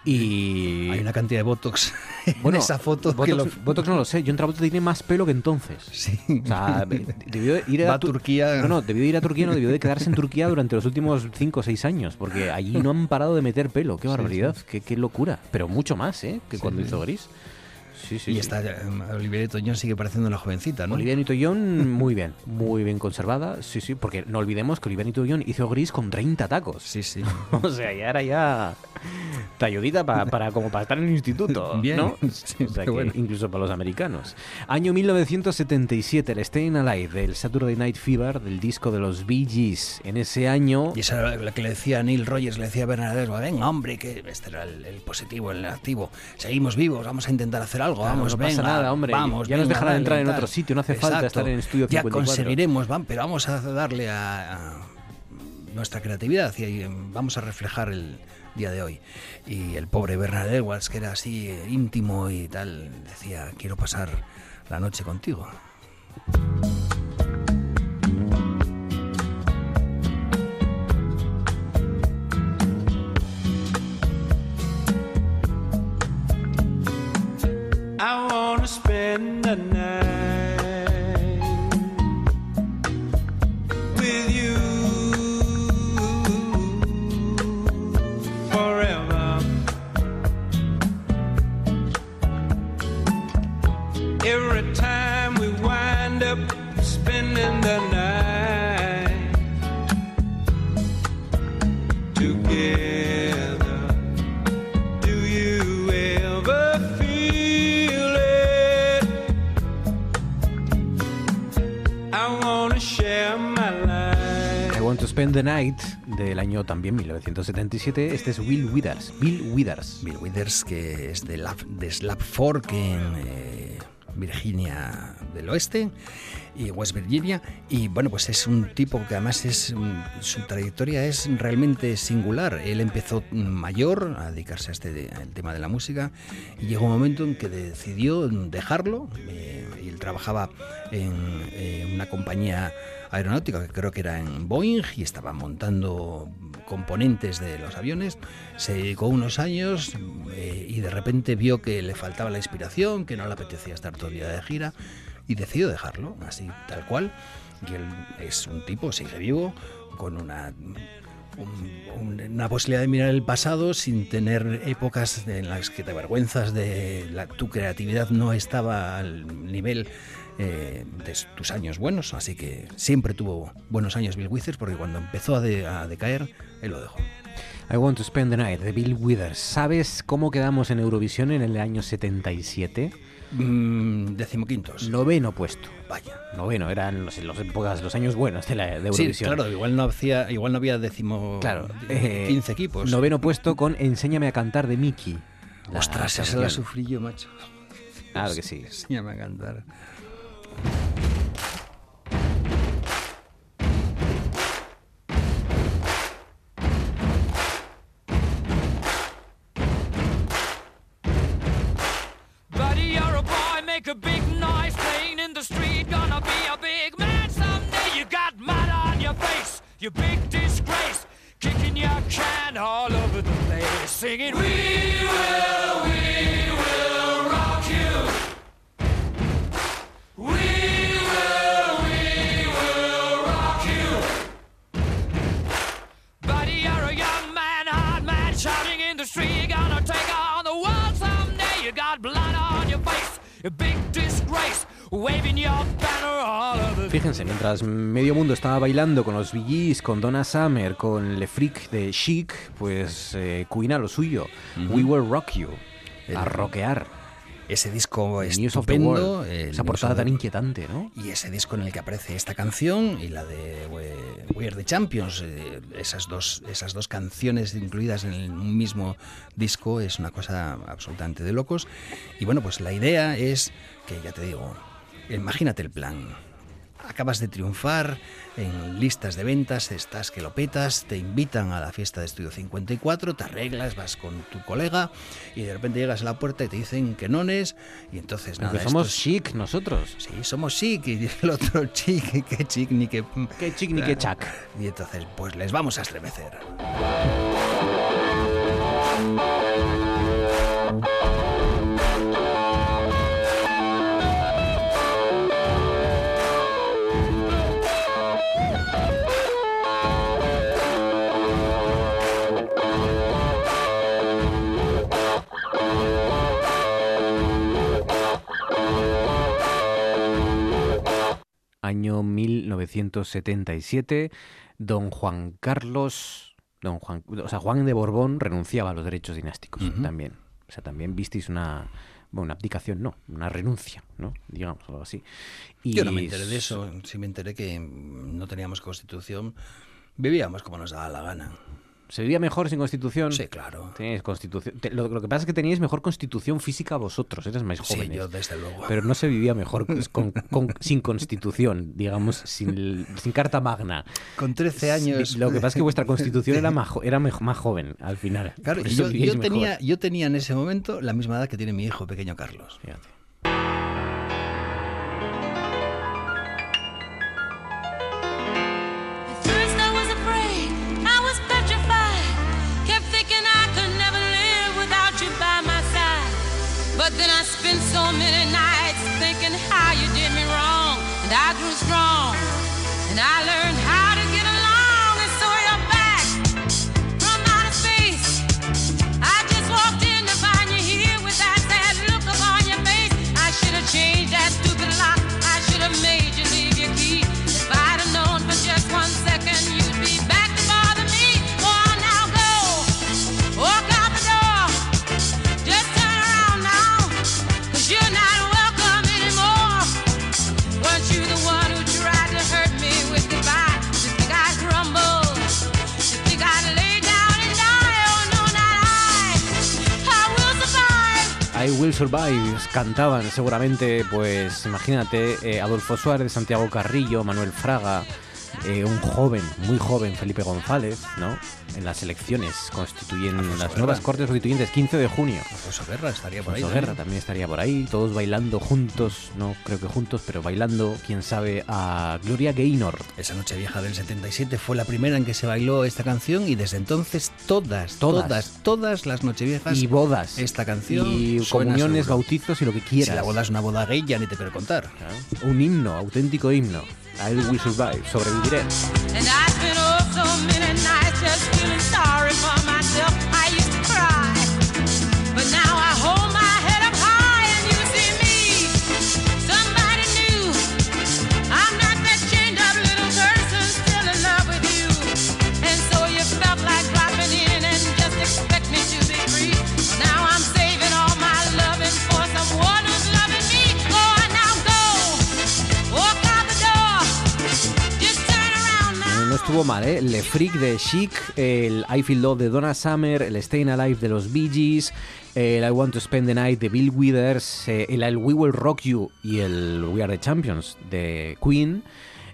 Y hay una cantidad de botox en bueno, esa foto. Botox, que lo... botox no lo sé. John Travolta tiene más pelo que entonces. Sí. O sea, debió de ir a, a tu... Turquía. No, no, debió de ir a Turquía, no, debió de quedarse en Turquía durante los últimos cinco o seis años, porque allí no han parado de meter pelo. Qué barbaridad, sí, sí. Qué, qué locura. Pero mucho más, ¿eh? Que sí, cuando sí. hizo Gris. Sí, sí, y sí. Esta Olivia Newton-John sigue pareciendo una jovencita, ¿no? Olivia Newton-John muy bien, muy bien conservada, sí, sí, porque no olvidemos que Olivia Newton-John hizo Gris con treinta tacos. Sí, sí. O sea, ya era ya talludita pa, para como para estar en el instituto, bien, ¿no? Sí, o sea, que bueno. Incluso para los americanos. Año mil novecientos setenta y siete, el Stayin' Alive del Saturday Night Fever, del disco de los Bee Gees. En ese año... Y esa era la que le decía a Nile Rodgers, le decía a Bernard Edwards, venga, hombre, que este era el, el positivo, el activo. Seguimos vivos, vamos a intentar hacer algo. Algo, claro, vamos, no venga, pasa nada, hombre. Vamos, ya venga, nos dejarán entrar en otro sitio, no hace exacto, falta estar en Studio cincuenta y cuatro. Ya conseguiremos, van, pero vamos a darle a, a nuestra creatividad y vamos a reflejar el día de hoy. Y el pobre Bernard Edwards, que era así íntimo y tal, decía, quiero pasar la noche contigo. I wanna spend the night with you forever. Every time we wind up spending the night together, do you ever feel? I Want to Spend the Night, del año también mil novecientos setenta y siete. Este es Bill Withers. Bill Withers. Bill Withers, que es de, la, de Slap Fork en eh, Virginia del Oeste y West Virginia. Y bueno, pues es un tipo que además es su trayectoria es realmente singular. Él empezó mayor a dedicarse a este, al tema de la música y llegó un momento en que decidió dejarlo. Eh, él trabajaba en eh, una compañía aeronáutica, que creo que era en Boeing, y estaba montando componentes de los aviones. Se dedicó unos años eh, y de repente vio que le faltaba la inspiración, que no le apetecía estar todo el día de gira y decidió dejarlo, así tal cual. Y él es un tipo, sigue vivo, con una... Un, una posibilidad de mirar el pasado sin tener épocas en las que te avergüenzas de la, tu creatividad no estaba al nivel eh, de tus años buenos, así que siempre tuvo buenos años Bill Withers, porque cuando empezó a, de, a decaer, él lo dejó. I Want to Spend the Night de Bill Withers. ¿Sabes cómo quedamos en Eurovisión en el año setenta y siete? Mm, decimoquintos. Noveno puesto. Vaya. Noveno, eran los, los, épocas, los años buenos de, la, de Eurovisión. Sí, claro, igual no, hacía, igual no había décimo. Claro, eh, quince equipos. Noveno puesto con Enséñame a Cantar de Miki. Ostras, esa la sufrí yo, macho. Claro que sí. Enséñame a Cantar. A big noise playing in the street, gonna be a big man someday. You got mud on your face, you big disgrace, kicking your can all over the place, singing we will, we will rock you. We will, we will rock you. Buddy, you're a young man, hard man, shouting in the street, gonna take on the world someday. You got blood on your face. Fíjense, mientras medio mundo estaba bailando con los Bee Gees, con Donna Summer, con Le Freak de Chic, pues eh, Queen a lo suyo. Uh-huh. We Will Rock You, el, a rockear. ese disco estupendo, el, esa portada tan inquietante, ¿no? Y ese disco en el que aparece esta canción y la de We Are the Champions, eh, esas dos esas dos canciones incluidas en el mismo disco, es una cosa absolutamente de locos. Y bueno, pues la idea es que, ya te digo, imagínate el plan. Acabas de triunfar en listas de ventas, estás que lo petas, te invitan a la fiesta de Studio cincuenta y cuatro, te arreglas, vas con tu colega y de repente llegas a la puerta y te dicen que nones y entonces nada. Porque somos esto... chic nosotros. Sí, somos chic y el otro chic, y qué chic ni qué... Qué chic ni qué chac. Y entonces pues les vamos a estremecer. Año mil novecientos setenta y siete, don Juan Carlos, don Juan, o sea, Juan de Borbón renunciaba a los derechos dinásticos, uh-huh. también. O sea, también visteis una, bueno, una abdicación, no, una renuncia, ¿no? Digamos, algo así. Y yo no me enteré de eso, sí me enteré que no teníamos constitución, vivíamos como nos daba la gana. ¿Se vivía mejor sin constitución? Sí, claro. Teníais constitución. Te, lo, lo que pasa es que teníais mejor constitución física vosotros, eras más jóvenes. Sí, yo desde luego. Pero no se vivía mejor con, con, sin constitución, digamos, sin, sin carta magna. Con trece años. Lo que pasa es que vuestra constitución era más, era más joven al final. Claro, yo, yo, tenía, yo tenía en ese momento la misma edad que tiene mi hijo pequeño Carlos. Fíjate. Then I spent so many nights thinking how you did me wrong, and I grew strong, and I learned how to get along, and so you're back from outer space. I just walked in to find you here with that sad look upon your face. I should have changed that stupid lock, I should have made you leave your key. If I'd have known for just one second you'd be back to bother me. Oh, now go, walk out the door, just turn. You're not welcome anymore. Weren't you the one who tried to hurt me with goodbye? You think I'd crumble? You think I'd lay down and die? Oh no, not I. I will survive. I will survive. Cantaban seguramente, pues imagínate, eh, Adolfo Suárez, Santiago Carrillo, Manuel Fraga, eh, un joven, muy joven, Felipe González, ¿no? En las elecciones constituyentes, en las nuevas Cortes Constituyentes, quince de junio. Alfonso Guerra estaría por ahí. Alfonso Guerra también estaría por ahí, todos bailando juntos, no creo que juntos, pero bailando, quién sabe, a Gloria Gaynor. Esa Nochevieja del setenta y siete fue la primera en que se bailó esta canción y desde entonces todas, todas, todas, todas las Nocheviejas y bodas, esta canción y comuniones, seguro. Bautizos y lo que quieras. Si la boda es una boda gay, ya ni te quiero contar. ¿Ah? Un himno, auténtico himno. I will survive, sobreviviré. And I've been up so many nights just feeling sorry for myself. I used to cry, but now I hold my head up high and you see me, somebody new. I'm not that chained up little person still in love with you. And so you felt like dropping in and just expect me to be free. Now I'm saving all my loving for someone who's loving me. Oh, I now go, walk out the door, just turn around now. No estuvo mal, ¿eh? Le Freak de Chic, el I Feel Love de Donna Summer, el Stayin' Alive de los Bee Gees, el I Want to Spend the Night de Bill Withers, el I We Will Rock You y el We Are the Champions de Queen,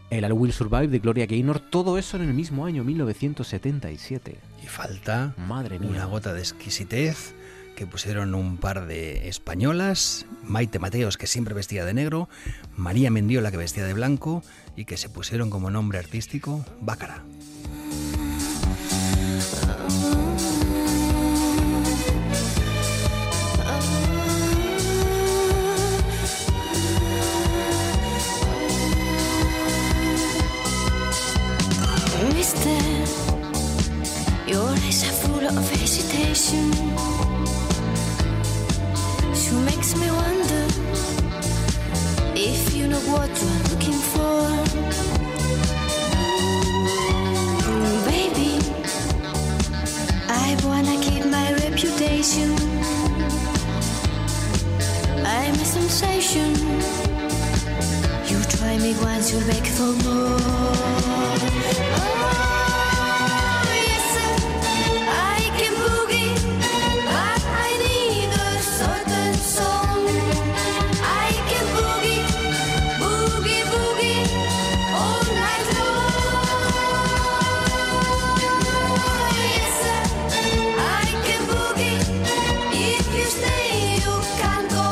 el I Will Survive de Gloria Gaynor, todo eso en el mismo año, mil novecientos setenta y siete. Y falta, madre mía, una gota de exquisitez que pusieron un par de españolas, Maite Mateos, que siempre vestía de negro, María Mendiola, que vestía de blanco, y que se pusieron como nombre artístico Bacara. Mister, your eyes are full of hesitation. She makes me wonder if you know what you are looking for. Baby, me once, you're back for more. Oh, yes, I can boogie, but I need a certain song. I can boogie, boogie, boogie, all night long. Oh, yes, I can boogie, if you stay, you can go.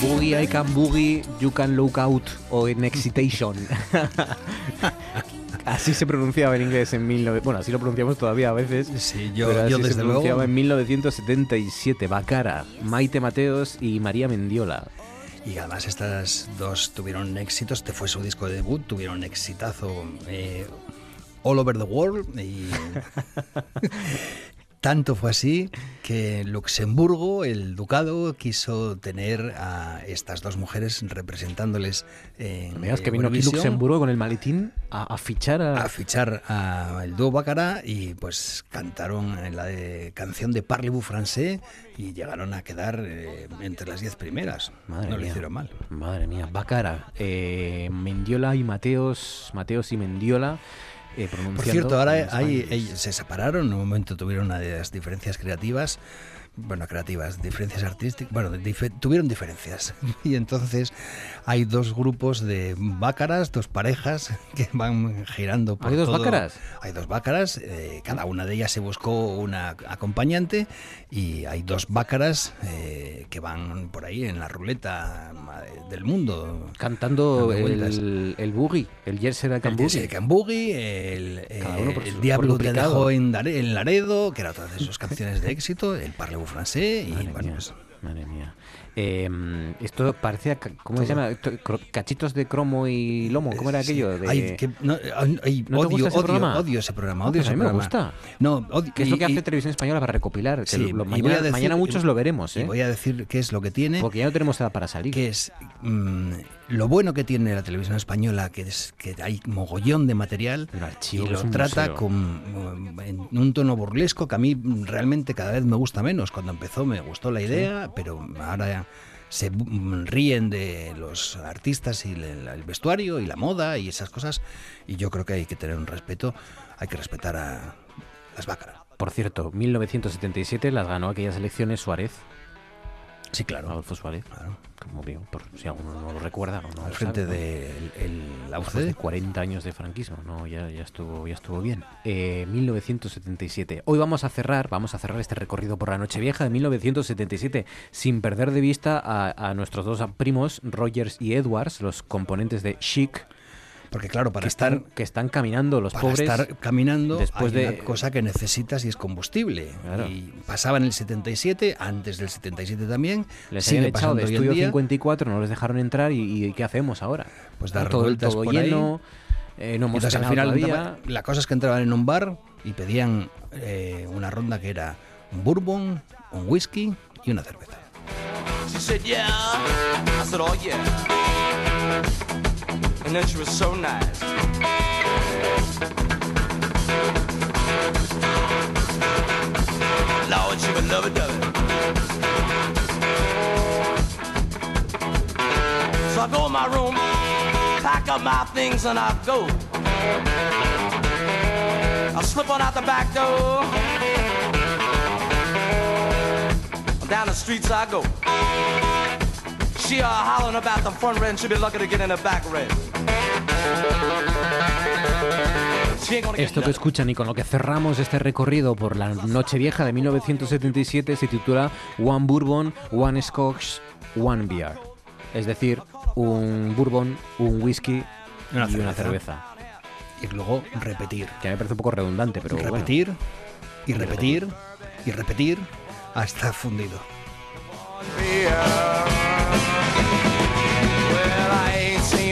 Boogie, I can boogie, you can look out, o in excitation. Así se pronunciaba en inglés en mil novecientos... Bueno, así lo pronunciamos todavía a veces. Sí, yo, pero así yo desde se pronunciaba luego. En mil novecientos setenta y siete, Bacara, Maite Mateos y María Mendiola. Y además estas dos tuvieron éxitos. Este fue su disco de debut, tuvieron exitazo. Eh, all over the world. Y... Tanto fue así que Luxemburgo, el ducado, quiso tener a estas dos mujeres representándoles en Veas que vino aquí Luxemburgo con el maletín a, a fichar a... a fichar al dúo Bacara, y pues cantaron la de, canción de Parlez-vous Français, y llegaron a quedar eh, entre las diez primeras. Madre no mía. Lo hicieron mal. Madre mía, Bacara, eh, Mendiola y Mateos, Mateos y Mendiola. Eh, Por cierto, ahora hay, ellos se separaron, en un momento tuvieron una de las diferencias creativas, bueno, creativas, diferencias artísticas, bueno, dif- tuvieron diferencias. Y entonces hay dos grupos de Bácaras, dos parejas que van girando por todo. ¿Hay dos Bácaras? Hay dos Bácaras, eh, cada una de ellas se buscó una acompañante, y hay dos Bácaras eh, que van por ahí en la ruleta del mundo. Cantando el, el boogie, el Jersey de Cambugi, el, el, el, el Diablo te dejó en Laredo, que era otra de sus canciones de éxito, el Parlez-vous Francés, y madre bueno, mía, pues... madre mía. Eh, esto parecía, ¿cómo se llama? Cachitos de cromo y lomo, ¿cómo era aquello? De... Ay, que, no, ay, ¿no odio, te gusta ese odio, programa? Odio ese programa, odio no, ese a mí programa. Me gusta. No, odio, que es y, lo que hace y, Televisión Española para recopilar. Que sí, lo, mañana, decir, mañana muchos lo veremos. ¿eh? Y voy a decir qué es lo que tiene. Porque ya no tenemos edad para salir. Que es mmm, lo bueno que tiene la Televisión Española, que es que hay mogollón de material archivo, y lo trata museo. con en un tono burlesco que a mí realmente cada vez me gusta menos. Cuando empezó me gustó la idea, sí. pero ahora se ríen de los artistas y el vestuario y la moda y esas cosas, y yo creo que hay que tener un respeto, hay que respetar a las Bácaras. Por cierto, mil novecientos setenta y siete las ganó aquellas elecciones Suárez. Sí, claro. Adolfo Suárez, claro. Como digo, por si alguno no lo recuerda. No lo Al frente del de auge de cuarenta años de franquismo, no, ya, ya, estuvo, ya estuvo bien. Eh, mil novecientos setenta y siete. Hoy vamos a cerrar, vamos a cerrar este recorrido por la Nochevieja de mil novecientos setenta y siete, sin perder de vista a, a nuestros dos primos, Rogers y Edwards, los componentes de Chic. Porque claro, para que estar están, que están caminando los para pobres, estar caminando después hay de una cosa que necesitas y es combustible. Claro. Y pasaba en el setenta y siete, antes del setenta y siete también. Les han echado de Studio cincuenta y cuatro, no les dejaron entrar y, y ¿qué hacemos ahora? Pues dar todo, vueltas todo por lleno, ahí. Eh, no hemos Entonces, al final todavía. La cosa es que entraban en un bar y pedían eh, una ronda que era un bourbon, un whisky y una cerveza. She said, yeah, I said, oh, yeah. And then she was so nice. Lord, she was lovey-dovey. So I go in my room, pack up my things, and I go. I slip on out the back door. Down the streets I go. She are hollering about the front rent, she'll be lucky to get in the back rent. Esto que escuchan y con lo que cerramos este recorrido por la Nochevieja de mil novecientos setenta y siete se titula One Bourbon, One Scotch, One Beer. Es decir, un bourbon, un whisky y una cerveza. Y, una cerveza. Y luego repetir. Que a mí me parece un poco redundante, pero repetir, bueno. Y repetir, y repetir, hasta fundido.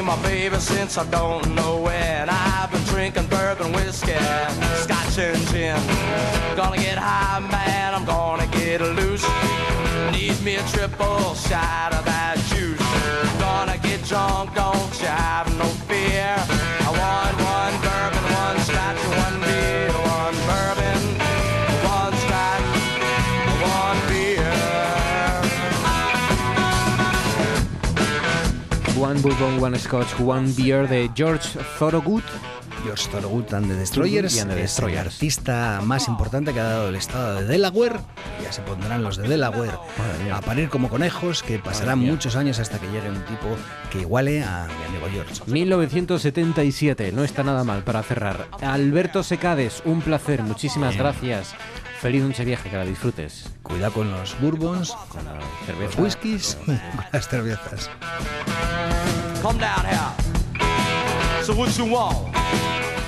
My baby since I don't know when. I've been drinking bourbon whiskey, scotch and gin. Gonna get high, man, I'm gonna get loose. Need me a triple shot of that juice. Gonna get drunk, don't you have no fear. I want one bourbon, one Bourbon, One Scotch, One Beer de George Thorogood. George Thorogood and the Destroyers, and the Destroyers. Es el artista más importante que ha dado el estado de Delaware. Ya se pondrán los de Delaware a parir como conejos, que pasarán muchos años hasta que llegue un tipo que iguale a mi amigo George. mil novecientos setenta y siete, no está nada mal para cerrar. Alberto Secades, un placer, muchísimas Bien. gracias. Feliz Nochevieja, que la disfrutes. Cuidado con los bourbons, con la cerveza, los whiskies, con las cervezas. Come down here. So what you want?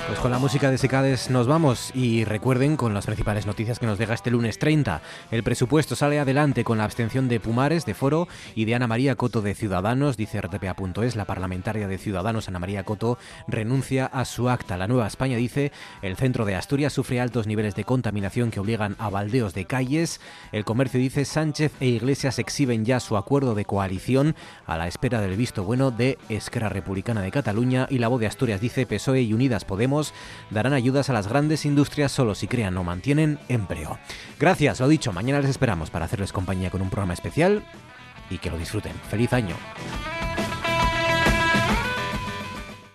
Pues con la música de Secades nos vamos, y recuerden con las principales noticias que nos deja este lunes treinta. El presupuesto sale adelante con la abstención de Pumares, de Foro, y de Ana María Coto de Ciudadanos. Dice R T P A punto es, la parlamentaria de Ciudadanos, Ana María Coto, renuncia a su acta. La Nueva España dice, el centro de Asturias sufre altos niveles de contaminación que obligan a baldeos de calles. El Comercio dice, Sánchez e Iglesias exhiben ya su acuerdo de coalición a la espera del visto bueno de Esquerra Republicana de Cataluña. Y La Voz de Asturias dice, P S O E y Unidas Podemos darán ayudas a las grandes industrias solo si crean o mantienen empleo. Gracias, lo dicho, mañana les esperamos para hacerles compañía con un programa especial y que lo disfruten. ¡Feliz año!